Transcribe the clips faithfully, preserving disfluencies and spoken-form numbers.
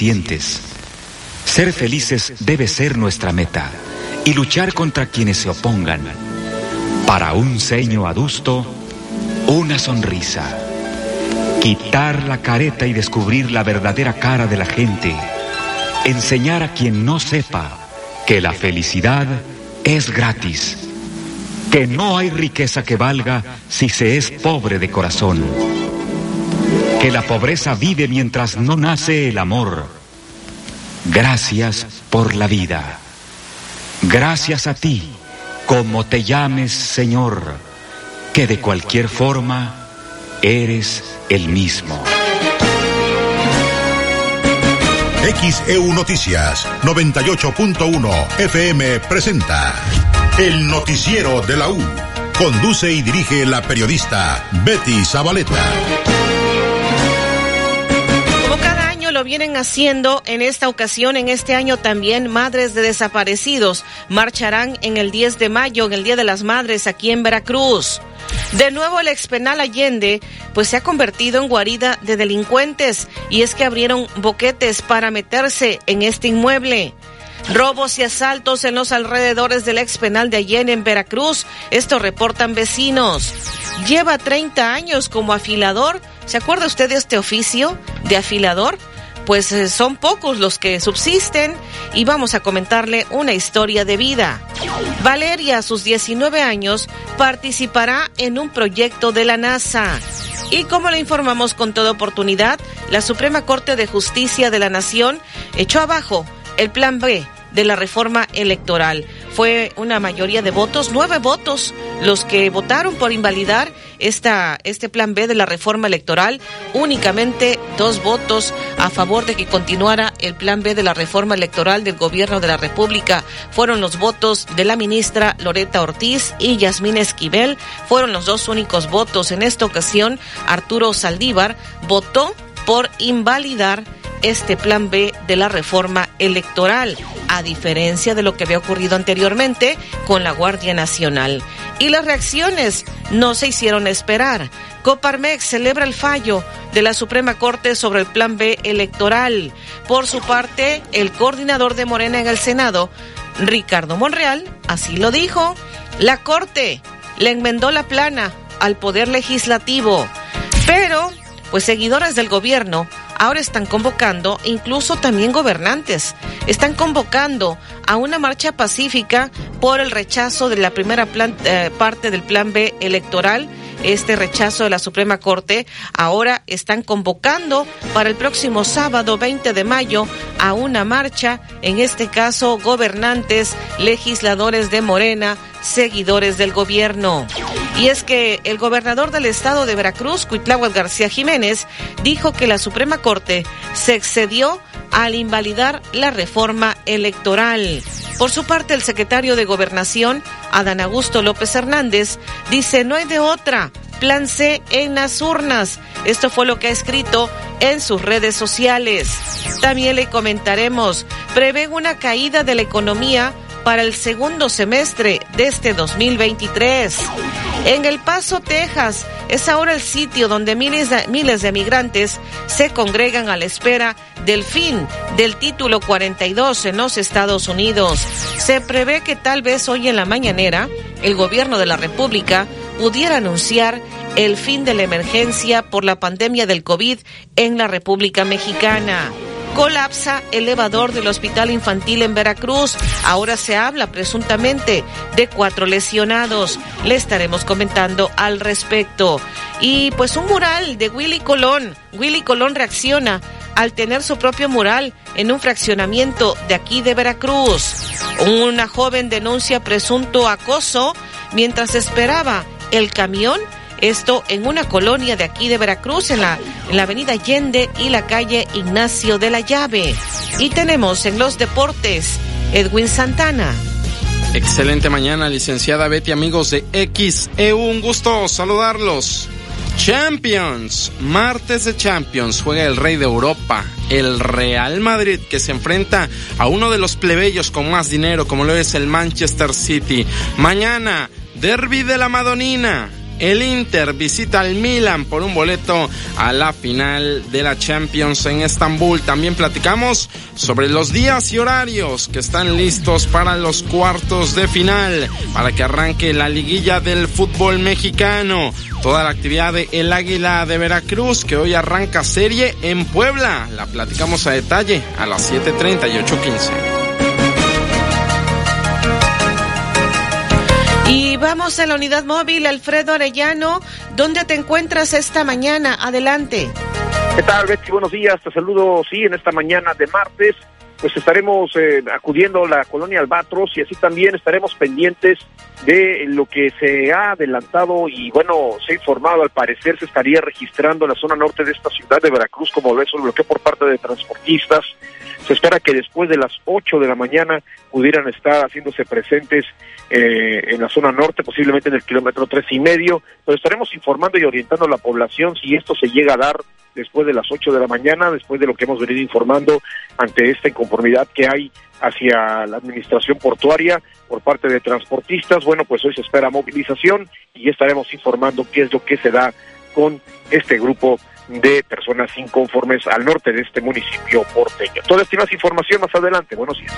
dientes. Ser felices debe ser nuestra meta y luchar contra quienes se opongan. Para un ceño adusto, una sonrisa. Quitar la careta y descubrir la verdadera cara de la gente. Enseñar a quien no sepa que la felicidad es gratis. Que no hay riqueza que valga si se es pobre de corazón. Que la pobreza vive mientras no nace el amor. Gracias por la vida. Gracias a ti, como te llames, Señor, que de cualquier forma eres el mismo. X E U Noticias noventa y ocho punto uno F M presenta El Noticiero de la U. Conduce y dirige la periodista Betty Zavaleta. Lo vienen haciendo en esta ocasión, en este año también, madres de desaparecidos marcharán en el diez de mayo, en el Día de las Madres, aquí en Veracruz. De nuevo el expenal Allende, pues se ha convertido en guarida de delincuentes, y es que abrieron boquetes para meterse en este inmueble. Robos y asaltos en los alrededores del expenal de Allende en Veracruz, esto reportan vecinos. Lleva treinta años como afilador. ¿Se acuerda usted de este oficio de afilador? Pues eh, son pocos los que subsisten, y vamos a comentarle una historia de vida. Valeria, a sus diecinueve años, participará en un proyecto de la NASA. Y como le informamos con toda oportunidad, la Suprema Corte de Justicia de la Nación echó abajo el plan B de la reforma electoral. Fue una mayoría de votos, nueve votos, los que votaron por invalidar esta, este plan B de la reforma electoral. Únicamente dos votos a favor de que continuara el plan B de la reforma electoral del gobierno de la República. Fueron los votos de la ministra Loretta Ortiz y Yasmín Esquivel. Fueron los dos únicos votos. En esta ocasión, Arturo Zaldívar votó por invalidar este plan B de la reforma electoral, a diferencia de lo que había ocurrido anteriormente con la Guardia Nacional. Y las reacciones no se hicieron esperar. Coparmex celebra el fallo de la Suprema Corte sobre el plan B electoral. Por su parte, el coordinador de Morena en el Senado, Ricardo Monreal, así lo dijo: la Corte le enmendó la plana al Poder Legislativo, pero pues seguidores del gobierno ahora están convocando, incluso también gobernantes, están convocando a una marcha pacífica por el rechazo de la primera plan, eh, parte del plan B electoral. Este rechazo de la Suprema Corte, ahora están convocando para el próximo sábado veinte de mayo a una marcha, en este caso gobernantes, legisladores de Morena, seguidores del gobierno. Y es que el gobernador del estado de Veracruz, Cuitláhuac García Jiménez, dijo que la Suprema Corte se excedió al invalidar la reforma electoral. Por su parte, el secretario de Gobernación, Adán Augusto López Hernández, dice: no hay de otra, plan C en las urnas. Esto fue lo que ha escrito en sus redes sociales. También le comentaremos, prevén una caída de la economía para el segundo semestre de este dos mil veintitrés. En El Paso, Texas, es ahora el sitio donde miles de, miles de migrantes se congregan a la espera del fin del título cuarenta y dos en los Estados Unidos. Se prevé que tal vez hoy en la mañanera el gobierno de la República pudiera anunciar el fin de la emergencia por la pandemia del COVID en la República Mexicana. Colapsa elevador del Hospital Infantil en Veracruz. Ahora se habla presuntamente de cuatro lesionados. Le estaremos comentando al respecto. Y pues un mural de Willy Colón. Willy Colón reacciona al tener su propio mural en un fraccionamiento de aquí de Veracruz. Una joven denuncia presunto acoso mientras esperaba el camión. Esto en una colonia de aquí de Veracruz, en la, en la avenida Allende y la calle Ignacio de la Llave. Y tenemos en los deportes, Edwin Santana. Excelente mañana, licenciada Betty, amigos de X E U, un gusto saludarlos. Champions, martes de Champions, juega el rey de Europa, el Real Madrid, que se enfrenta a uno de los plebeyos con más dinero, como lo es el Manchester City. Mañana, derbi de la Madonina. El Inter visita al Milan por un boleto a la final de la Champions en Estambul. También platicamos sobre los días y horarios que están listos para los cuartos de final, para que arranque la liguilla del fútbol mexicano. Toda la actividad de El Águila de Veracruz, que hoy arranca serie en Puebla. La platicamos a detalle a las siete treinta y ocho quince. Y vamos a la unidad móvil, Alfredo Arellano, ¿dónde te encuentras esta mañana? Adelante. ¿Qué tal, Betty? Buenos días, te saludo, sí, en esta mañana de martes, pues estaremos eh, acudiendo a la colonia Albatros y así también estaremos pendientes de lo que se ha adelantado y, bueno, se ha informado, al parecer se estaría registrando en la zona norte de esta ciudad de Veracruz, como lo es un bloqueo por parte de transportistas. Se espera que después de las ocho de la mañana pudieran estar haciéndose presentes eh, en la zona norte, posiblemente en el kilómetro tres y medio, pero estaremos informando y orientando a la población si esto se llega a dar después de las ocho de la mañana, después de lo que hemos venido informando ante esta inconformidad que hay hacia la administración portuaria por parte de transportistas. Bueno, pues hoy se espera movilización y estaremos informando qué es lo que se da con este grupo de personas inconformes al norte de este municipio porteño. Toda esta más información más adelante. Buenos días.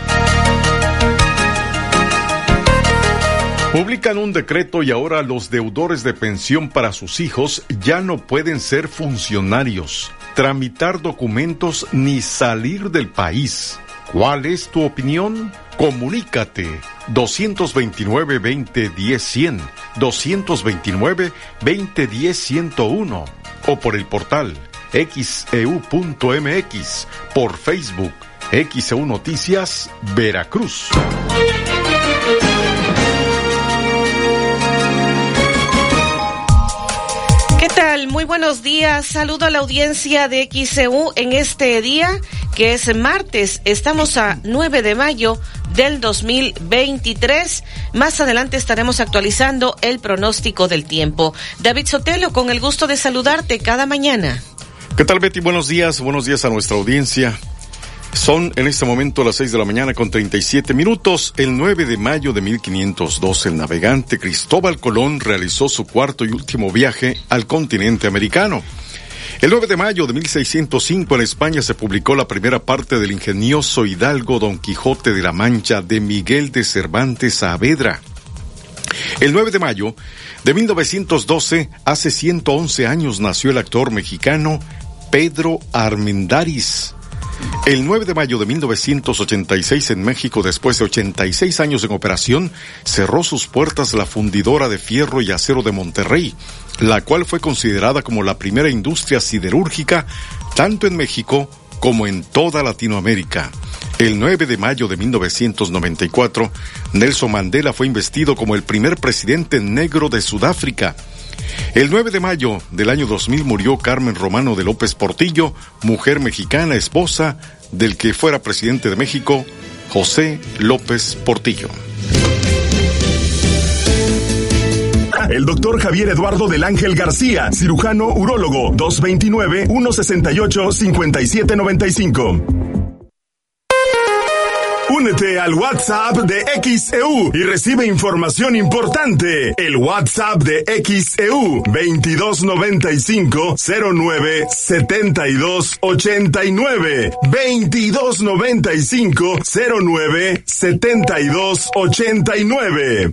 Publican un decreto y ahora los deudores de pensión para sus hijos ya no pueden ser funcionarios, tramitar documentos ni salir del país. ¿Cuál es tu opinión? Comunícate dos veintinueve, veinte diez, cien, dos veintinueve, veinte diez, ciento uno o por el portal X E U punto M X, por Facebook X E U Noticias Veracruz. ¿Qué tal? Muy buenos días. Saludo a la audiencia de X E U en este día, que es martes. Estamos a nueve de mayo del dos mil veintitrés. Más adelante estaremos actualizando el pronóstico del tiempo. David Sotelo, con el gusto de saludarte cada mañana. ¿Qué tal, Betty? Buenos días. Buenos días a nuestra audiencia. Son en este momento las seis de la mañana con treinta y siete minutos. El nueve de mayo de mil quinientos doce, el navegante Cristóbal Colón realizó su cuarto y último viaje al continente americano. El nueve de mayo de mil seiscientos cinco, en España se publicó la primera parte del ingenioso hidalgo Don Quijote de la Mancha de Miguel de Cervantes Saavedra. El nueve de mayo de mil novecientos doce, hace ciento once años, nació el actor mexicano Pedro Armendáriz. El nueve de mayo de mil novecientos ochenta y seis, en México, después de ochenta y seis años en operación, cerró sus puertas la Fundidora de Fierro y Acero de Monterrey, la cual fue considerada como la primera industria siderúrgica tanto en México como en toda Latinoamérica. El nueve de mayo de mil novecientos noventa y cuatro, Nelson Mandela fue investido como el primer presidente negro de Sudáfrica. El nueve de mayo del año dos mil murió Carmen Romano de López Portillo, mujer mexicana, esposa del que fuera presidente de México, José López Portillo. El doctor Javier Eduardo del Ángel García, cirujano urólogo, dos veintinueve, ciento sesenta y ocho, cincuenta y siete noventa y cinco. Únete al WhatsApp de X E U y recibe información importante. El WhatsApp de X E U, veintidós noventa y cinco, cero nueve, setenta y dos ochenta y nueve, veintidós noventa y cinco, cero nueve, setenta y dos ochenta y nueve.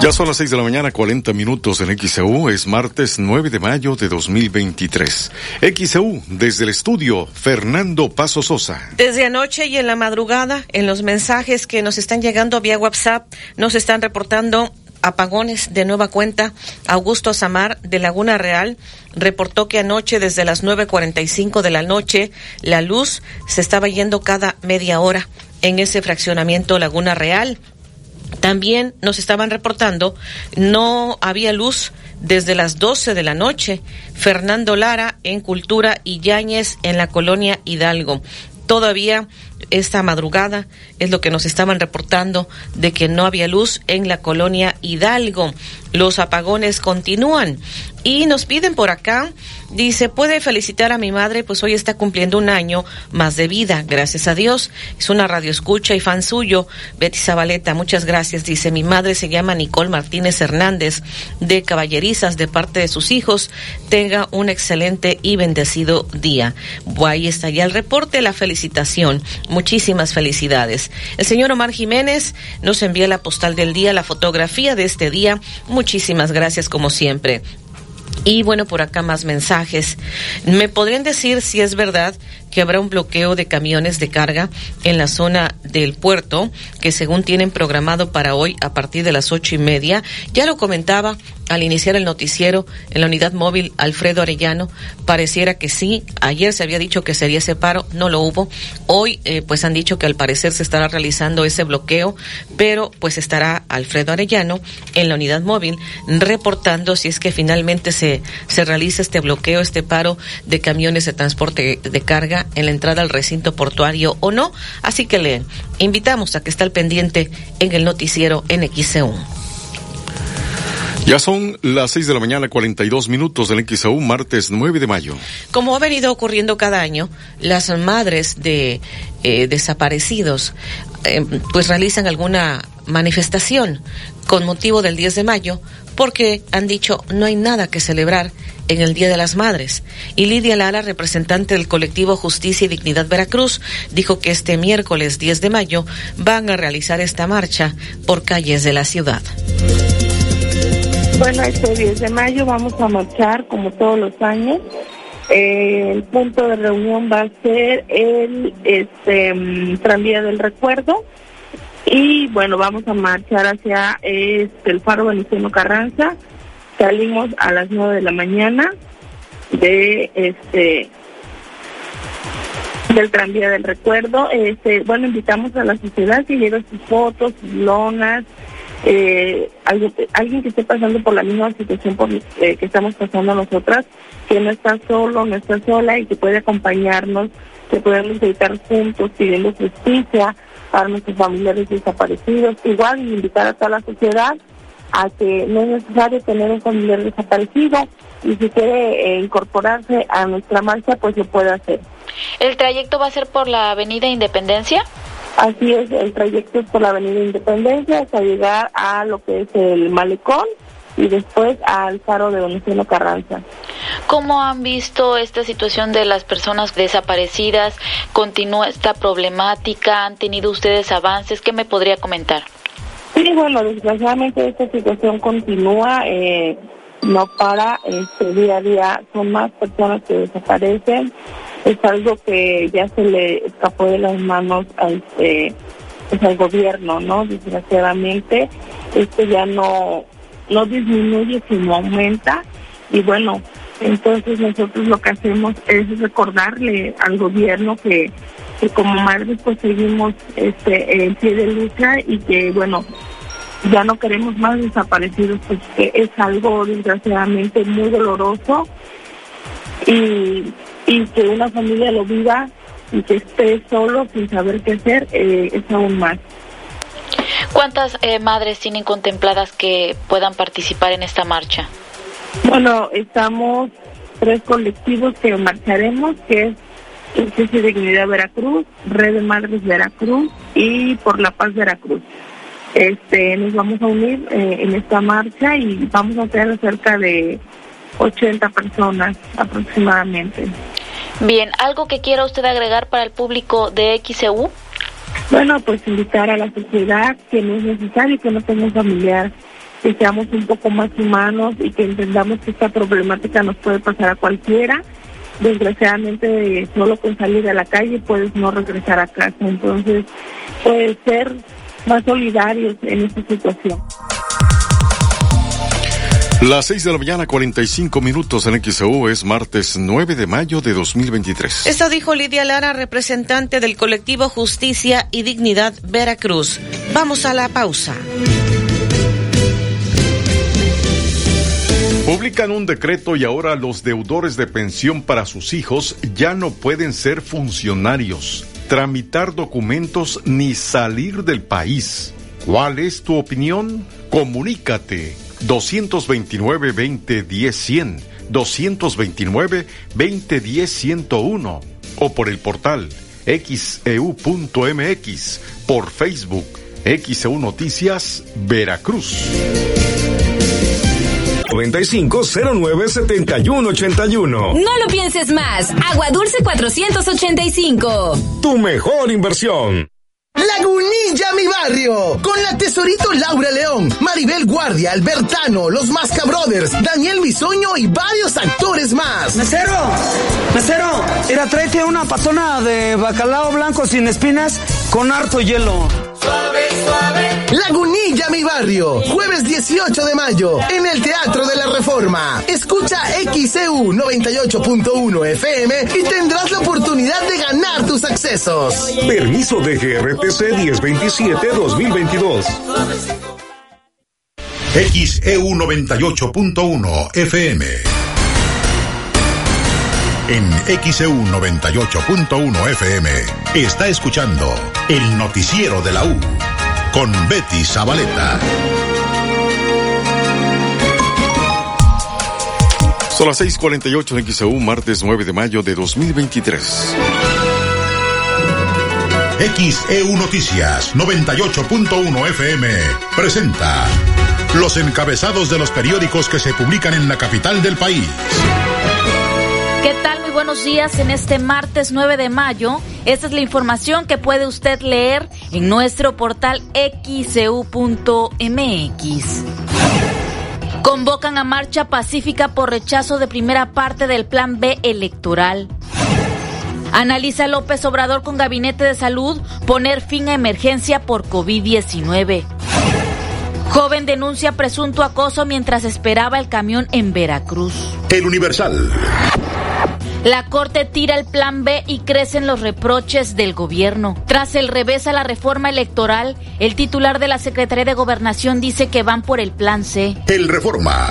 Ya son las seis de la mañana, cuarenta minutos en X E U. Es martes nueve de mayo de dos mil veintitrés. X E U, desde el estudio, Fernando Pazos Sosa. Desde anoche y en la madrugada, en los mensajes que nos están llegando vía WhatsApp, nos están reportando apagones de nueva cuenta. Augusto Samar, de Laguna Real, reportó que anoche desde las nueve cuarenta y cinco de la noche la luz se estaba yendo cada media hora en ese fraccionamiento Laguna Real. También nos estaban reportando, no había luz desde las doce de la noche. Fernando Lara en Cultura y Yáñez en la colonia Hidalgo. Todavía esta madrugada es lo que nos estaban reportando, de que no había luz en la colonia Hidalgo. Los apagones continúan. Y nos piden por acá, dice, puede felicitar a mi madre, pues hoy está cumpliendo un año más de vida, gracias a Dios. Es una radioescucha y fan suyo, Betty Zavaleta, muchas gracias. Dice, mi madre se llama Nicole Martínez Hernández, de Caballerizas, de parte de sus hijos. Tenga un excelente y bendecido día. Ahí está ya el reporte, la felicitación. Muchísimas felicidades. El señor Omar Jiménez nos envía la postal del día, la fotografía de este día. Muchísimas gracias, como siempre. Y bueno, por acá más mensajes. ¿Me podrían decir si es verdad que habrá un bloqueo de camiones de carga en la zona del puerto, que según tienen programado para hoy a partir de las ocho y media? Ya lo comentaba al iniciar el noticiero en la unidad móvil Alfredo Arellano, pareciera que sí. Ayer se había dicho que sería ese paro, no lo hubo. Hoy eh, pues han dicho que al parecer se estará realizando ese bloqueo, pero pues estará Alfredo Arellano en la unidad móvil reportando si es que finalmente se se realiza este bloqueo, este paro de camiones de transporte de carga en la entrada al recinto portuario o no. Así que le invitamos a que esté al pendiente en el noticiero en X E U. Ya son las seis de la mañana, cuarenta y dos minutos del X E U, martes nueve de mayo. Como ha venido ocurriendo cada año, las madres de eh, desaparecidos eh, pues realizan alguna manifestación con motivo del diez de mayo, porque han dicho no hay nada que celebrar en el Día de las Madres. Y Lidia Lara, representante del colectivo Justicia y Dignidad Veracruz, dijo que este miércoles diez de mayo van a realizar esta marcha por calles de la ciudad. Bueno, este diez de mayo vamos a marchar como todos los años. Eh, el punto de reunión va a ser el este um, Tranvía del Recuerdo. Y bueno, vamos a marchar hacia este, el Faro Venustiano Carranza. Salimos a las nueve de la mañana de este del Tranvía del Recuerdo. Este, bueno, invitamos a la sociedad que lleve sus fotos, sus lonas, eh, alguien, alguien que esté pasando por la misma situación por, eh, que estamos pasando nosotras, que no está solo, no está sola y que puede acompañarnos, que podemos gritar juntos pidiendo justicia a nuestros familiares desaparecidos. Igual invitar a toda la sociedad a que no es necesario tener un familiar desaparecido y si quiere eh, incorporarse a nuestra marcha, pues lo puede hacer. ¿El trayecto va a ser por la avenida Independencia? Así es, el trayecto es por la avenida Independencia hasta llegar a lo que es el Malecón y después al Faro de Venustiano Carranza. ¿Cómo han visto esta situación de las personas desaparecidas? ¿Continúa esta problemática? ¿Han tenido ustedes avances? ¿Qué me podría comentar? Sí, bueno, desgraciadamente esta situación continúa, eh, no para, este, día a día son más personas que desaparecen. Es algo que ya se le escapó de las manos al, eh, pues al gobierno, ¿no? Desgraciadamente, esto ya no... no disminuye, sino aumenta. Y bueno, entonces nosotros lo que hacemos es recordarle al gobierno que, que como madres pues seguimos este, en pie de lucha y que bueno, ya no queremos más desaparecidos, pues que es algo desgraciadamente muy doloroso y, y que una familia lo viva y que esté solo sin saber qué hacer eh, es aún más. ¿Cuántas eh, madres tienen contempladas que puedan participar en esta marcha? Bueno, estamos tres colectivos que marcharemos, que es Justicia y Dignidad Veracruz, Red de Madres Veracruz y Por la Paz Veracruz. Este, nos vamos a unir eh, en esta marcha y vamos a tener cerca de ochenta personas aproximadamente. Bien, ¿algo que quiera usted agregar para el público de X E U? Bueno, pues invitar a la sociedad que no es necesario que no tenga un familiar, que seamos un poco más humanos y que entendamos que esta problemática nos puede pasar a cualquiera. Desgraciadamente, solo con salir a la calle puedes no regresar a casa. Entonces, puede ser más solidarios en esta situación. Las seis de la mañana, cuarenta y cinco minutos en X E U, es martes nueve de mayo de dos mil veintitrés. Esto dijo Lidia Lara, representante del colectivo Justicia y Dignidad Veracruz. Vamos a la pausa. Publican un decreto y ahora los deudores de pensión para sus hijos ya no pueden ser funcionarios, tramitar documentos ni salir del país. ¿Cuál es tu opinión? Comunícate. doscientos veintinueve, veinte diez, cien, doscientos veintinueve, veinte diez, ciento uno o por el portal X E U punto M X, por Facebook X E U Noticias Veracruz. noventa y cinco cero nueve, setenta y uno ochenta y uno. No lo pienses más. Agua Dulce cuatrocientos ochenta y cinco. Tu mejor inversión. Lagunilla, mi barrio, con la Tesorito Laura León, Maribel Guardia, Albertano, los Masca Brothers, Daniel Bisoño y varios actores más. Mesero, mesero, mira, tráete una patona de bacalao blanco sin espinas con harto hielo. Suave, suave. Lagunilla, mi barrio, jueves dieciocho de mayo, en el Teatro de la Reforma. Escucha X E U noventa y ocho punto uno F M y tendrás la oportunidad de ganar tus accesos. Permiso de G R T C diez veintisiete guion dos mil veintidós. X E U noventa y ocho punto uno F M. En X E U noventa y ocho punto uno F M está escuchando El Noticiero de la U con Betty Zavaleta. Son las seis cuarenta y ocho en X E U, martes nueve de mayo de dos mil veintitrés. X E U Noticias noventa y ocho punto uno F M presenta los encabezados de los periódicos que se publican en la capital del país. ¿Qué tal? Muy buenos días en este martes nueve de mayo. Esta es la información que puede usted leer en nuestro portal X E U punto M X. Convocan a marcha pacífica por rechazo de primera parte del Plan B electoral. Analiza López Obrador con Gabinete de Salud poner fin a emergencia por COVID diecinueve. Joven denuncia presunto acoso mientras esperaba el camión en Veracruz. El Universal. La Corte tira el Plan B y crecen los reproches del gobierno. Tras el revés a la reforma electoral, el titular de la Secretaría de Gobernación dice que van por el Plan C. El Reforma.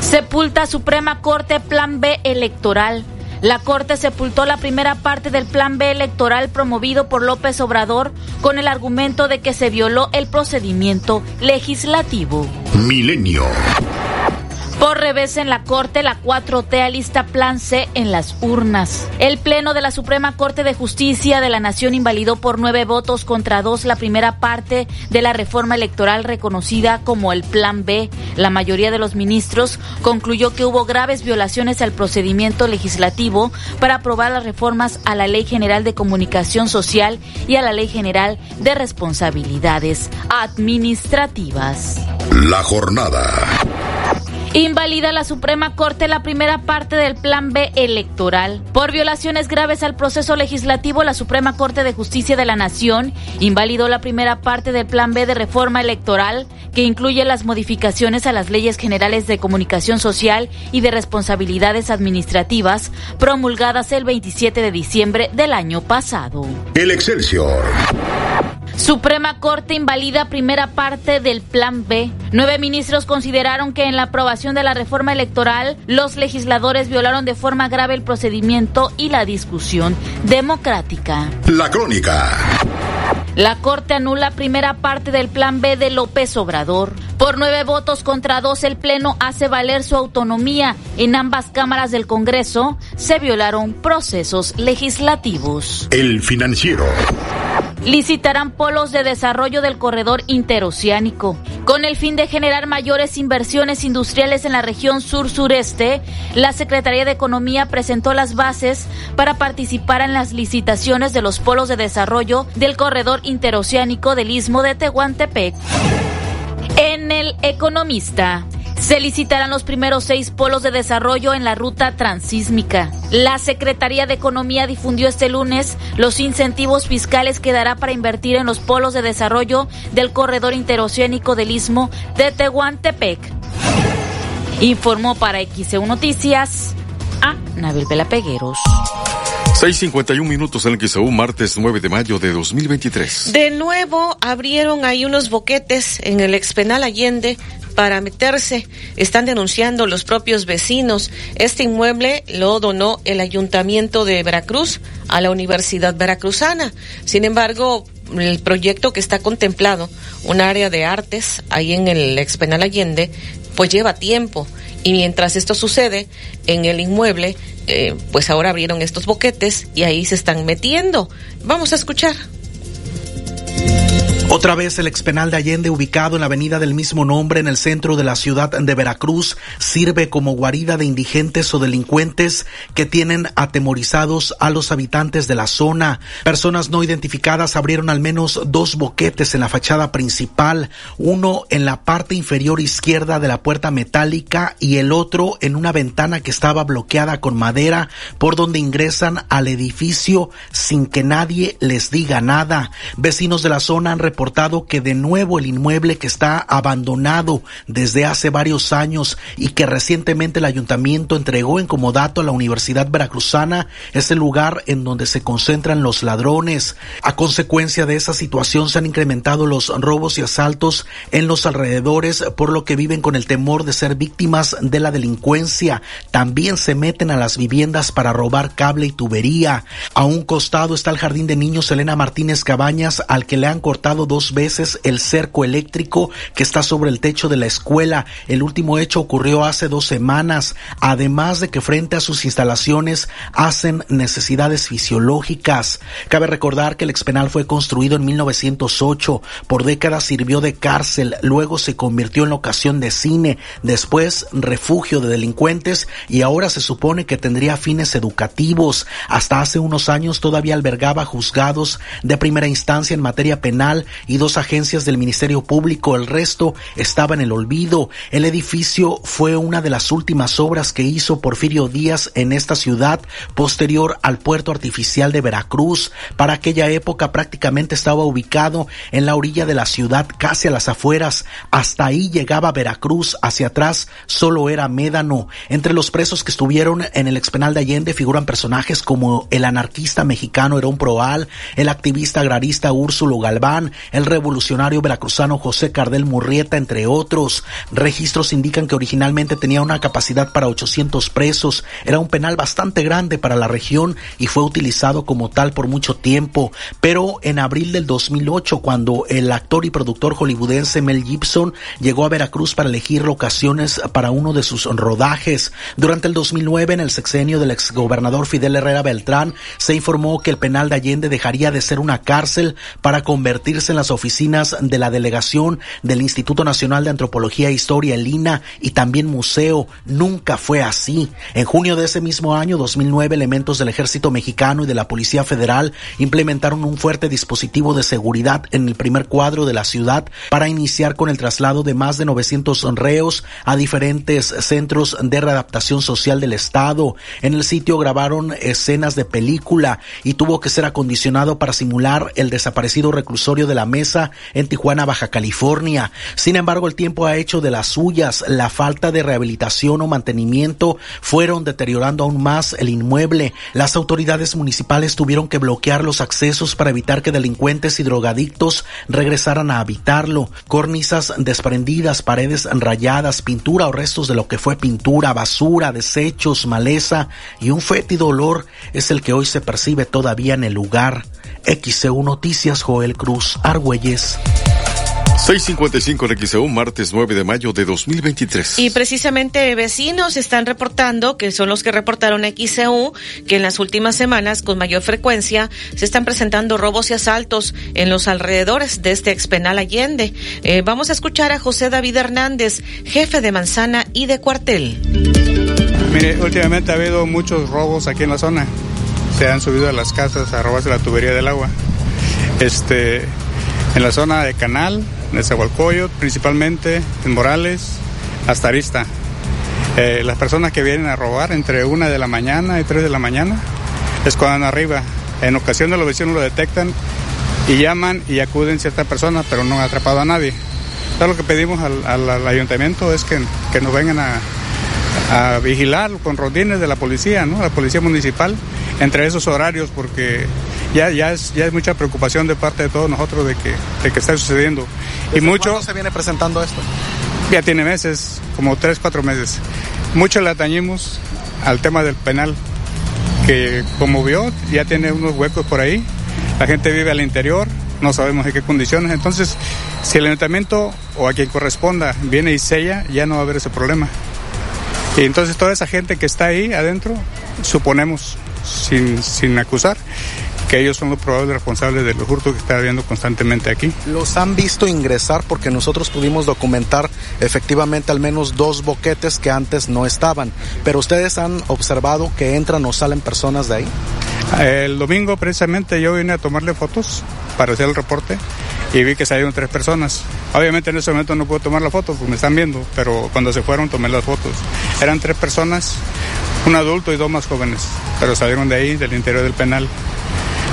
Sepulta Suprema Corte Plan B electoral. La Corte sepultó la primera parte del Plan B electoral promovido por López Obrador con el argumento de que se violó el procedimiento legislativo. Milenio. Por revés en la Corte, la cuatro T alista Plan C en las urnas. El Pleno de la Suprema Corte de Justicia de la Nación invalidó por nueve votos contra dos la primera parte de la reforma electoral reconocida como el Plan B. La mayoría de los ministros concluyó que hubo graves violaciones al procedimiento legislativo para aprobar las reformas a la Ley General de Comunicación Social y a la Ley General de Responsabilidades Administrativas. La jornada. Invalida la Suprema Corte la primera parte del Plan B electoral. Por violaciones graves al proceso legislativo, la Suprema Corte de Justicia de la Nación invalidó la primera parte del Plan B de reforma electoral, que incluye las modificaciones a las leyes generales de comunicación social y de responsabilidades administrativas promulgadas el veintisiete de diciembre del año pasado. El Excelsior. Suprema Corte invalida primera parte del Plan B. Nueve ministros consideraron que en la aprobación de la reforma electoral, los legisladores violaron de forma grave el procedimiento y la discusión democrática. La Crónica. La Corte anula primera parte del Plan B de López Obrador. Por nueve votos contra dos, el Pleno hace valer su autonomía. En ambas cámaras del Congreso se violaron procesos legislativos. El Financiero. Licitarán polos de desarrollo del corredor interoceánico. Con el fin de generar mayores inversiones industriales en la región sur-sureste, la Secretaría de Economía presentó las bases para participar en las licitaciones de los polos de desarrollo del corredor interoceánico del Istmo de Tehuantepec. En El Economista, se licitarán los primeros seis polos de desarrollo en la ruta transísmica. La Secretaría de Economía difundió este lunes los incentivos fiscales que dará para invertir en los polos de desarrollo del corredor interoceánico del Istmo de Tehuantepec. Informó para X E U Noticias, Anabel Vela Pegueros. seis cincuenta y uno minutos en el X E U, martes nueve de mayo de dos mil veintitrés. De nuevo abrieron ahí unos boquetes en el expenal Allende para meterse. Están denunciando los propios vecinos. Este inmueble lo donó el Ayuntamiento de Veracruz a la Universidad Veracruzana. Sin embargo, el proyecto que está contemplado, un área de artes ahí en el expenal Allende, pues lleva tiempo. Y mientras esto sucede, en el inmueble, eh, pues ahora abrieron estos boquetes y ahí se están metiendo. Vamos a escuchar. Otra vez el expenal de Allende, ubicado en la avenida del mismo nombre en el centro de la ciudad de Veracruz, sirve como guarida de indigentes o delincuentes que tienen atemorizados a los habitantes de la zona. Personas no identificadas abrieron al menos dos boquetes en la fachada principal, uno en la parte inferior izquierda de la puerta metálica y el otro en una ventana que estaba bloqueada con madera, por donde ingresan al edificio sin que nadie les diga nada. Vecinos de la zona han reportado que de nuevo el inmueble, que está abandonado desde hace varios años y que recientemente el ayuntamiento entregó en comodato a la Universidad Veracruzana, es el lugar en donde se concentran los ladrones. A consecuencia de esa situación se han incrementado los robos y asaltos en los alrededores, por lo que viven con el temor de ser víctimas de la delincuencia. También se meten a las viviendas para robar cable y tubería. A un costado está el jardín de niños Elena Martínez Cabañas, al que le han cortado dos veces el cerco eléctrico que está sobre el techo de la escuela. El último hecho ocurrió hace dos semanas, además de que frente a sus instalaciones hacen necesidades fisiológicas. Cabe recordar que el expenal fue construido en mil novecientos ocho, por décadas sirvió de cárcel, luego se convirtió en locación de cine, después refugio de delincuentes y ahora se supone que tendría fines educativos. Hasta hace unos años todavía albergaba juzgados de primera instancia en materia penal y dos agencias del Ministerio Público. El resto estaba en el olvido. El edificio fue una de las últimas obras que hizo Porfirio Díaz en esta ciudad, posterior al puerto artificial de Veracruz. Para aquella época prácticamente estaba ubicado en la orilla de la ciudad, casi a las afueras. Hasta ahí llegaba Veracruz, hacia atrás solo era Médano. Entre los presos que estuvieron en el expenal de Allende figuran personajes como el anarquista mexicano Herón Proal, el activista agrarista Úrsulo Galván, el revolucionario veracruzano José Cardel Murrieta, entre otros. Registros indican que originalmente tenía una capacidad para ochocientos presos. Era un penal bastante grande para la región y fue utilizado como tal por mucho tiempo. Pero en abril del dos mil ocho, cuando el actor y productor hollywoodense Mel Gibson llegó a Veracruz para elegir locaciones para uno de sus rodajes, durante el dos mil nueve, en el sexenio del exgobernador Fidel Herrera Beltrán, se informó que el penal de Allende dejaría de ser una cárcel para convertirse en las oficinas de la delegación del Instituto Nacional de Antropología e Historia, el I N A, y también museo. Nunca fue así. En junio de ese mismo año, dos mil nueve, elementos del Ejército Mexicano y de la Policía Federal implementaron un fuerte dispositivo de seguridad en el primer cuadro de la ciudad para iniciar con el traslado de más de novecientos reos a diferentes centros de readaptación social del Estado. En el sitio grabaron escenas de película y tuvo que ser acondicionado para simular el desaparecido reclusorio de la Mesa en Tijuana, Baja California. Sin embargo, el tiempo ha hecho de las suyas. La falta de rehabilitación o mantenimiento fueron deteriorando aún más el inmueble. Las autoridades municipales tuvieron que bloquear los accesos para evitar que delincuentes y drogadictos regresaran a habitarlo. Cornisas desprendidas, paredes rayadas, pintura o restos de lo que fue pintura, basura, desechos, maleza y un fétido olor es el que hoy se percibe todavía en el lugar. X E U Noticias, Joel Cruz Argüelles. seis cincuenta y cinco en X E U, martes nueve de mayo de dos mil veintitrés. Y precisamente vecinos están reportando, que son los que reportaron X E U, que en las últimas semanas con mayor frecuencia se están presentando robos y asaltos en los alrededores de este expenal Allende. Eh, vamos a escuchar a José David Hernández, jefe de Manzana y de Cuartel. Mire, últimamente ha habido muchos robos aquí en la zona. Se han subido a las casas a robarse la tubería del agua. Este, en la zona de Canal, de Zahualcoyot, principalmente en Morales, hasta Arista. Eh, las personas que vienen a robar entre una de la mañana y tres de la mañana es cuando andan arriba. En ocasiones los vecinos lo detectan y llaman y acuden ciertas personas, pero no han atrapado a nadie. Entonces, lo que pedimos al, al, al ayuntamiento es que, que nos vengan a, a vigilar con rondines de la policía, ¿no? La policía municipal, entre esos horarios, porque ya ya es ya es mucha preocupación de parte de todos nosotros de que de que está sucediendo. ¿Y mucho cuándo se viene presentando esto? Ya tiene meses, como tres, cuatro meses. Mucho le atañimos al tema del penal, que como vio, ya tiene unos huecos por ahí. La gente vive al interior, no sabemos en qué condiciones. Entonces, si el ayuntamiento o a quien corresponda viene y sella, ya no va a haber ese problema. Y entonces toda esa gente que está ahí adentro, suponemos, sin, sin acusar, que ellos son los probables responsables de los hurtos que está habiendo constantemente aquí. ¿Los han visto ingresar? Porque nosotros pudimos documentar efectivamente al menos dos boquetes que antes no estaban. ¿Pero ustedes han observado que entran o salen personas de ahí? El domingo precisamente yo vine a tomarle fotos para hacer el reporte y vi que salieron tres personas. Obviamente en ese momento no puedo tomar la foto porque me están viendo, pero cuando se fueron tomé las fotos. Eran tres personas, un adulto y dos más jóvenes, pero salieron de ahí, del interior del penal.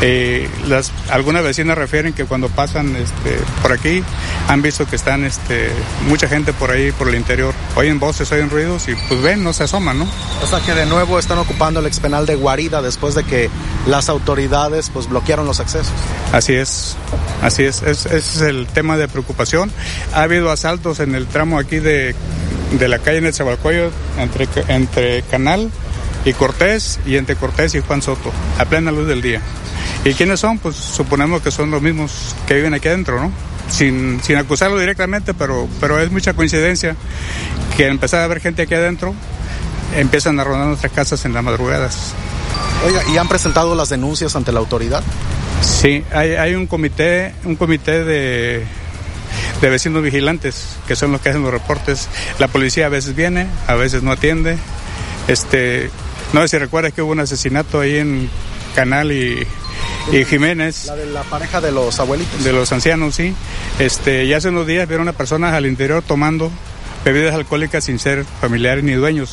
Eh, las, algunas vecinas refieren que cuando pasan este, por aquí han visto que están este, mucha gente por ahí, por el interior. Oyen voces, oyen ruidos y pues ven, no se asoman, ¿no? O sea que de nuevo están ocupando el expenal de guarida después de que las autoridades pues bloquearon los accesos. Así es, así es, es, ese es el tema de preocupación. Ha habido asaltos en el tramo aquí de, de la calle en el Zabalcuello, entre, entre Canal y Cortés, y entre Cortés y Juan Soto, a plena luz del día. ¿Y quiénes son? Pues suponemos que son los mismos que viven aquí adentro, ¿no? Sin, sin acusarlo directamente, pero, pero es mucha coincidencia que al empezar a haber gente aquí adentro, empiezan a rondar nuestras casas en las madrugadas. Oiga, ¿y han presentado las denuncias ante la autoridad? Sí, hay, hay un comité, un comité de, de vecinos vigilantes, que son los que hacen los reportes. La policía a veces viene, a veces no atiende. Este, no sé si recuerdas que hubo un asesinato ahí en Canal y... y Jiménez. La de la pareja de los abuelitos. De los ancianos, sí. Este, ya hace unos días vieron a personas al interior tomando bebidas alcohólicas sin ser familiares ni dueños.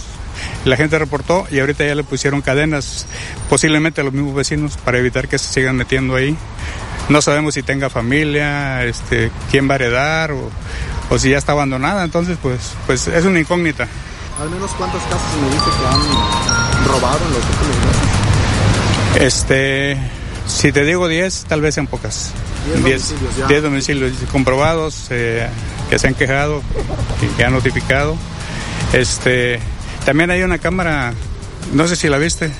La gente reportó y ahorita ya le pusieron cadenas, posiblemente a los mismos vecinos, para evitar que se sigan metiendo ahí. No sabemos si tenga familia, este, quién va a heredar o, o si ya está abandonada. Entonces, pues, pues es una incógnita. ¿Al menos cuántos casos me dice que han robado en los últimos meses? Este... Si te digo diez, tal vez sean pocas. diez domicilios, diez domicilios comprobados, eh, que se han quejado, que, que han notificado. Este, también hay una cámara, no sé si la viste,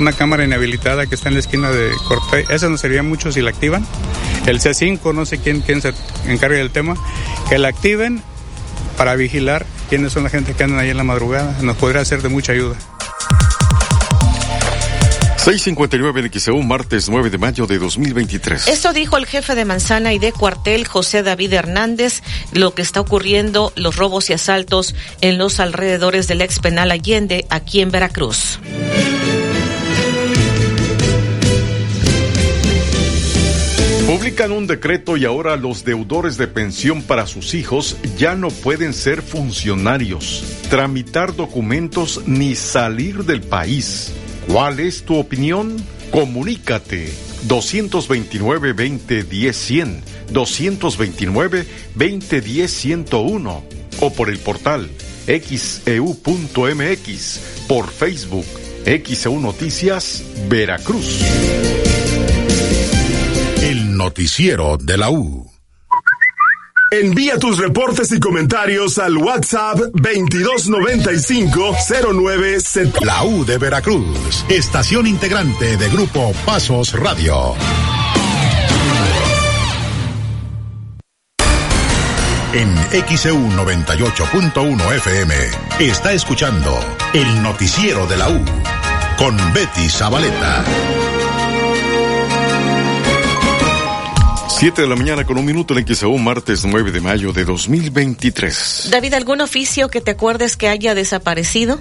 una cámara inhabilitada que está en la esquina de Cortés. Esa nos serviría mucho si la activan. El C cinco, no sé quién, quién se encargue del tema, que la activen para vigilar quiénes son la gente que andan ahí en la madrugada. Nos podría ser de mucha ayuda. seis cincuenta y nueve en X E U, martes nueve de mayo de dos mil veintitrés. Esto dijo el jefe de Manzana y de Cuartel, José David Hernández, lo que está ocurriendo, los robos y asaltos en los alrededores del ex penal Allende, aquí en Veracruz. Publican un decreto y ahora los deudores de pensión para sus hijos ya no pueden ser funcionarios, tramitar documentos ni salir del país. ¿Cuál es tu opinión? Comunícate. dos veintinueve, veinte diez, cien, dos veintinueve, veinte diez, ciento uno o por el portal x e u punto m x, por Facebook, X E U Noticias Veracruz. El noticiero de la U. Envía tus reportes y comentarios al WhatsApp veintidós noventa y cinco, cero nueve setenta. La U de Veracruz, estación integrante de Grupo Pazos Radio. En X E U noventa y ocho punto uno F M está escuchando el noticiero de la U con Betty Zavaleta. Siete de la mañana con un minuto en X E U, martes nueve de mayo de dos mil veintitrés. David, ¿algún oficio que te acuerdes que haya desaparecido?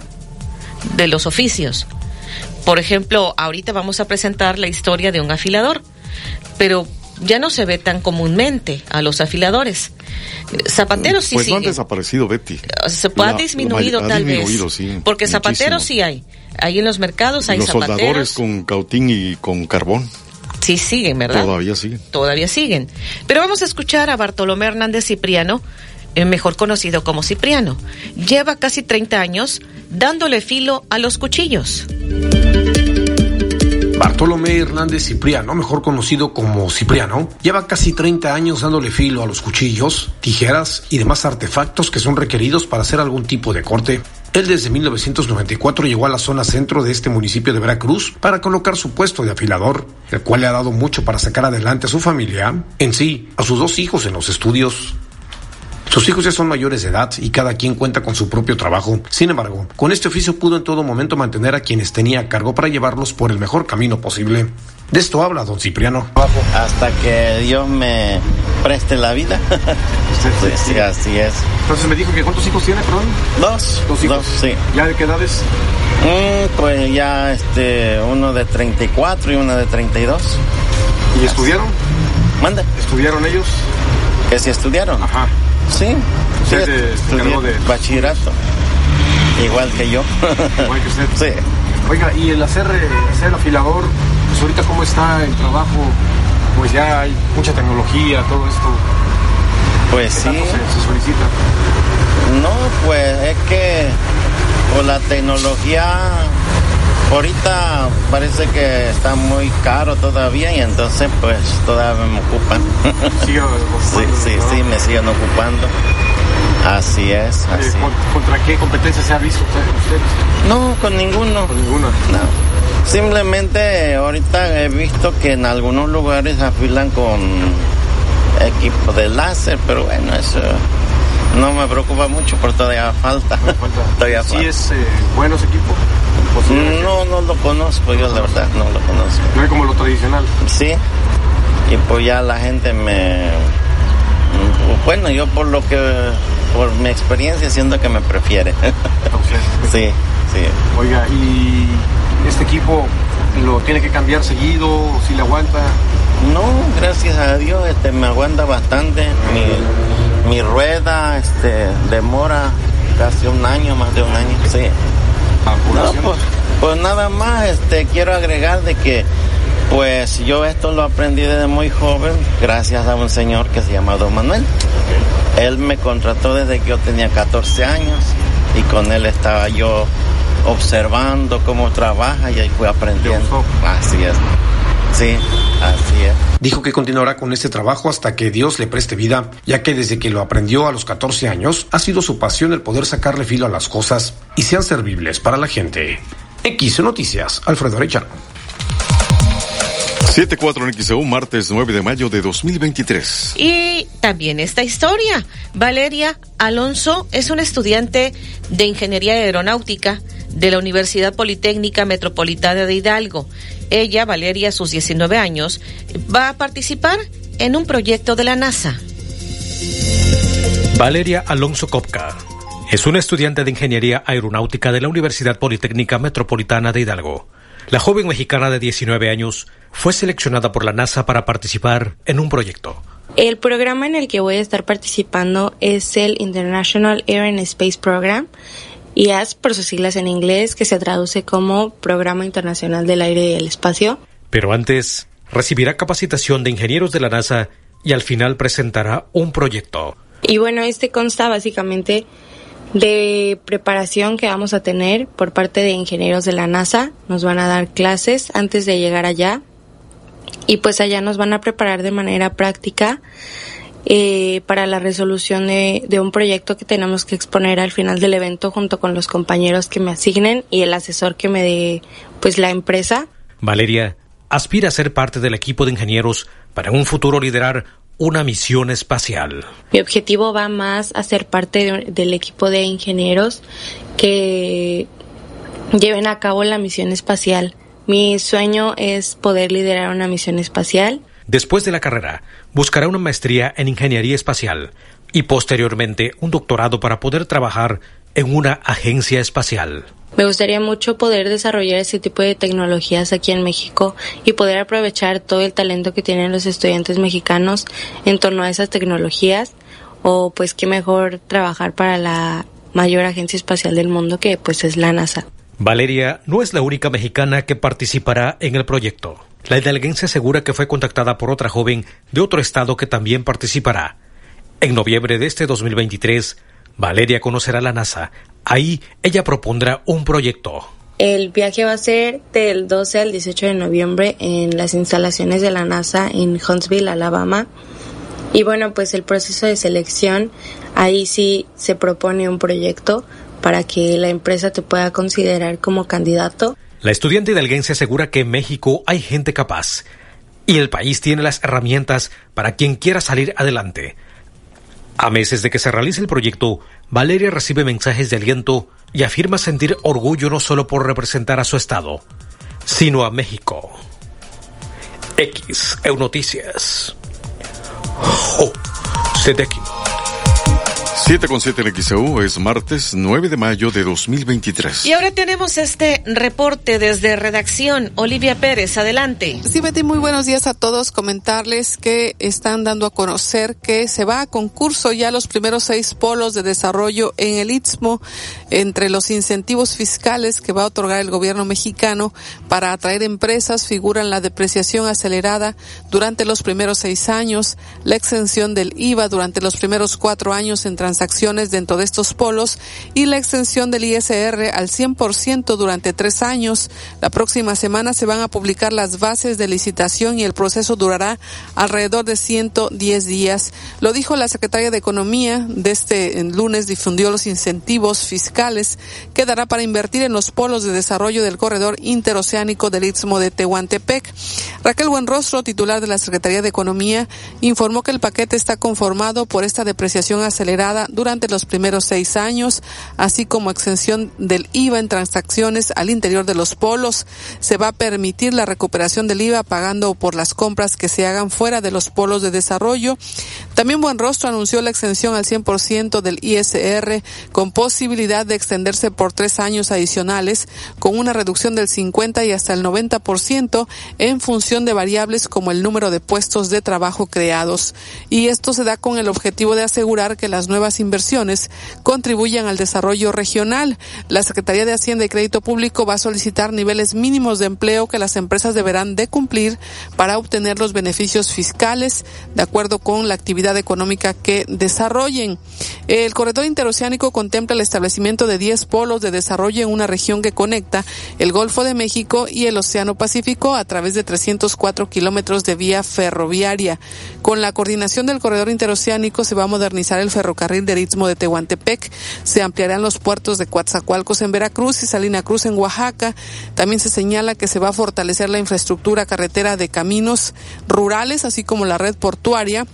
De los oficios. Por ejemplo, ahorita vamos a presentar la historia de un afilador, pero ya no se ve tan comúnmente a los afiladores. Zapateros sí siguen. Pues no han desaparecido, Betty. Se puede ha disminuido la, la, ha tal disminuido, vez. Sí, porque zapateros sí hay. Ahí en los mercados hay los zapateros. Los soldadores con cautín y con carbón. Sí siguen, ¿verdad? Todavía siguen. Todavía siguen. Pero vamos a escuchar a Bartolomé Hernández Cipriano, mejor conocido como Cipriano. Lleva casi treinta años dándole filo a los cuchillos. Bartolomé Hernández Cipriano, mejor conocido como Cipriano, lleva casi treinta años dándole filo a los cuchillos, tijeras y demás artefactos que son requeridos para hacer algún tipo de corte. Él desde mil novecientos noventa y cuatro llegó a la zona centro de este municipio de Veracruz para colocar su puesto de afilador, el cual le ha dado mucho para sacar adelante a su familia, en sí, a sus dos hijos en los estudios. Sus hijos ya son mayores de edad y cada quien cuenta con su propio trabajo. Sin embargo, con este oficio pudo en todo momento mantener a quienes tenía a cargo para llevarlos por el mejor camino posible. De esto habla don Cipriano. Hasta que Dios me preste la vida. Sí, pues, sí, así es. Entonces me dijo que ¿cuántos hijos tiene, perdón? Dos. Dos hijos. Dos, sí. ¿Ya de qué edades? Mm, pues ya este, uno de treinta y cuatro y uno de treinta y dos. ¿Y así. Estudiaron? Manda. ¿Estudiaron ellos? Que si estudiaron. Ajá. Sí, sí, estudié de... bachillerato, igual que yo. Igual que usted. Sí. Oiga, y el hacer, hacer afilador, pues ahorita cómo está el trabajo, pues ya hay mucha tecnología, todo esto. Pues sí. ¿Qué tanto se, se solicita? No, pues es que con la tecnología ahorita parece que está muy caro todavía y entonces pues todavía me ocupan. Sigo ocupando, sí, sí, ¿no? Sí, me siguen ocupando. Así es, así. Eh, ¿Contra qué competencia se ha visto usted? No, con ninguno. ¿Con ninguna? No. Simplemente ahorita he visto que en algunos lugares afilan con equipo de láser, pero bueno, eso... No me preocupa mucho, porque todavía falta. Todavía ¿Sí falta. Es eh, bueno ese equipo? No, no lo conozco, yo la verdad no lo conozco. No es como lo tradicional. Sí, y pues ya la gente me... Bueno, yo por lo que... Por mi experiencia siento que me prefiere. Okay. Sí, sí. Oiga, ¿y este equipo lo tiene que cambiar seguido? ¿Si le aguanta? No, gracias a Dios, este, me aguanta bastante. Mi... Mi rueda este, demora casi un año, más de un año, sí. No, pues, pues nada más este, quiero agregar de que pues yo esto lo aprendí desde muy joven gracias a un señor que se llama don Manuel. Él me contrató desde que yo tenía catorce años y con él estaba yo observando cómo trabaja y ahí fui aprendiendo. Así es. Sí, así es. Dijo que continuará con este trabajo hasta que Dios le preste vida, ya que desde que lo aprendió a los catorce años, ha sido su pasión el poder sacarle filo a las cosas y sean servibles para la gente. X Noticias, Alfredo Arellano. siete cuatro en X E U, martes nueve de mayo de dos mil veintitrés. Y también esta historia. Valeria Alonso es una estudiante de Ingeniería Aeronáutica de la Universidad Politécnica Metropolitana de Hidalgo. Ella, Valeria, a sus diecinueve años, va a participar en un proyecto de la NASA. Valeria Alonso Copca es una estudiante de Ingeniería Aeronáutica de la Universidad Politécnica Metropolitana de Hidalgo. La joven mexicana de diecinueve años fue seleccionada por la NASA para participar en un proyecto. El programa en el que voy a estar participando es el International Air and Space Program, I A S por sus siglas en inglés, que se traduce como Programa Internacional del Aire y el Espacio. Pero antes, recibirá capacitación de ingenieros de la NASA y al final presentará un proyecto. Y bueno, este consta básicamente de preparación que vamos a tener por parte de ingenieros de la NASA. Nos van a dar clases antes de llegar allá y pues allá nos van a preparar de manera práctica eh, para la resolución de, de un proyecto que tenemos que exponer al final del evento junto con los compañeros que me asignen y el asesor que me dé pues la empresa. Valeria aspira a ser parte del equipo de ingenieros para en un futuro liderar una misión espacial. Mi objetivo va más a ser parte de, del equipo de ingenieros que lleven a cabo la misión espacial. Mi sueño es poder liderar una misión espacial. Después de la carrera, buscará una maestría en ingeniería espacial y posteriormente un doctorado para poder trabajar en una agencia espacial. Me gustaría mucho poder desarrollar ese tipo de tecnologías aquí en México y poder aprovechar todo el talento que tienen los estudiantes mexicanos en torno a esas tecnologías, o pues qué mejor trabajar para la mayor agencia espacial del mundo que pues es la NASA. Valeria no es la única mexicana que participará en el proyecto. La hidalguense asegura que fue contactada por otra joven de otro estado que también participará. En noviembre de este dos mil veintitrés, Valeria conocerá la NASA. Ahí ella propondrá un proyecto. El viaje va a ser del doce al dieciocho de noviembre en las instalaciones de la NASA en Huntsville, Alabama. Y bueno, pues el proceso de selección, ahí sí se propone un proyecto para que la empresa te pueda considerar como candidato. La estudiante hidalguense asegura que en México hay gente capaz y el país tiene las herramientas para quien quiera salir adelante. A meses de que se realice el proyecto, Valeria recibe mensajes de aliento y afirma sentir orgullo no solo por representar a su estado, sino a México. X E U Noticias. Oh, Sedequi. siete con siete en X E U, es martes nueve de mayo de dos mil veintitrés. Y ahora tenemos este reporte desde redacción. Olivia Pérez, adelante. Sí, Betty, muy buenos días a todos. Comentarles que están dando a conocer que se va a concurso ya los primeros seis polos de desarrollo en el Istmo, entre los incentivos fiscales que va a otorgar el gobierno mexicano para atraer empresas figuran la depreciación acelerada durante los primeros seis años, la exención del I V A durante los primeros cuatro años entre transacciones dentro de estos polos y la exención del I S R al cien por ciento durante tres años. La próxima semana se van a publicar las bases de licitación y el proceso durará alrededor de ciento diez días. Lo dijo la secretaria de Economía de este lunes, difundió los incentivos fiscales que dará para invertir en los polos de desarrollo del corredor interoceánico del Istmo de Tehuantepec. Raquel Buenrostro, titular de la Secretaría de Economía, informó que el paquete está conformado por esta depreciación acelerada durante los primeros seis años, así como exención del I V A en transacciones al interior de los polos. Se va a permitir la recuperación del I V A pagando por las compras que se hagan fuera de los polos de desarrollo. También Buenrostro anunció la exención al cien por ciento del I S R con posibilidad de extenderse por tres años adicionales, con una reducción del cincuenta y hasta el noventa por ciento en función de variables como el número de puestos de trabajo creados. Y esto se da con el objetivo de asegurar que las nuevas nuevas inversiones contribuyan al desarrollo regional. La Secretaría de Hacienda y Crédito Público va a solicitar niveles mínimos de empleo que las empresas deberán de cumplir para obtener los beneficios fiscales de acuerdo con la actividad económica que desarrollen. El corredor interoceánico contempla el establecimiento de diez polos de desarrollo en una región que conecta el Golfo de México y el Océano Pacífico a través de trescientos cuatro kilómetros de vía ferroviaria. Con la coordinación del corredor interoceánico se va a modernizar el ferrocarril del Istmo de Tehuantepec, se ampliarán los puertos de Coatzacoalcos en Veracruz y Salina Cruz en Oaxaca. También se señala que se va a fortalecer la infraestructura carretera de caminos rurales, así como la red portuaria,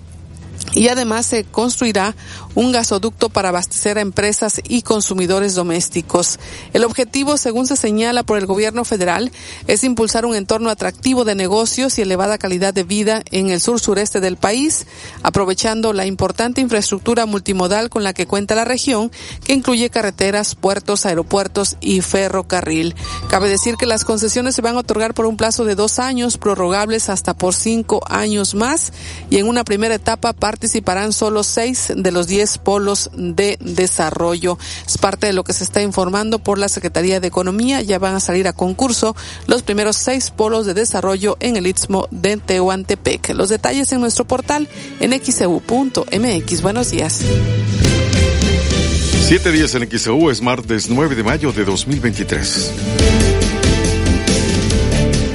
y además se construirá un gasoducto para abastecer a empresas y consumidores domésticos. El objetivo, según se señala por el gobierno federal, es impulsar un entorno atractivo de negocios y elevada calidad de vida en el sur sureste del país, aprovechando la importante infraestructura multimodal con la que cuenta la región, que incluye carreteras, puertos, aeropuertos y ferrocarril. Cabe decir que las concesiones se van a otorgar por un plazo de dos años, prorrogables hasta por cinco años más, y en una primera etapa participarán solo seis de los diez polos de desarrollo. Es parte de lo que se está informando por la Secretaría de Economía. Ya van a salir a concurso los primeros seis polos de desarrollo en el Istmo de Tehuantepec. Los detalles en nuestro portal en x e u punto m x. Buenos días. Siete días en X E U, es martes nueve de mayo de dos mil veintitrés.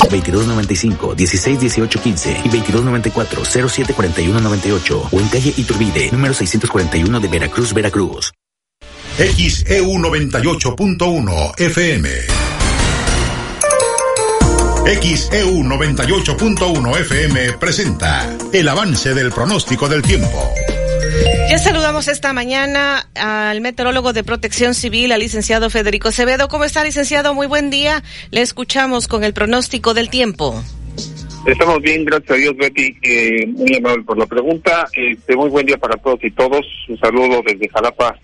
veintidós noventa y cinco, dieciséis dieciocho quince y veintidós noventa y cuatro, cero siete cuarenta y uno noventa y ocho o en calle Iturbide, número seiscientos cuarenta y uno de Veracruz, Veracruz. X E U noventa y ocho punto uno F M. X E U noventa y ocho punto uno F M presenta el avance del pronóstico del tiempo. Ya saludamos esta mañana al meteorólogo de Protección Civil, al licenciado Federico Acevedo. ¿Cómo está, licenciado? Muy buen día. Le escuchamos con el pronóstico del tiempo. Estamos bien, gracias a Dios, Betty. Eh, muy amable por la pregunta. Este, muy buen día para todos y todos. Un saludo desde Jalapa,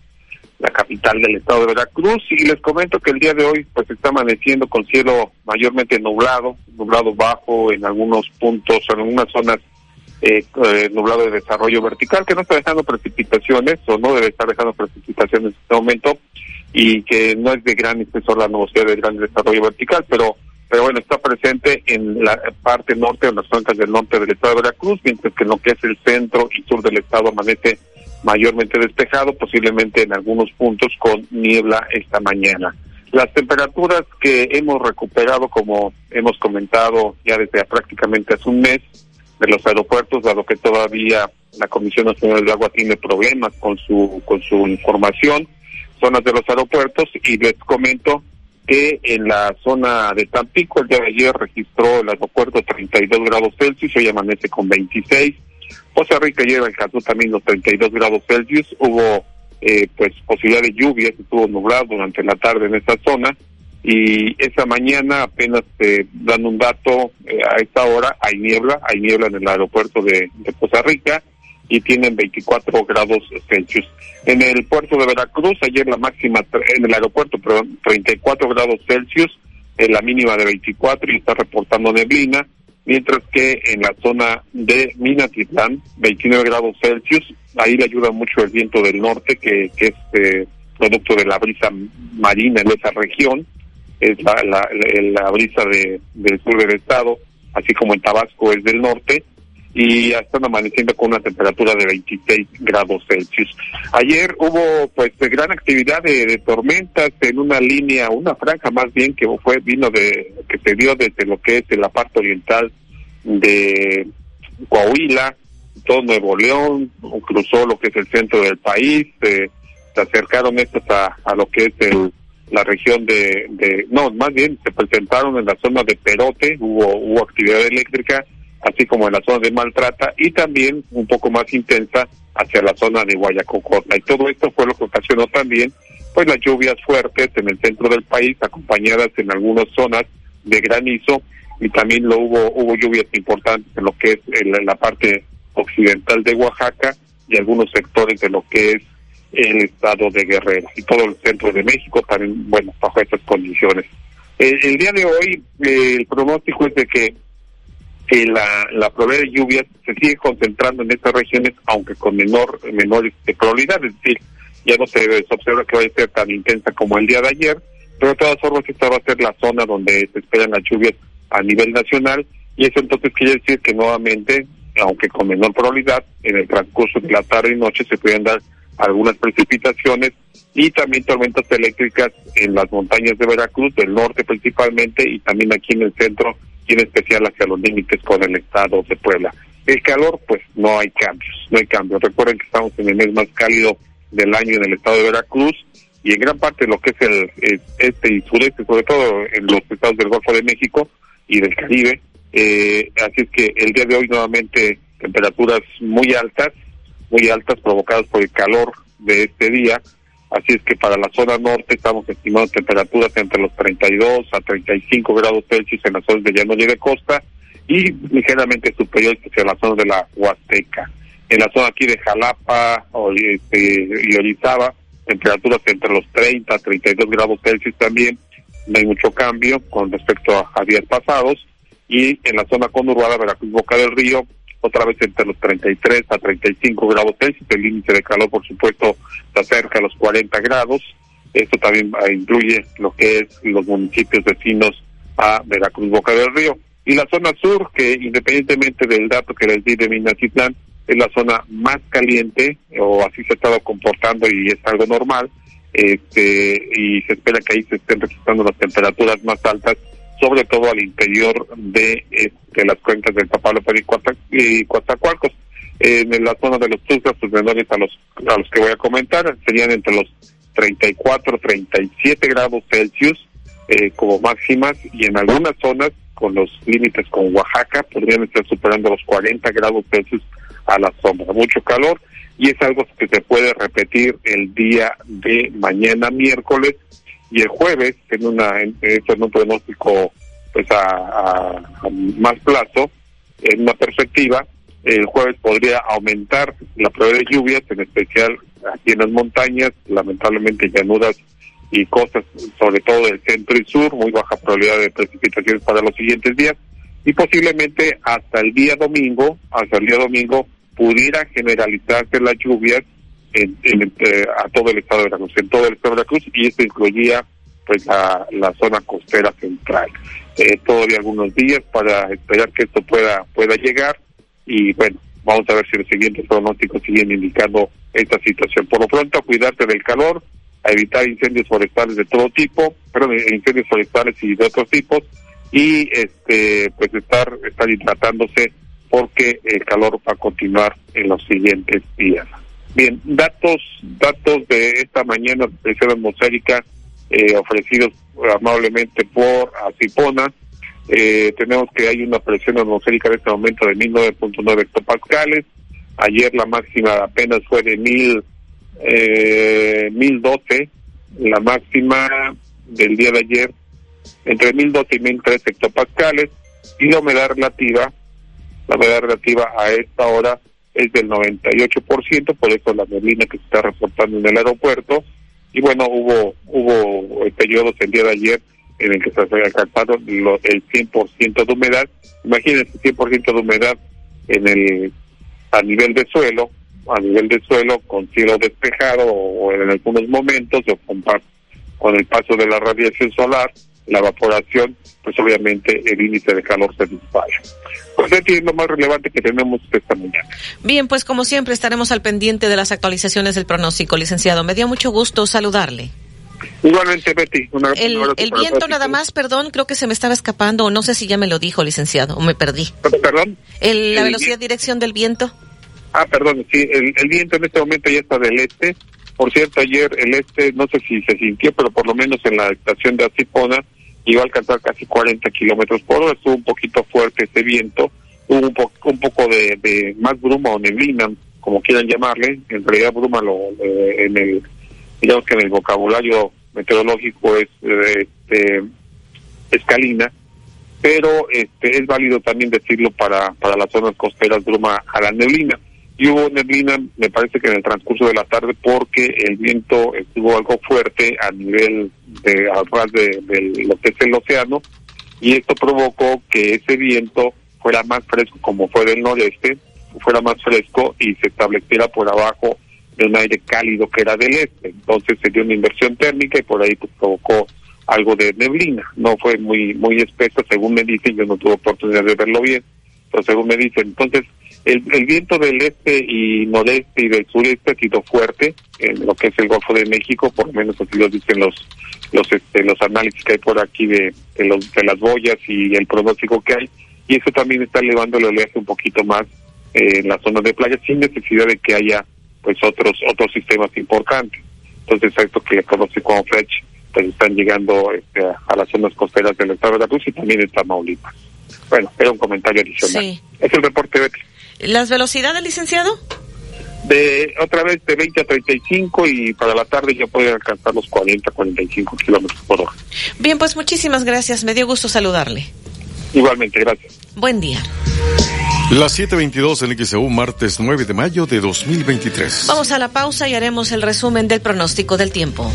la capital del estado de Veracruz. Y les comento que el día de hoy pues está amaneciendo con cielo mayormente nublado, nublado bajo en algunos puntos, en algunas zonas. Eh, eh, nublado de desarrollo vertical, que no está dejando precipitaciones, o no debe estar dejando precipitaciones en este momento, y que no es de gran espesor la nubosidad del gran desarrollo vertical, pero pero bueno, está presente en la parte norte, en las zonas del norte del estado de Veracruz, mientras que en lo que es el centro y sur del estado amanece mayormente despejado, posiblemente en algunos puntos con niebla esta mañana. Las temperaturas que hemos recuperado, como hemos comentado ya desde prácticamente hace un mes, de los aeropuertos, dado que todavía la Comisión Nacional del Agua tiene problemas con su con su información, zonas de los aeropuertos, y les comento que en la zona de Tampico el día de ayer registró el aeropuerto treinta y dos grados Celsius, hoy amanece con veintiséis. Costa Rica ayer alcanzó también los treinta y dos grados Celsius, hubo eh, pues posibilidad de lluvias, estuvo nublado durante la tarde en esta zona, y esta mañana apenas eh, dando un dato, eh, a esta hora hay niebla, hay niebla en el aeropuerto de, de Costa Rica, y tienen veinticuatro grados Celsius. En el puerto de Veracruz, ayer la máxima, en el aeropuerto, perdón, treinta y cuatro grados Celsius, en la mínima de veinticuatro, y está reportando neblina, mientras que en la zona de Minatitlán, veintinueve grados Celsius, ahí le ayuda mucho el viento del norte, que, que es eh, producto de la brisa marina en esa región, es la, la, la, la brisa de, del sur del estado, así como en Tabasco es del norte, y están amaneciendo con una temperatura de veintiséis grados Celsius. Ayer hubo pues gran actividad de, de tormentas en una línea, una franja más bien, que fue vino de que se dio desde lo que es en la parte oriental de Coahuila, todo Nuevo León, cruzó lo que es el centro del país, eh, se acercaron estos a, a lo que es el, la región de, de... No, más bien se presentaron en la zona de Perote, hubo, hubo actividad eléctrica, así como en la zona de Maltrata, y también un poco más intensa hacia la zona de Guayacocotla. Y todo esto fue lo que ocasionó también pues las lluvias fuertes en el centro del país, acompañadas en algunas zonas de granizo, y también lo hubo hubo lluvias importantes en lo que es en la parte occidental de Oaxaca y algunos sectores de lo que es el estado de Guerrero. Y todo el centro de México también, bueno, bajo estas condiciones. El, el día de hoy, eh, el pronóstico es de que La, la probabilidad de lluvias se sigue concentrando en estas regiones, aunque con menor menor este, probabilidad, es decir, ya no se, se observa que vaya a ser tan intensa como el día de ayer, pero de todas formas esta va a ser la zona donde se esperan las lluvias a nivel nacional, y eso entonces quiere decir que nuevamente, aunque con menor probabilidad, en el transcurso de la tarde y noche se pueden dar algunas precipitaciones y también tormentas eléctricas en las montañas de Veracruz, del norte principalmente, y también aquí en el centro, y en especial hacia los límites con el estado de Puebla. El calor, pues no hay cambios, no hay cambios. Recuerden que estamos en el mes más cálido del año en el estado de Veracruz, y en gran parte de lo que es el, el este y sureste, sobre todo en los estados del Golfo de México y del Caribe. Eh, así es que el día de hoy nuevamente temperaturas muy altas, muy altas provocadas por el calor de este día. Así es que para la zona norte estamos estimando temperaturas entre los treinta y dos a treinta y cinco grados Celsius en las zonas de Llano y de Costa, y ligeramente superior hacia la zona de la Huasteca. En la zona aquí de Jalapa y Orizaba, temperaturas entre los treinta a treinta y dos grados Celsius también, no hay mucho cambio con respecto a días pasados, y en la zona conurbada Veracruz, Boca del Río, otra vez entre los treinta y tres a treinta y cinco grados Celsius, el límite de calor, por supuesto, se acerca a los cuarenta grados. Esto también incluye lo que es los municipios vecinos a Veracruz, Boca del Río. Y la zona sur, que independientemente del dato que les di de Minatitlán, es la zona más caliente, o así se ha estado comportando y es algo normal, este, y se espera que ahí se estén registrando las temperaturas más altas, sobre todo al interior de, de las cuencas del Papaloapan y Coatzacoalcos. En la zona de los Tuzas, pues menores a los, a los que voy a comentar, serían entre los treinta y cuatro a treinta y siete grados Celsius eh, como máximas, y en algunas zonas, con los límites con Oaxaca, podrían estar superando los cuarenta grados Celsius a la sombra. Mucho calor, y es algo que se puede repetir el día de mañana miércoles, y el jueves, en una en, en un pronóstico pues a, a, a más plazo, en una perspectiva, el jueves podría aumentar la probabilidad de lluvias, en especial aquí en las montañas, lamentablemente llanuras y costas, sobre todo del centro y sur, muy baja probabilidad de precipitaciones para los siguientes días, y posiblemente hasta el día domingo, hasta el día domingo, pudiera generalizarse las lluvias En, en, eh, a todo el estado de Veracruz, en todo el estado de Veracruz, y esto incluía pues la, la zona costera central. Eh, todavía algunos días para esperar que esto pueda pueda llegar, y bueno, vamos a ver si los siguientes pronósticos siguen indicando esta situación. Por lo pronto, cuidarse del calor, a evitar incendios forestales de todo tipo, perdón, incendios forestales y de otros tipos, y este pues estar, estar hidratándose porque el calor va a continuar en los siguientes días. Bien, datos datos de esta mañana de Cero Atmosférica eh, ofrecidos amablemente por Asipona. Eh, tenemos que hay una presión atmosférica en este momento de mil nueve punto nueve hectopascales. Ayer la máxima apenas fue de mil eh, mil doce, la máxima del día de ayer entre mil doce y mil tres hectopascales, y la humedad relativa la humedad relativa a esta hora es del noventa y ocho por ciento, por eso la neblina que se está reportando en el aeropuerto. Y bueno, hubo hubo periodos el día de ayer en el que se alcanzaron el cien por ciento de humedad. Imagínense, cien por ciento de humedad en el a nivel de suelo, a nivel de suelo con cielo despejado o en algunos momentos, o con, con el paso de la radiación solar, la evaporación, pues obviamente el índice de calor se dispara. Pues este es lo más relevante que tenemos esta mañana. Bien, pues como siempre estaremos al pendiente de las actualizaciones del pronóstico, licenciado. Me dio mucho gusto saludarle. Igualmente, Betty. Una, el una el viento nada más, perdón, creo que se me estaba escapando, no sé si ya me lo dijo, licenciado, o me perdí. ¿Perdón? El, la el, velocidad, dirección del viento. Ah, perdón, sí, el, el viento en este momento ya está del este. Por cierto, ayer el este, no sé si se sintió, pero por lo menos en la estación de Asipona iba a alcanzar casi cuarenta kilómetros por hora. Estuvo un poquito fuerte ese viento, hubo un, po- un poco de, de más bruma o neblina, como quieran llamarle. En realidad bruma lo, eh, en el, digamos que en el vocabulario meteorológico es este, escalina, pero este es válido también decirlo para para las zonas costeras, bruma a la neblina. Y hubo neblina, me parece que en el transcurso de la tarde, porque el viento estuvo algo fuerte a nivel de al ras de, de lo que es el océano, y esto provocó que ese viento fuera más fresco, como fue del noreste, fuera más fresco y se estableciera por abajo de un aire cálido que era del este. Entonces se dio una inversión térmica y por ahí pues provocó algo de neblina. No fue muy muy espesa, según me dicen, yo no tuve oportunidad de verlo bien, pero según me dicen. Entonces el, el viento del este y noreste y del sureste ha sido fuerte en lo que es el Golfo de México, por lo menos así lo dicen los los este, los análisis que hay por aquí de, de, los, de las boyas y el pronóstico que hay, y eso también está elevando el oleaje un poquito más eh, en la zona de playa, sin necesidad de que haya pues otros otros sistemas importantes. Entonces, esto que le conoce como Fletch, pues están llegando este, a las zonas costeras del estado de Veracruz y también en Tamaulipas. Bueno, era un comentario adicional. Sí. Es el reporte, Betty. ¿Las velocidades, licenciado? De otra vez de veinte a treinta y cinco, y para la tarde ya pueden alcanzar los cuarenta, cuarenta y cinco kilómetros por hora. Bien, pues muchísimas gracias. Me dio gusto saludarle. Igualmente, gracias. Buen día. Las siete veintidós en X E U, martes nueve de mayo de dos mil veintitrés. Vamos a la pausa y haremos el resumen del pronóstico del tiempo.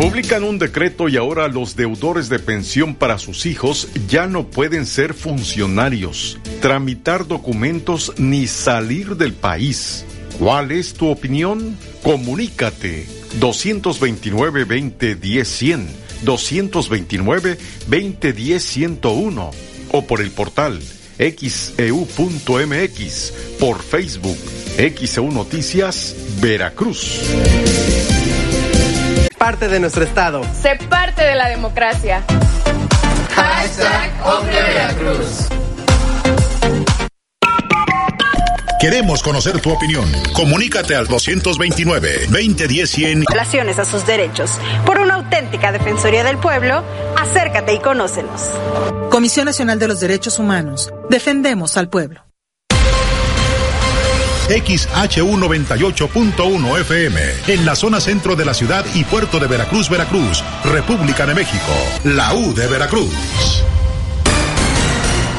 Publican un decreto y ahora los deudores de pensión para sus hijos ya no pueden ser funcionarios, tramitar documentos ni salir del país. ¿Cuál es tu opinión? Comunícate. doscientos veintinueve, veinte diez, cien, doscientos veintinueve, veinte diez, ciento uno o por el portal x e u punto m x, por Facebook X E U Noticias Veracruz. Parte de nuestro estado, sé parte de la democracia. Hashtag Hombre Veracruz. Queremos conocer tu opinión. Comunícate al doscientos veintinueve, veinte diez, cien. Relaciones a sus derechos. Por una auténtica Defensoría del Pueblo, acércate y conócenos. Comisión Nacional de los Derechos Humanos. Defendemos al pueblo. X H U noventa y ocho punto uno F M, en la zona centro de la ciudad y puerto de Veracruz, Veracruz, República de México, la U de Veracruz.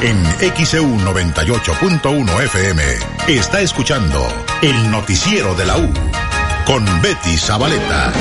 En X E U noventa y ocho punto uno F M está escuchando el noticiero de la U con Betty Zavaleta.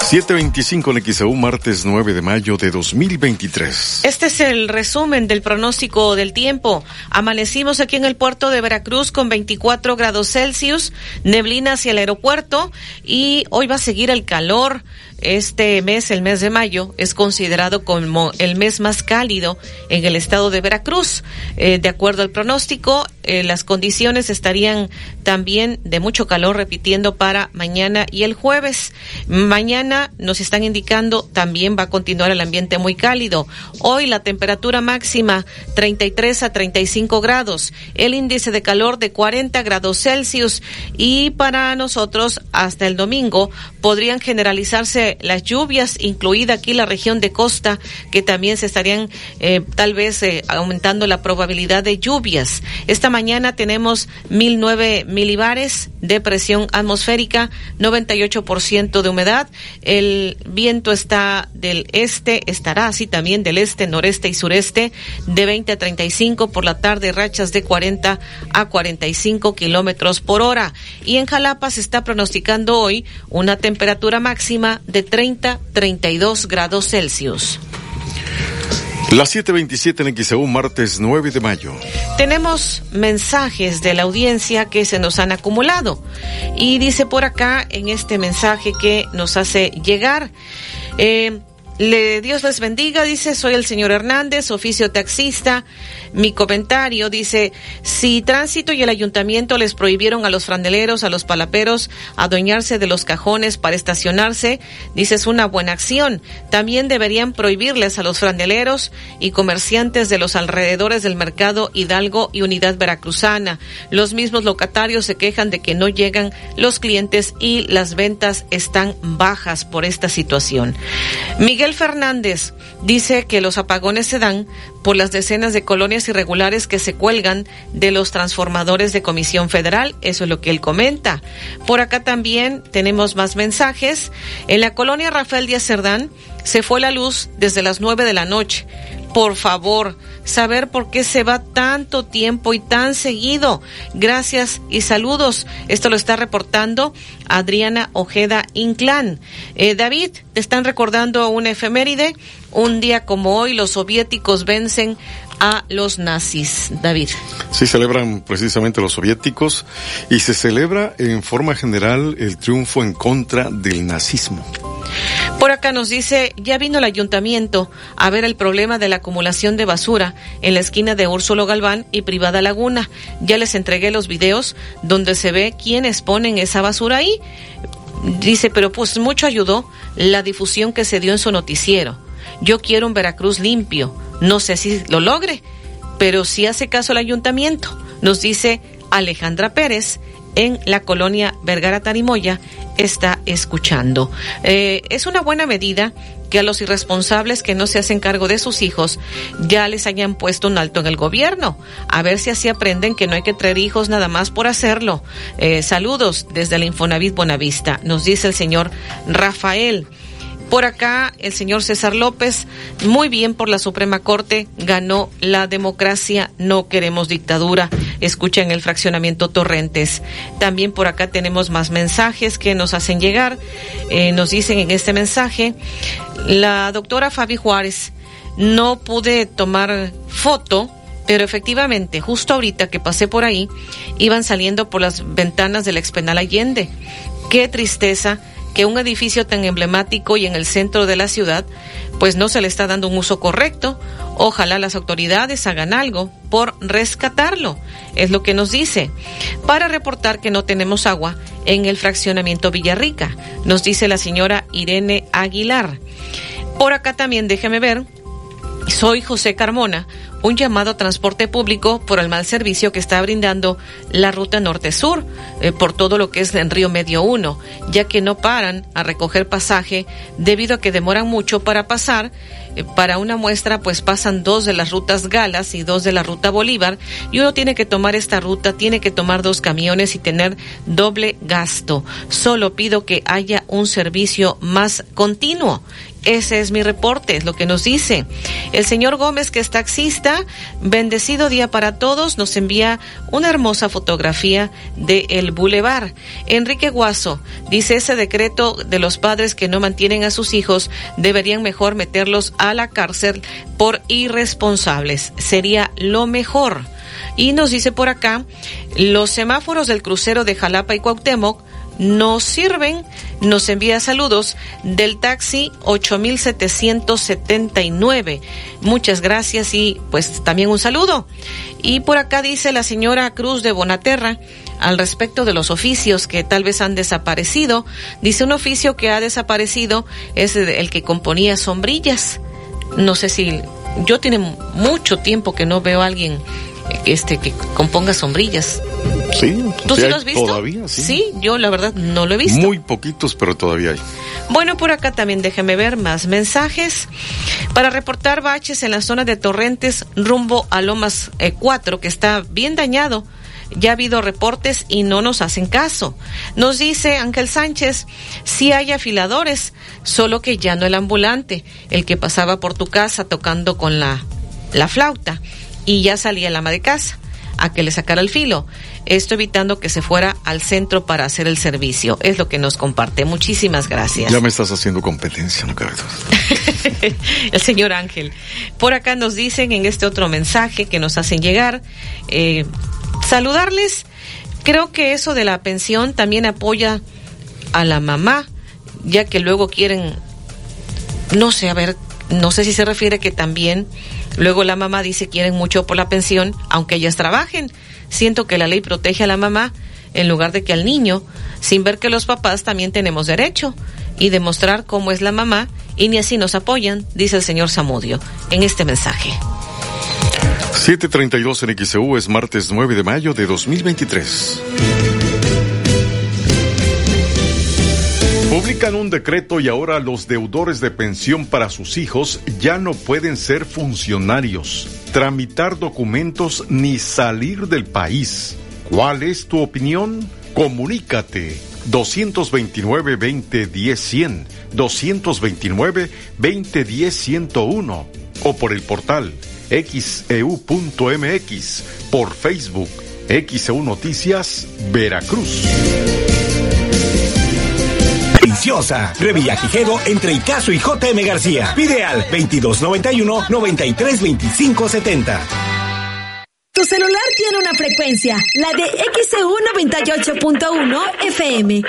siete veinticinco en X E U, martes nueve de mayo de dos mil veintitrés. Este es el resumen del pronóstico del tiempo. Amanecimos aquí en el puerto de Veracruz con veinticuatro grados Celsius, neblina hacia el aeropuerto, y hoy va a seguir el calor. Este mes, el mes de mayo, es considerado como el mes más cálido en el estado de Veracruz. Eh, de acuerdo al pronóstico, eh, las condiciones estarían también de mucho calor, repitiendo, para mañana y el jueves. Mañana nos están indicando también va a continuar el ambiente muy cálido. Hoy la temperatura máxima treinta y tres a treinta y cinco grados, el índice de calor de cuarenta grados Celsius, y para nosotros hasta el domingo podrían generalizarse las lluvias, incluida aquí la región de costa, que también se estarían eh, tal vez eh, aumentando la probabilidad de lluvias. Esta mañana tenemos mil nueve milibares de presión atmosférica, noventa y ocho por ciento de humedad, el viento está del este, estará así también del este, noreste y sureste, de veinte a treinta y cinco por la tarde, rachas de cuarenta a cuarenta y cinco kilómetros por hora. Y en Jalapa se está pronosticando hoy una temperatura máxima de treinta a treinta y dos grados Celsius. Las siete veintisiete en X E U, martes nueve de mayo. Tenemos mensajes de la audiencia que se nos han acumulado. Y dice por acá, en este mensaje que nos hace llegar, eh, le, Dios les bendiga, dice, soy el señor Hernández, oficio taxista. Mi comentario dice, si Tránsito y el Ayuntamiento les prohibieron a los franeleros, a los palaperos, adueñarse de los cajones para estacionarse, dice, es una buena acción. También deberían prohibirles a los franeleros y comerciantes de los alrededores del mercado Hidalgo y Unidad Veracruzana. Los mismos locatarios se quejan de que no llegan los clientes y las ventas están bajas por esta situación. Miguel Fernández dice que los apagones se dan por las decenas de colonias irregulares que se cuelgan de los transformadores de Comisión Federal. Eso es lo que él comenta. Por acá también tenemos más mensajes. En la colonia Rafael Díaz Cerdán se fue la luz desde las nueve de la noche. Por favor, saber por qué se va tanto tiempo y tan seguido. Gracias y saludos. Esto lo está reportando Adriana Ojeda Inclán. Eh, David, te están recordando una efeméride. Un día como hoy, los soviéticos vencen a los nazis, David. Sí, celebran precisamente los soviéticos, y se celebra en forma general el triunfo en contra del nazismo. Por acá nos dice, ya vino el ayuntamiento a ver el problema de la acumulación de basura en la esquina de Úrsulo Galván y Privada Laguna. Ya les entregué los videos donde se ve quiénes ponen esa basura ahí. Dice, pero pues mucho ayudó la difusión que se dio en su noticiero. Yo quiero un Veracruz limpio. No sé si lo logre, pero sí hace caso el ayuntamiento. Nos dice Alejandra Pérez, en la colonia Vergara Tarimoya, está escuchando. Eh, es una buena medida que a los irresponsables que no se hacen cargo de sus hijos ya les hayan puesto un alto en el gobierno. A ver si así aprenden que no hay que traer hijos nada más por hacerlo. Eh, saludos desde el Infonavit Buenavista, nos dice el señor Rafael. Por acá, el señor César López, muy bien por la Suprema Corte, ganó la democracia, no queremos dictadura. Escuchen el fraccionamiento Torrentes. También por acá tenemos más mensajes que nos hacen llegar. Eh, nos dicen en este mensaje, la doctora Fabi Juárez, no pude tomar foto, pero efectivamente, justo ahorita que pasé por ahí, iban saliendo por las ventanas del expenal Allende. Qué tristeza que un edificio tan emblemático y en el centro de la ciudad, pues no se le está dando un uso correcto. Ojalá las autoridades hagan algo por rescatarlo, es lo que nos dice. Para reportar que no tenemos agua en el fraccionamiento Villarrica, nos dice la señora Irene Aguilar. Por acá también, déjeme ver, soy José Carmona, un llamado a transporte público por el mal servicio que está brindando la ruta norte-sur, eh, por todo lo que es en Río Medio uno, ya que no paran a recoger pasaje debido a que demoran mucho para pasar. Eh, para una muestra, pues pasan dos de las rutas Galas y dos de la ruta Bolívar, y uno tiene que tomar esta ruta, tiene que tomar dos camiones y tener doble gasto. Solo pido que haya un servicio más continuo. Ese es mi reporte, es lo que nos dice. El señor Gómez, que es taxista, bendecido día para todos, nos envía una hermosa fotografía de el bulevar. Enrique Guaso dice, ese decreto de los padres que no mantienen a sus hijos, deberían mejor meterlos a la cárcel por irresponsables. Sería lo mejor. Y nos dice por acá, los semáforos del crucero de Jalapa y Cuauhtémoc nos sirven. Nos envía saludos del taxi ocho mil setecientos setenta y nueve. Muchas gracias y pues también un saludo. Y por acá dice la señora Cruz de Bonaterra al respecto de los oficios que tal vez han desaparecido. Dice, un oficio que ha desaparecido es el que componía sombrillas. No sé si... Yo tiene mucho tiempo que no veo a alguien este que componga sombrillas. Sí, ¿tú sí, sí lo has visto? Todavía, sí. Sí, yo la verdad no lo he visto. Muy poquitos, pero todavía hay. Bueno, por acá también déjeme ver más mensajes. Para reportar baches en la zona de Torrentes rumbo a Lomas eh, cuatro, que está bien dañado. Ya ha habido reportes y no nos hacen caso. Nos dice Ángel Sánchez, sí hay afiladores, solo que ya no el ambulante, el que pasaba por tu casa tocando con la, la flauta y ya salía el ama de casa a que le sacara el filo. Esto evitando que se fuera al centro para hacer el servicio. Es lo que nos comparte. Muchísimas gracias. Ya me estás haciendo competencia, no cabe duda. El señor Ángel. Por acá nos dicen en este otro mensaje que nos hacen llegar... Eh, saludarles, creo que eso de la pensión también apoya a la mamá, ya que luego quieren, no sé, a ver, no sé si se refiere que también, luego la mamá dice quieren mucho por la pensión, aunque ellas trabajen. Siento que la ley protege a la mamá en lugar de que al niño, sin ver que los papás también tenemos derecho y demostrar cómo es la mamá, y ni así nos apoyan, dice el señor Zamudio en este mensaje. siete treinta y dos en X E U, es martes nueve de mayo de dos mil veintitrés. Publican un decreto y ahora los deudores de pensión para sus hijos ya no pueden ser funcionarios, tramitar documentos ni salir del país. ¿Cuál es tu opinión? Comunícate. doscientos veintinueve, veinte diez, cien, doscientos veintinueve, veinte diez, ciento uno o por el portal X E U punto M X, por Facebook X E U Noticias Veracruz. Deliciosa, Revillagigedo entre Icazo y J M García. Pide al veintidós noventa y uno, noventa y tres veinticinco setenta. Tu celular tiene una frecuencia, la de X E U noventa y ocho punto uno F M.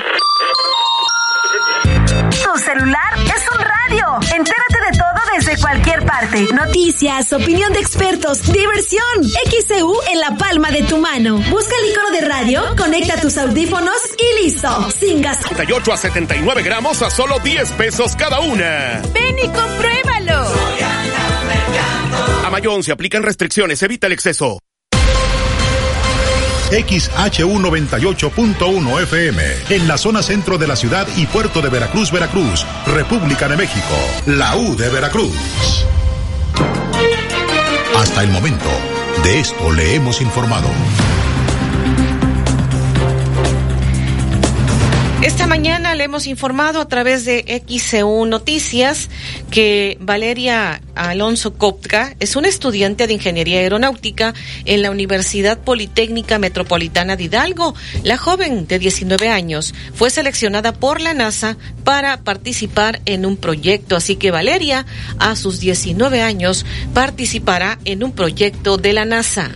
Tu celular es un radio. Entérate de todo desde cualquier parte. Noticias, opinión de expertos, diversión. X E U en la palma de tu mano. Busca el icono de radio, conecta tus audífonos y listo. Sin gastar. setenta y ocho a setenta y nueve gramos a solo diez pesos cada una. Ven y compruébalo. A Mayón se aplican restricciones, evita el exceso. X H U noventa y ocho punto uno F M, en la zona centro de la ciudad y puerto de Veracruz, Veracruz, República de México, la U de Veracruz. Hasta el momento, de esto le hemos informado. Esta mañana le hemos informado a través de X E U Noticias que Valeria Alonso Copca es una estudiante de Ingeniería Aeronáutica en la Universidad Politécnica Metropolitana de Hidalgo. La joven de diecinueve años fue seleccionada por la NASA para participar en un proyecto. Así que Valeria, a sus diecinueve años, participará en un proyecto de la NASA.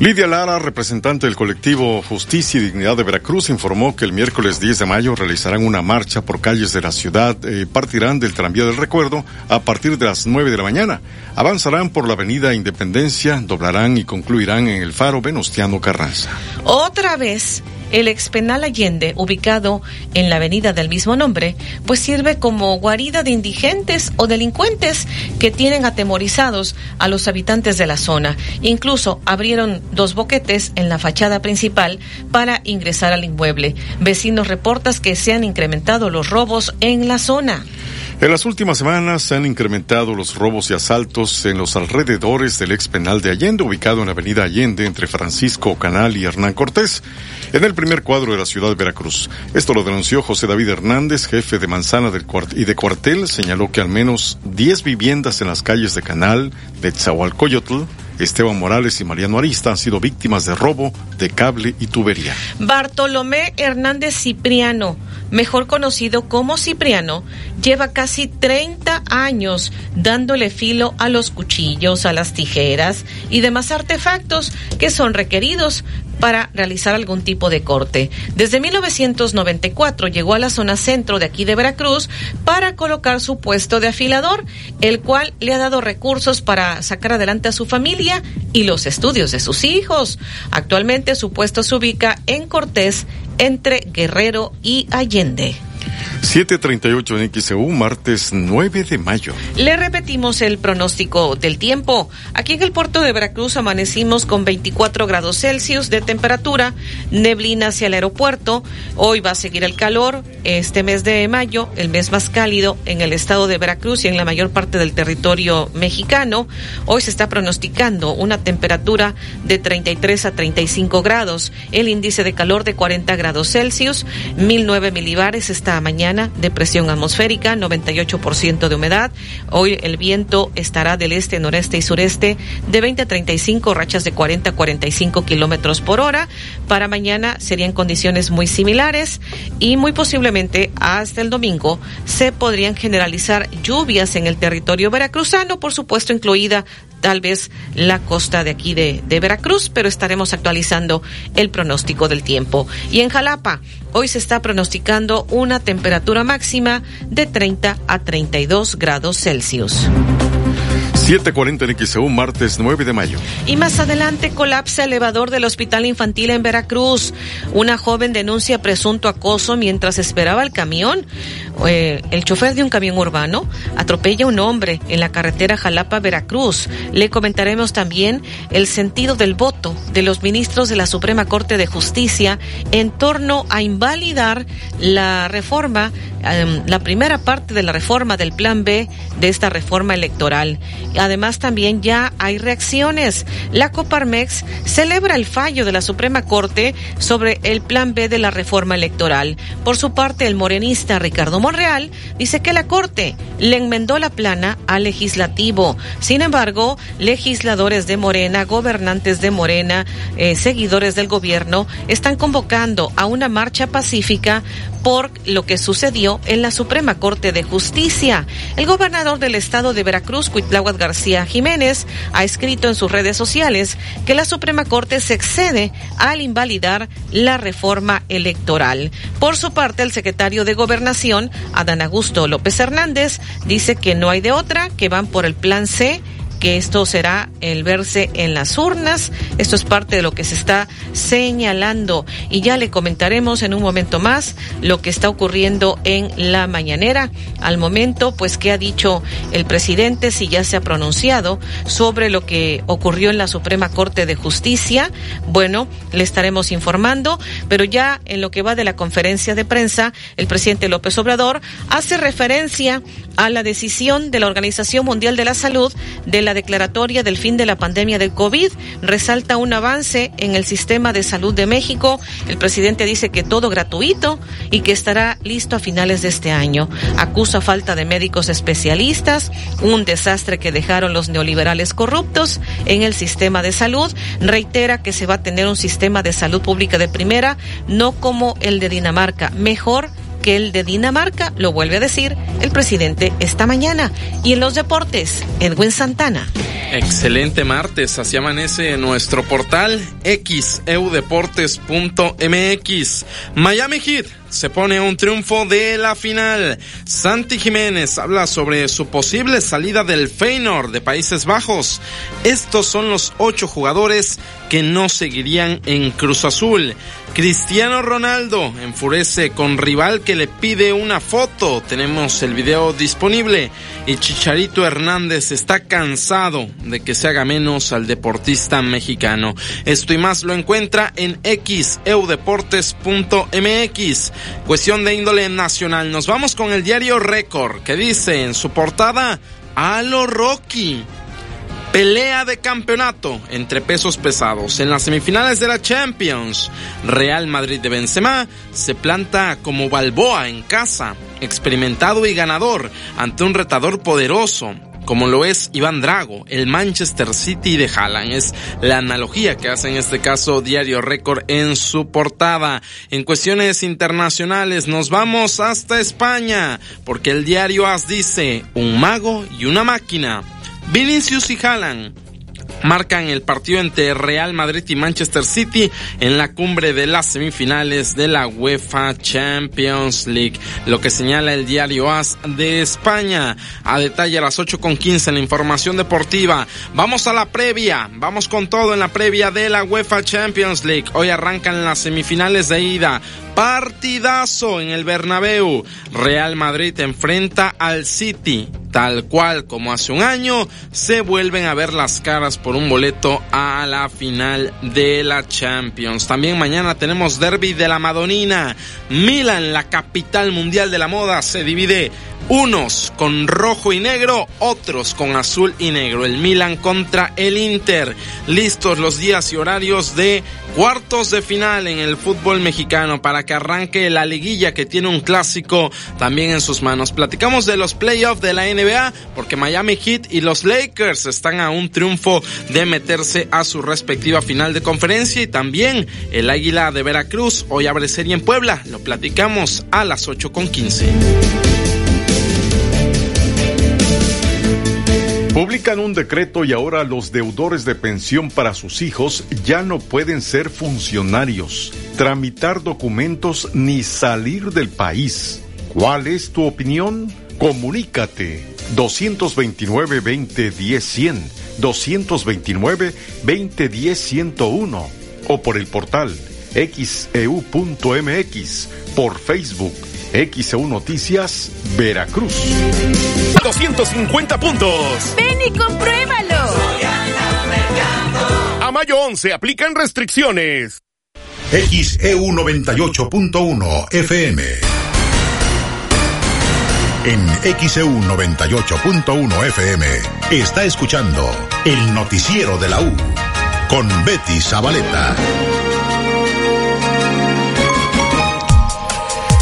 Lidia Lara, representante del colectivo Justicia y Dignidad de Veracruz, informó que el miércoles diez de mayo realizarán una marcha por calles de la ciudad. Eh, partirán del Tranvía del Recuerdo a partir de las nueve de la mañana. Avanzarán por la avenida Independencia, doblarán y concluirán en el faro Venustiano Carranza. Otra vez, el expenal Allende, ubicado en la avenida del mismo nombre, pues sirve como guarida de indigentes o delincuentes que tienen atemorizados a los habitantes de la zona. Incluso abrieron dos boquetes en la fachada principal para ingresar al inmueble. Vecinos reportan que se han incrementado los robos en la zona. En las últimas semanas se han incrementado los robos y asaltos en los alrededores del expenal de Allende, ubicado en la avenida Allende entre Francisco Canal y Hernán Cortés, en el primer cuadro de la ciudad de Veracruz. Esto lo denunció José David Hernández, jefe de manzana del cuart- y de cuartel. Señaló que al menos diez viviendas en las calles de Canal, de Tzahualcoyotl, Esteban Morales y Mariano Arista han sido víctimas de robo de cable y tubería. Bartolomé Hernández Cipriano mejor conocido como Cipriano, lleva casi treinta años dándole filo a los cuchillos, a las tijeras y demás artefactos que son requeridos para realizar algún tipo de corte. Desde mil novecientos noventa y cuatro llegó a la zona centro de aquí de Veracruz para colocar su puesto de afilador, el cual le ha dado recursos para sacar adelante a su familia y los estudios de sus hijos. Actualmente su puesto se ubica en Cortés, entre Guerrero y Allende. siete treinta y ocho en X E U, martes nueve de mayo. Le repetimos el pronóstico del tiempo. Aquí en el puerto de Veracruz amanecimos con veinticuatro grados Celsius de temperatura, neblina hacia el aeropuerto. Hoy va a seguir el calor, este mes de mayo, el mes más cálido en el estado de Veracruz y en la mayor parte del territorio mexicano. Hoy se está pronosticando una temperatura de treinta y tres a treinta y cinco grados, el índice de calor de cuarenta grados Celsius, mil nueve milibares esta mañana, de presión atmosférica, noventa y ocho por ciento de humedad. Hoy el viento estará del este, noreste y sureste de veinte a treinta y cinco, rachas de cuarenta a cuarenta y cinco kilómetros por hora. Para mañana serían condiciones muy similares y muy posiblemente hasta el domingo se podrían generalizar lluvias en el territorio veracruzano, por supuesto incluida tal vez la costa de aquí de, de Veracruz, pero estaremos actualizando el pronóstico del tiempo. Y en Jalapa, hoy se está pronosticando una temperatura máxima de treinta a treinta y dos grados Celsius. siete cuarenta en X E U, martes nueve de mayo. Y más adelante colapsa elevador del Hospital Infantil en Veracruz. Una joven denuncia presunto acoso mientras esperaba el camión. Eh, el chofer de un camión urbano atropella a un hombre en la carretera Jalapa-Veracruz. Le comentaremos también el sentido del voto de los ministros de la Suprema Corte de Justicia en torno a invalidar la reforma, eh, la primera parte de la reforma del Plan B de esta reforma electoral. Además, también ya hay reacciones. La Coparmex celebra el fallo de la Suprema Corte sobre el Plan B de la reforma electoral. Por su parte, el morenista Ricardo Monreal dice que la Corte le enmendó la plana al legislativo. Sin embargo, legisladores de Morena, gobernantes de Morena, eh, seguidores del gobierno, están convocando a una marcha pacífica por lo que sucedió en la Suprema Corte de Justicia. El gobernador del estado de Veracruz, Cuitláhuac García Jiménez, ha escrito en sus redes sociales que la Suprema Corte se excede al invalidar la reforma electoral. Por su parte, el secretario de Gobernación, Adán Augusto López Hernández, dice que no hay de otra, que van por el plan C, que esto será el verse en las urnas. Esto es parte de lo que se está señalando y ya le comentaremos en un momento más lo que está ocurriendo en la mañanera. Al momento, pues, ¿qué ha dicho el presidente? Si ya se ha pronunciado sobre lo que ocurrió en la Suprema Corte de Justicia, bueno, le estaremos informando, pero ya en lo que va de la conferencia de prensa, el presidente López Obrador hace referencia a la decisión de la Organización Mundial de la Salud de la declaratoria del fin de la pandemia del COVID. Resalta un avance en el sistema de salud de México. El presidente dice que todo gratuito y que estará listo a finales de este año. Acusa falta de médicos especialistas, un desastre que dejaron los neoliberales corruptos en el sistema de salud. Reitera que se va a tener un sistema de salud pública de primera, no como el de Dinamarca, mejor que el de Dinamarca, lo vuelve a decir el presidente esta mañana. Y en los deportes, Edwin Santana. Excelente martes, así amanece en nuestro portal x e u deportes punto m x. Miami Heat se pone a un triunfo de la final. Santi Jiménez habla sobre su posible salida del Feyenoord de Países Bajos. Estos son los ocho jugadores que no seguirían en Cruz Azul. Cristiano Ronaldo enfurece con rival que le pide una foto. Tenemos el video disponible. Y Chicharito Hernández está cansado de que se haga menos al deportista mexicano. Esto y más lo encuentra en x e u deportes punto m x. Cuestión de índole nacional. Nos vamos con el diario Récord, que dice en su portada: a lo Rocky. Pelea de campeonato entre pesos pesados. En las semifinales de la Champions, Real Madrid de Benzema se planta como Balboa en casa, experimentado y ganador ante un retador poderoso. como lo es Iván Drago, el Manchester City de Haaland. Es la analogía que hace en este caso Diario Récord en su portada. En cuestiones internacionales nos vamos hasta España, porque el diario AS dice: un mago y una máquina. Vinicius y Haaland marcan el partido entre Real Madrid y Manchester City en la cumbre de las semifinales de la UEFA Champions League. Lo que señala el diario AS de España. A detalle a las ocho con quince en la información deportiva. Vamos a la previa. Vamos con todo en la previa de la UEFA Champions League. Hoy arrancan las semifinales de ida. Partidazo en el Bernabéu. Real Madrid enfrenta al City. Tal cual como hace un año, se vuelven a ver las caras por un boleto a la final de la Champions. También mañana tenemos derbi de la Madonina. Milan, la capital mundial de la moda, se divide. Unos con rojo y negro, otros con azul y negro. El Milan contra el Inter. Listos los días y horarios de cuartos de final en el fútbol mexicano para que arranque la liguilla, que tiene un clásico también en sus manos. Platicamos de los playoffs de la N B A, porque Miami Heat y los Lakers están a un triunfo de meterse a su respectiva final de conferencia. Y también el Águila de Veracruz hoy abre serie en Puebla. Lo platicamos a las ocho con quince. Publican un decreto y ahora los deudores de pensión para sus hijos ya no pueden ser funcionarios, tramitar documentos ni salir del país. ¿Cuál es tu opinión? Comunícate. dos veintinueve, veinte diez, cien, dos veintinueve, veinte diez, ciento uno o por el portal X E U punto M X, por Facebook X E U Noticias Veracruz. doscientos cincuenta puntos. Ven y compruébalo. A mayo once aplican restricciones. X E U noventa y ocho punto uno F M. En X E U noventa y ocho punto uno F M está escuchando el noticiero de la U con Betty Zavaleta.